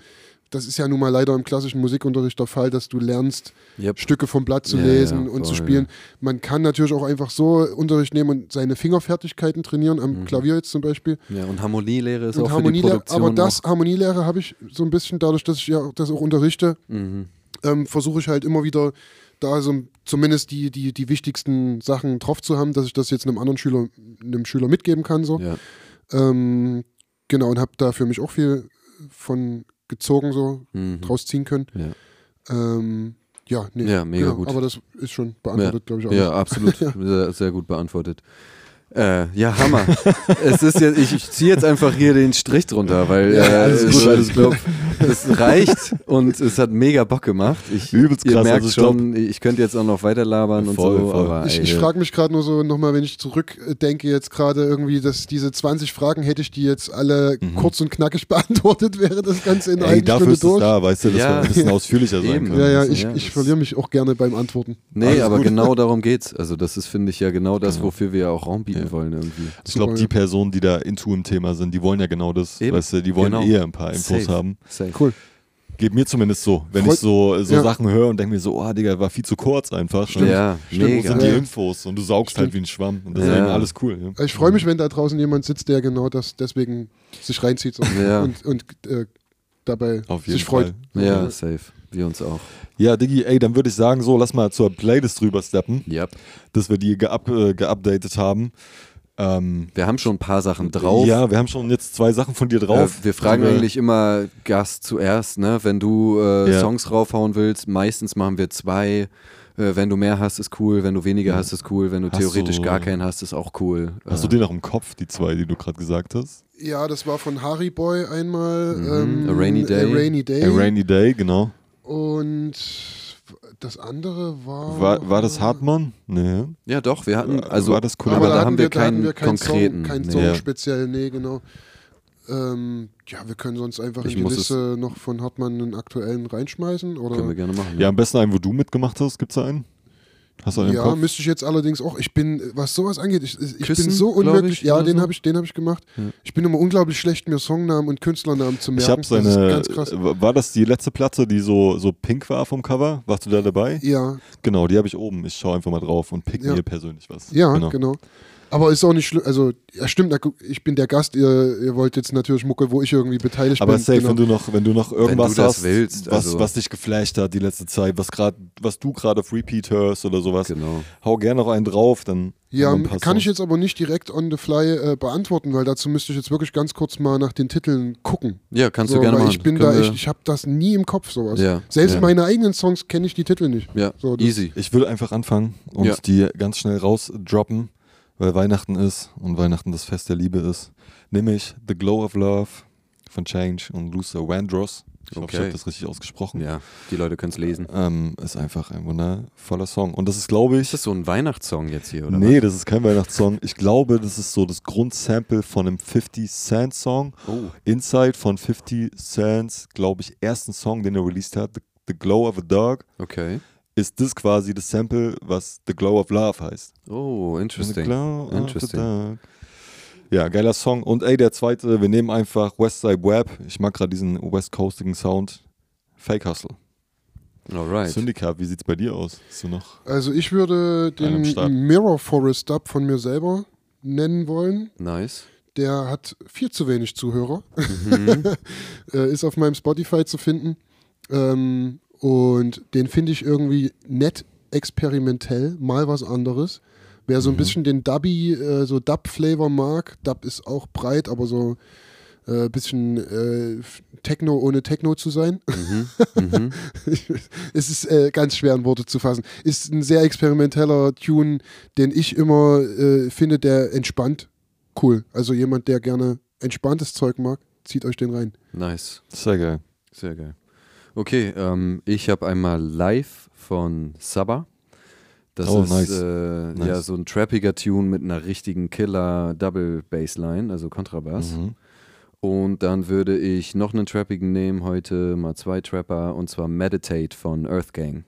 das ist ja nun mal leider im klassischen Musikunterricht der Fall, dass du lernst, yep. Stücke vom Blatt zu yeah, lesen yeah, und voll, zu spielen. Yeah. Man kann natürlich auch einfach so Unterricht nehmen und seine Fingerfertigkeiten trainieren, am mhm. Klavier jetzt zum Beispiel. Ja, und Harmonielehre ist und auch Harmonie für die Produktion. Aber das, Harmonielehre habe ich so ein bisschen, dadurch, dass ich ja das auch unterrichte, mhm. ähm, versuche ich halt immer wieder, da so zumindest die, die, die wichtigsten Sachen drauf zu haben, dass ich das jetzt einem anderen Schüler, einem Schüler mitgeben kann. So. Ja. Ähm, genau, und habe da für mich auch viel von gezogen so, mhm. draus ziehen können. Ja, ähm, ja, nee, ja mega ja, gut. Aber das ist schon beantwortet, ja. glaube ich. Auch. Ja, absolut. sehr, sehr gut beantwortet. Äh, ja, Hammer. Es ist jetzt, ich, ich ziehe jetzt einfach hier den Strich drunter, weil ja, alles äh, gut, alles glaub, das reicht und es hat mega Bock gemacht. Ich, Übelst ihr krass, merkt also schon, ich, ich könnte jetzt auch noch weiter labern und voll, so. Voll. Aber, ich ich frage mich gerade nur so nochmal, wenn ich zurückdenke jetzt gerade irgendwie, dass diese zwanzig Fragen, hätte ich die jetzt alle mhm. kurz und knackig beantwortet, wäre das Ganze in einer Stunde ist durch. Ist da, weißt du, dass ja. wir ein bisschen ausführlicher sein Eben. Können. Ja, ja, ich, ja, ich verliere mich auch gerne beim Antworten. Nee, alles aber gut. Genau darum geht's. Also das ist, finde ich, ja genau das, genau. wofür wir ja auch Raum bieten. Wollen irgendwie. Ich glaube, die Personen, die da into im Thema sind, die wollen ja genau das, Eben. Weißt du, die wollen genau. eher ein paar Infos Safe. Haben. Safe. Cool. Geht mir zumindest so, wenn Freut ich so, so ja. Sachen höre und denke mir so, oh Digga, war viel zu kurz einfach. Stimmt, ja, Stimmt wo sind die Infos? Und du saugst Stimmt. halt wie ein Schwamm und das ja. ist eben alles cool. Ja. Ich freue mich, wenn da draußen jemand sitzt, der genau das deswegen sich reinzieht und, ja. und, und äh, dabei Auf jeden sich freut. Fall. Ja, ja, safe. Wir uns auch. Ja, Diggi, ey, dann würde ich sagen, so, lass mal zur Playlist drüber steppen, yep. dass wir die geup- äh, geupdatet haben. Ähm, wir haben schon ein paar Sachen drauf. Ja, wir haben schon jetzt zwei Sachen von dir drauf. Äh, wir fragen wir eigentlich immer Gast zuerst, ne? Wenn du äh, ja. Songs raufhauen willst, meistens machen wir zwei. Äh, wenn du mehr hast, ist cool. Wenn du weniger ja. hast, ist cool. Wenn du hast theoretisch du, gar keinen hast, ist auch cool. Hast äh, du den noch im Kopf, die zwei, die du gerade gesagt hast? Ja, das war von Haribo einmal. Mhm. Ähm, A Rainy Day. A Rainy Day. A Rainy Day, genau. Und das andere war... War, war das Hartmann? Nee. Ja doch, wir hatten... Also, war das cool? Aber, aber da haben wir, wir keinen wir kein konkreten... Keinen Song, kein Song nee. speziell, nee, genau. Ähm, ja, wir können sonst einfach ich in die Liste noch von Hartmann einen aktuellen reinschmeißen, oder? Können wir gerne machen. Ja, ja am besten einen, wo du mitgemacht hast. Gibt es da einen? Hast du einen Ja, im Kopf? Müsste ich jetzt allerdings auch... Ich bin, was sowas angeht, ich, ich Küssen, bin so unmöglich... Ja, den so? habe ich, hab ich gemacht. Ja. Ich bin immer unglaublich schlecht, mir Songnamen und Künstlernamen zu merken. Ich hab seine, das ist ganz krass. War das die letzte Platte, die so, so pink war vom Cover? Warst du da dabei? Ja. Genau, die habe ich oben. Ich schaue einfach mal drauf und pick ja. mir persönlich was. Ja, genau. genau. Aber ist auch nicht schlimm, also ja stimmt, ich bin der Gast, ihr, ihr wollt jetzt natürlich Mucke, wo ich irgendwie beteiligt aber bin. Aber safe, genau. wenn, du noch, wenn du noch irgendwas du hast, willst, was, also. was dich geflasht hat die letzte Zeit, was, grad, was du gerade auf Repeat hörst oder sowas, genau. hau gerne noch einen drauf, dann... Ja, kann ich jetzt aber nicht direkt on the fly äh, beantworten, weil dazu müsste ich jetzt wirklich ganz kurz mal nach den Titeln gucken. Ja, kannst so, du gerne machen. Ich bin Können da, ich, ich habe das nie im Kopf, sowas. Ja. Selbst ja. meine eigenen Songs kenne ich die Titel nicht. Ja, so, easy. Ich will einfach anfangen und ja. die ganz schnell rausdroppen. Weil Weihnachten ist und Weihnachten das Fest der Liebe ist, nämlich The Glow of Love von Change und Luther Vandross. Ich okay. hoffe, ich habe das richtig ausgesprochen. Ja, die Leute können es lesen. Ähm, ist einfach ein wundervoller Song. Und das ist, glaube ich... Ist das so ein Weihnachtssong jetzt hier, oder Nee, was? Das ist kein Weihnachtssong. Ich glaube, das ist so das Grundsample von einem fifty Cent Song. Oh. Inside von fifty Cents, glaube ich, ersten Song, den er released hat, The, The Glow of a Dog. Okay. Ist das quasi das Sample, was The Glow of Love heißt. Oh, interesting. interesting. Ja, geiler Song. Und ey, der zweite, wir nehmen einfach Westside Web. Ich mag gerade diesen West Coastigen Sound. Fake Hustle. Alright. Synthikat, wie sieht's bei dir aus? Hast du noch? Also ich würde den Mirror Forest Dub von mir selber nennen wollen. Nice. Der hat viel zu wenig Zuhörer. Mhm. Ist auf meinem Spotify zu finden. Ähm... Und den finde ich irgendwie nett, experimentell, mal was anderes. Wer so ein mhm. bisschen den Dubby, äh, so Dub-Flavor mag, Dub ist auch breit, aber so ein äh, bisschen äh, Techno ohne Techno zu sein. Mhm. Mhm. Es ist äh, ganz schwer in Worte zu fassen. Ist ein sehr experimenteller Tune, den ich immer äh, finde, der entspannt cool. Also jemand, der gerne entspanntes Zeug mag, zieht euch den rein. Nice. Sehr geil. Sehr geil. Okay, ähm, ich habe einmal Live von Sabba. Das oh, ist nice. Äh, nice. ja so ein trappiger Tune mit einer richtigen Killer-Double-Bassline, also Kontrabass. Mhm. Und dann würde ich noch einen trappigen nehmen, heute mal zwei Trapper, und zwar Meditate von Earthgang.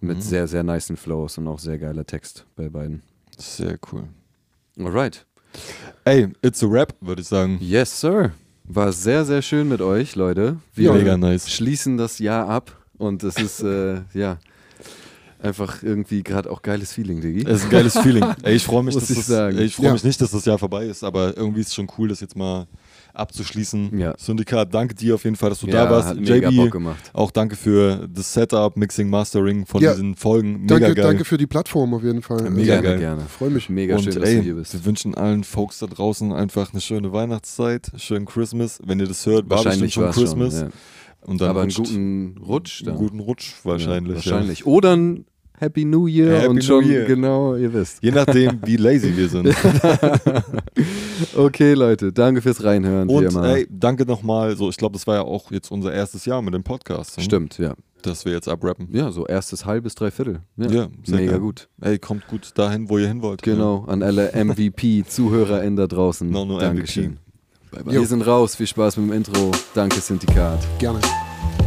Mit mhm. sehr, sehr nicen Flows und auch sehr geiler Text bei beiden. Sehr cool. Alright. Ey, it's a rap, würde ich sagen. Yes, sir. War sehr, sehr schön mit euch, Leute. Wir ja, mega nice. Schließen das Jahr ab und es ist, äh, ja, einfach irgendwie gerade auch geiles Feeling, Diggi. Es ist ein geiles Feeling. Ey, ich freue mich, dass ich das, sagen. Ey, ich freu ja. mich nicht, dass das Jahr vorbei ist, aber irgendwie ist es schon cool, das jetzt mal abzuschließen. Ja. Synthikat, danke dir auf jeden Fall, dass du ja, da warst. Hat mega J B, Bock gemacht. Auch danke für das Setup, Mixing, Mastering von ja. diesen Folgen. Mega danke, geil. Danke für die Plattform auf jeden Fall. Ja, mega gerne, geil. gerne. Freue mich. Mega Und schön, dass ey, du hier bist. Wir wünschen allen Folks da draußen einfach eine schöne Weihnachtszeit, schönen Christmas. Wenn ihr das hört, war bestimmt schon Christmas. Schon, ja. Und dann Aber einen guten Rutsch. Dann. Einen guten Rutsch wahrscheinlich. Ja, wahrscheinlich. Ja. Oder ein Happy New Year Happy und New schon, Year. Genau, ihr wisst. Je nachdem, wie lazy wir sind. Okay, Leute, danke fürs Reinhören. Und wie immer. Ey, danke nochmal, so, ich glaube, das war ja auch jetzt unser erstes Jahr mit dem Podcast. Hm? Stimmt, ja. Dass wir jetzt abrappen. Ja, so erstes halbes, dreiviertel. Ja, ja sehr mega geil. Gut. Ey, kommt gut dahin, wo ihr hin wollt. Genau, ja. An alle M V P-ZuhörerInnen da draußen. No, no, Dankeschön. M V P. Bye, bye. Wir sind raus, viel Spaß mit dem Intro. Danke, Synthikat. Gerne.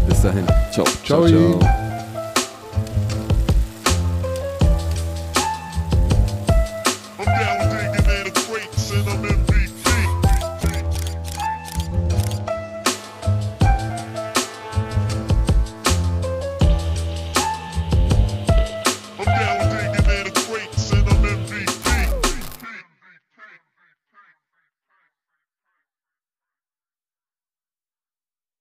Bis dahin. Ciao. Ciao, ciao. ciao.